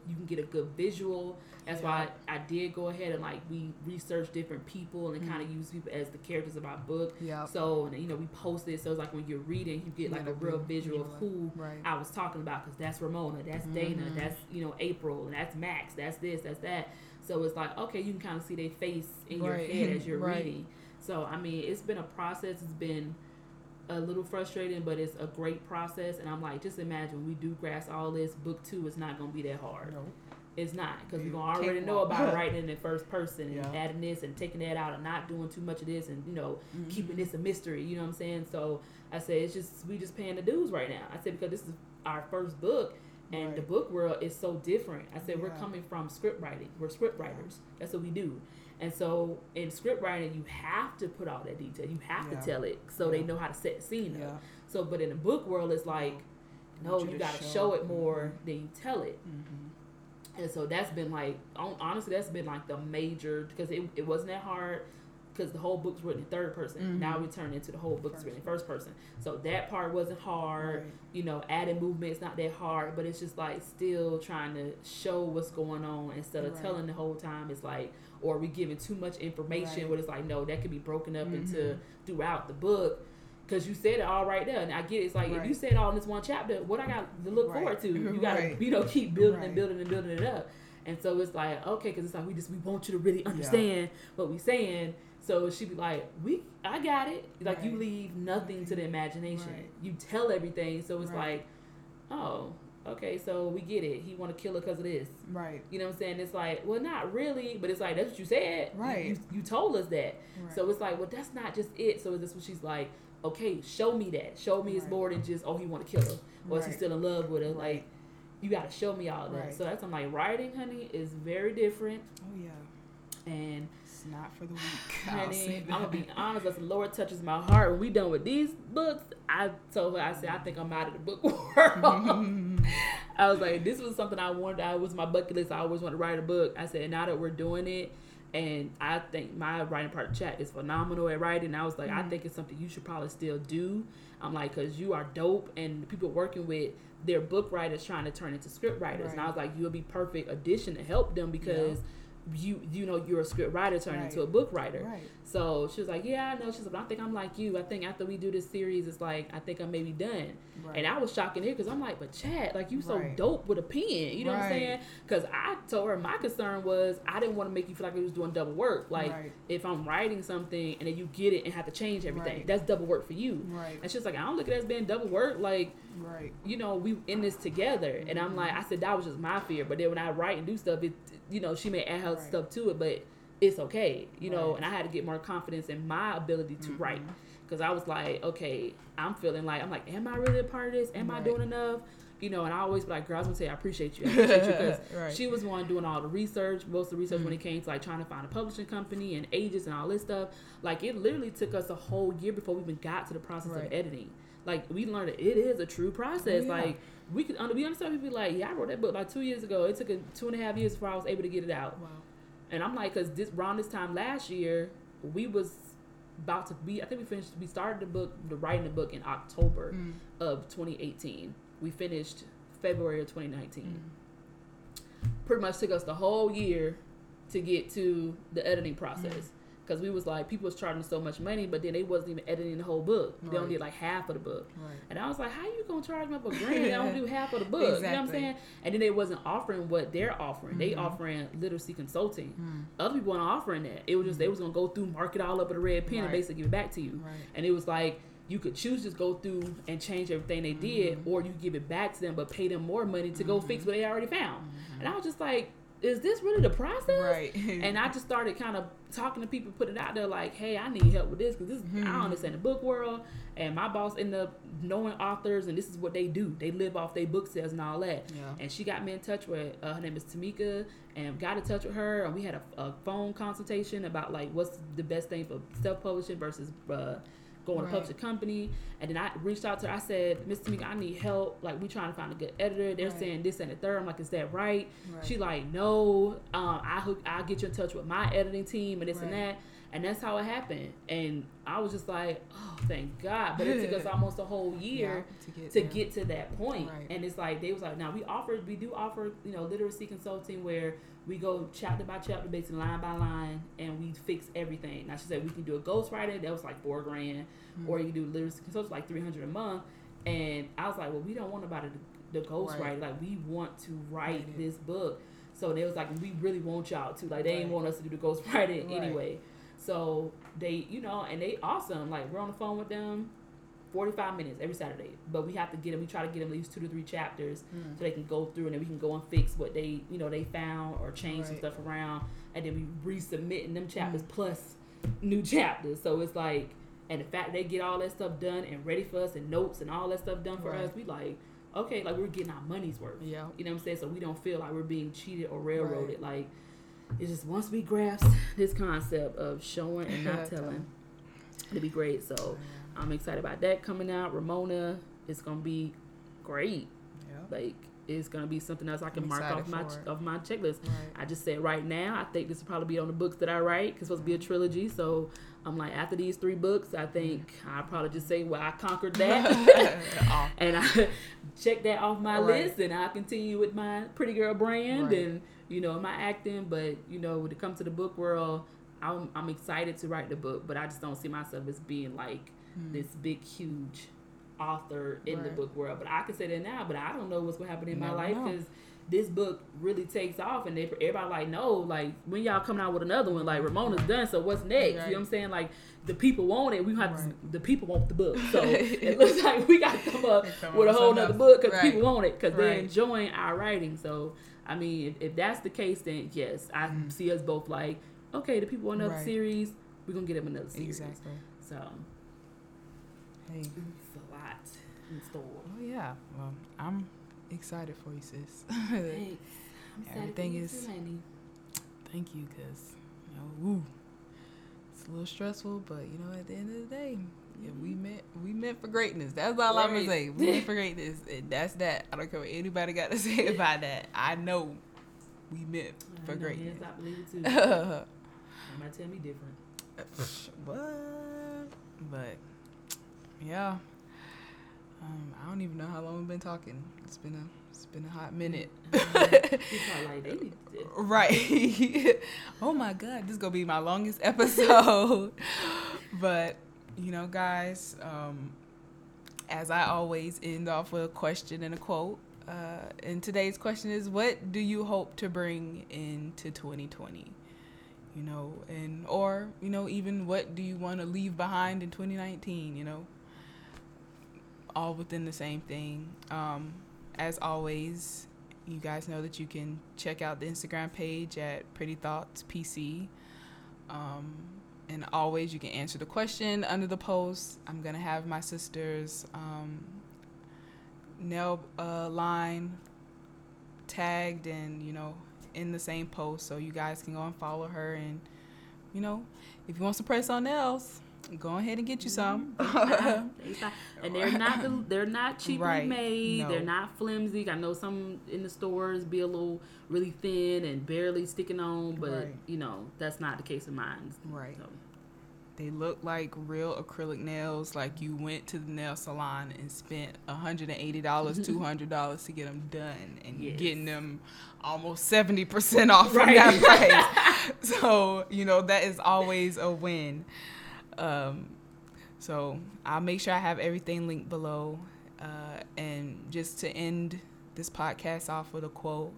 you can get a good visual. That's why I did go ahead and, like, we researched different people and kind of use people as the characters of our book. Yep. So, and, you know, we posted. So it's like when you're reading, you get, like, a real visual of who I was talking about. Because that's Ramona. That's Dana. That's, you know, April. And that's Max. That's this. That's that. So it's like, okay, you can kind of see their face in your head as you're reading. So, I mean, it's been a process. It's been a little frustrating, but it's a great process. And I'm like, just imagine we do grasp all this. Book 2 is not going to be that hard. No. It's not, because we're going to already know about writing in the first person and adding this and taking that out and not doing too much of this and, you know, keeping this a mystery. You know what I'm saying? So I said, it's just, we just paying the dues right now. I said, because this is our first book and the book world is so different. I said, we're coming from script writing. We're script writers. That's what we do. And so in script writing, you have to put all that detail. You have to tell it so they know how to set the scene up. So, but in the book world, it's like, no, you got to show it more than you tell it. Mm-hmm. And so that's been like, honestly, that's been like the major, because it wasn't that hard, because the whole book's written in third person. Mm-hmm. Now we turn into the whole book's written in first person. So that part wasn't hard. Right. You know, adding movement's not that hard, but it's just like still trying to show what's going on instead of telling the whole time. It's like, or we giving too much information where it's like, no, that could be broken up into throughout the book. Because you said it all right there. And I get it. It's like, if you said it all in this one chapter, what I got to look forward to? You got to, you know, keep building and building and building it up. And so it's like, okay, because it's like, we want you to really understand what we're saying. So she'd be like, I got it. Like, you leave nothing to the imagination. Right. You tell everything. So it's like, oh, okay, so we get it. He want to kill her because of this. Right. You know what I'm saying? It's like, well, not really, but it's like, that's what you said. Right. You told us that. Right. So it's like, well, that's not just it. So this is what she's like, okay, show me that. Show me it's more than just, oh, he want to kill her. Or is he still in love with her? Like, you got to show me all that. So that's, I'm like, writing, honey, is very different. Oh, yeah. And it's not for the weak. Honey, I'm going to be honest, as the Lord touches my heart, when we done with these books, I told her, I said, I think I'm out of the book world. I was like, this was something I wanted. It was my bucket list. I always wanted to write a book. I said, now that we're doing it, and I think my writing part of chat is phenomenal at writing. I was like, I think it's something you should probably still do. I'm like, because you are dope. And the people working with their book writers trying to turn into script writers. Right. And I was like, you'll be perfect addition to help them because you know you're a script writer turned into a book writer. So she was like, yeah, I know. She's like, I think I'm like you. I think after we do this series, it's like I think I'm maybe done. And I was shocked in here because I'm like, but Chad, like you so dope with a pen. You know what I'm saying? Because I told her my concern was I didn't want to make you feel like I was doing double work. Like if I'm writing something and then you get it and have to change everything, that's double work for you. And she's like, I don't look at it as being double work. Like you know, we in this together. And I'm like, I said that was just my fear. But then when I write and do stuff, it you know, she may add her stuff to it, but it's okay, you know. And I had to get more confidence in my ability to write, because I was like, okay, I'm feeling like, I'm like, am I really a part of this? Am I doing enough? You know, and I always be like, girl, I was going to say, I appreciate you, because she was the one doing all the research, most of the research when it came to, like, trying to find a publishing company and agents and all this stuff. Like, it literally took us a whole year before we even got to the process of editing. Like, we learned that it is a true process. Like, we understand people be like, yeah, I wrote that book about 2 years ago. It took 2.5 years before I was able to get it out. And I'm like, because around this time last year, we was about to be, I think we started the book, writing the book in October of 2018. We finished February of 2019. Pretty much took us the whole year to get to the editing process. Because we was like, people was charging so much money, but then they wasn't even editing the whole book. They only did like half of the book. And I was like, how you going to charge me up a grand? They don't do half of the book. You know what I'm saying? And then they wasn't offering what they're offering. They offering literacy consulting. Other people weren't offering that. It was just, they was going to go through, mark it all up with a red pen and basically give it back to you. And it was like, you could choose to go through and change everything they did, or you give it back to them, but pay them more money to go fix what they already found. And I was just like, is this really the process? And I just started kind of talking to people, putting it out there like, hey, I need help with this, because this I don't understand the book world, and my boss ended up knowing authors, and this is what they do. They live off their book sales and all that. And she got me in touch with, her name is Tamika, and got in touch with her, and we had a phone consultation about like what's the best thing for self-publishing versus going to publish a company. And then I reached out to her. I said, Miss Tamika, I need help. Like, we trying to find a good editor. They're saying this and the third. I'm like, is that right? She like, no. I'll get you in touch with my editing team and this and that. And that's how it happened. And I was just like, oh, thank God. But it took us almost a whole year to get to that point. And it's like, they was like, now we do offer, you know, literacy consulting, where we go chapter by chapter, basically line by line, and we fix everything. Now she said we can do a ghostwriter, that was like $4,000, or you can do literacy consulting, like $300 a month. And I was like, well, we don't want nobody the ghostwriter. Like, we want to write this book. So they was like, we really want y'all to. Like, they ain't want us to do the ghostwriting anyway. So they, you know, and they awesome. Like, we're on the phone with them 45 minutes every Saturday, but we have to get them, we try to get them at least 2 to 3 chapters so they can go through, and then we can go and fix what they, you know, they found, or change some stuff around, and then we resubmitting them chapters plus new chapters. So it's like, and the fact they get all that stuff done and ready for us, and notes and all that stuff done for us, we like, okay, like, we're getting our money's worth. You know what I'm saying? So we don't feel like we're being cheated or railroaded. Like, it's just, once we grasp this concept of showing and not telling, it'll be great. So I'm excited about that coming out. Ramona is going to be great. Like, it's going to be something else I can mark off my checklist. I just said right now, I think this will probably be on the books that I write, because it's supposed to be a trilogy. So I'm like, after these 3 books, I think I'll probably just say, well, I conquered that. And I check that off my list, and I'll continue with my Pretty Girl brand and, you know, my acting. But, you know, when it comes to the book world, I'm excited to write the book, but I just don't see myself as being like this big, huge author in the book world. But I can say that now, but I don't know what's going to happen in my life, because this book really takes off, and everybody like, no, like, when y'all coming out with another one? Like, Ramona's done, so what's next? You know what I'm saying? Like, the people want it. We have to, the people want the book, so it looks like we got to come up with a whole nother book, because people want it, because they're enjoying our writing. So I mean, if that's the case, then yes, I see us both like, okay, the people want another series, we're gonna get them another series. So it's a lot in store. Oh yeah, well, I'm excited for you, sis. Thanks. Everything is. Thank you, cause you know, it's a little stressful, but you know, at the end of the day, we meant for greatness. That's all I'm gonna say. We meant for greatness, and that's that. I don't care what anybody got to say about that. I know we meant for greatness. Yes, I believe it too. Somebody tell me different. What? But yeah. I don't even know how long we've been talking. It's been a it's been a hot minute. Right. Oh my God, this is gonna be my longest episode. But you know, guys, as I always end off with a question and a quote. And today's question is, what do you hope to bring into 2020? You know, and or, you know, even what do you want to leave behind in 2019, you know? All within the same thing. As always, you guys know that you can check out the Instagram page at Pretty Thoughts PC. And always you can answer the question under the post. I'm going to have my sister's nail line tagged and, you know, in the same post. So you guys can go and follow her. And, you know, if you want some press on nails, go ahead and get you some. And they're not cheaply made. No. They're not flimsy. I know some in the stores be a little really thin and barely sticking on, but you know, that's not the case of mine. Right. So. They look like real acrylic nails. Like you went to the nail salon and spent $180, $200 to get them done, and you're getting them almost 70% off from that price. So you know that is always a win. So I'll make sure I have everything linked below. And just to end this podcast off with a quote,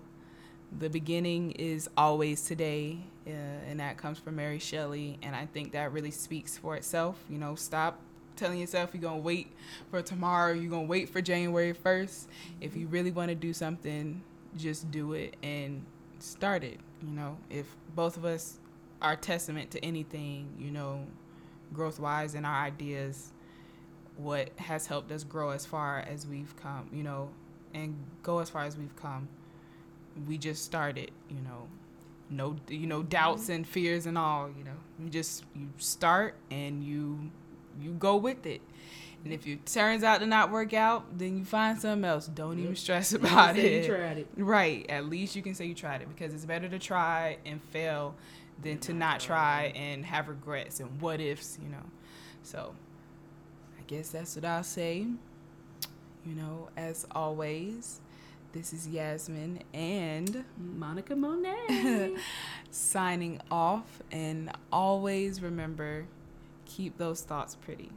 the beginning is always today. And that comes from Mary Shelley. And I think that really speaks for itself. You know, stop telling yourself you're going to wait for tomorrow. You're going to wait for January 1st. If you really want to do something, just do it and start it. You know, if both of us are testament to anything, you know, growth-wise and our ideas, what has helped us grow as far as we've come, you know, and go as far as we've come. We just started, you know, no doubts and fears and all, you know. You start and you go with it. And if it turns out to not work out, then you find something else. Don't even stress about it. You tried it. Right. At least you can say you tried it, because it's better to try and fail than to not try and have regrets and what ifs, you know. So I guess that's what I'll say. You know, as always, this is Yasmin and Monica Monet signing off. And always remember, keep those thoughts pretty.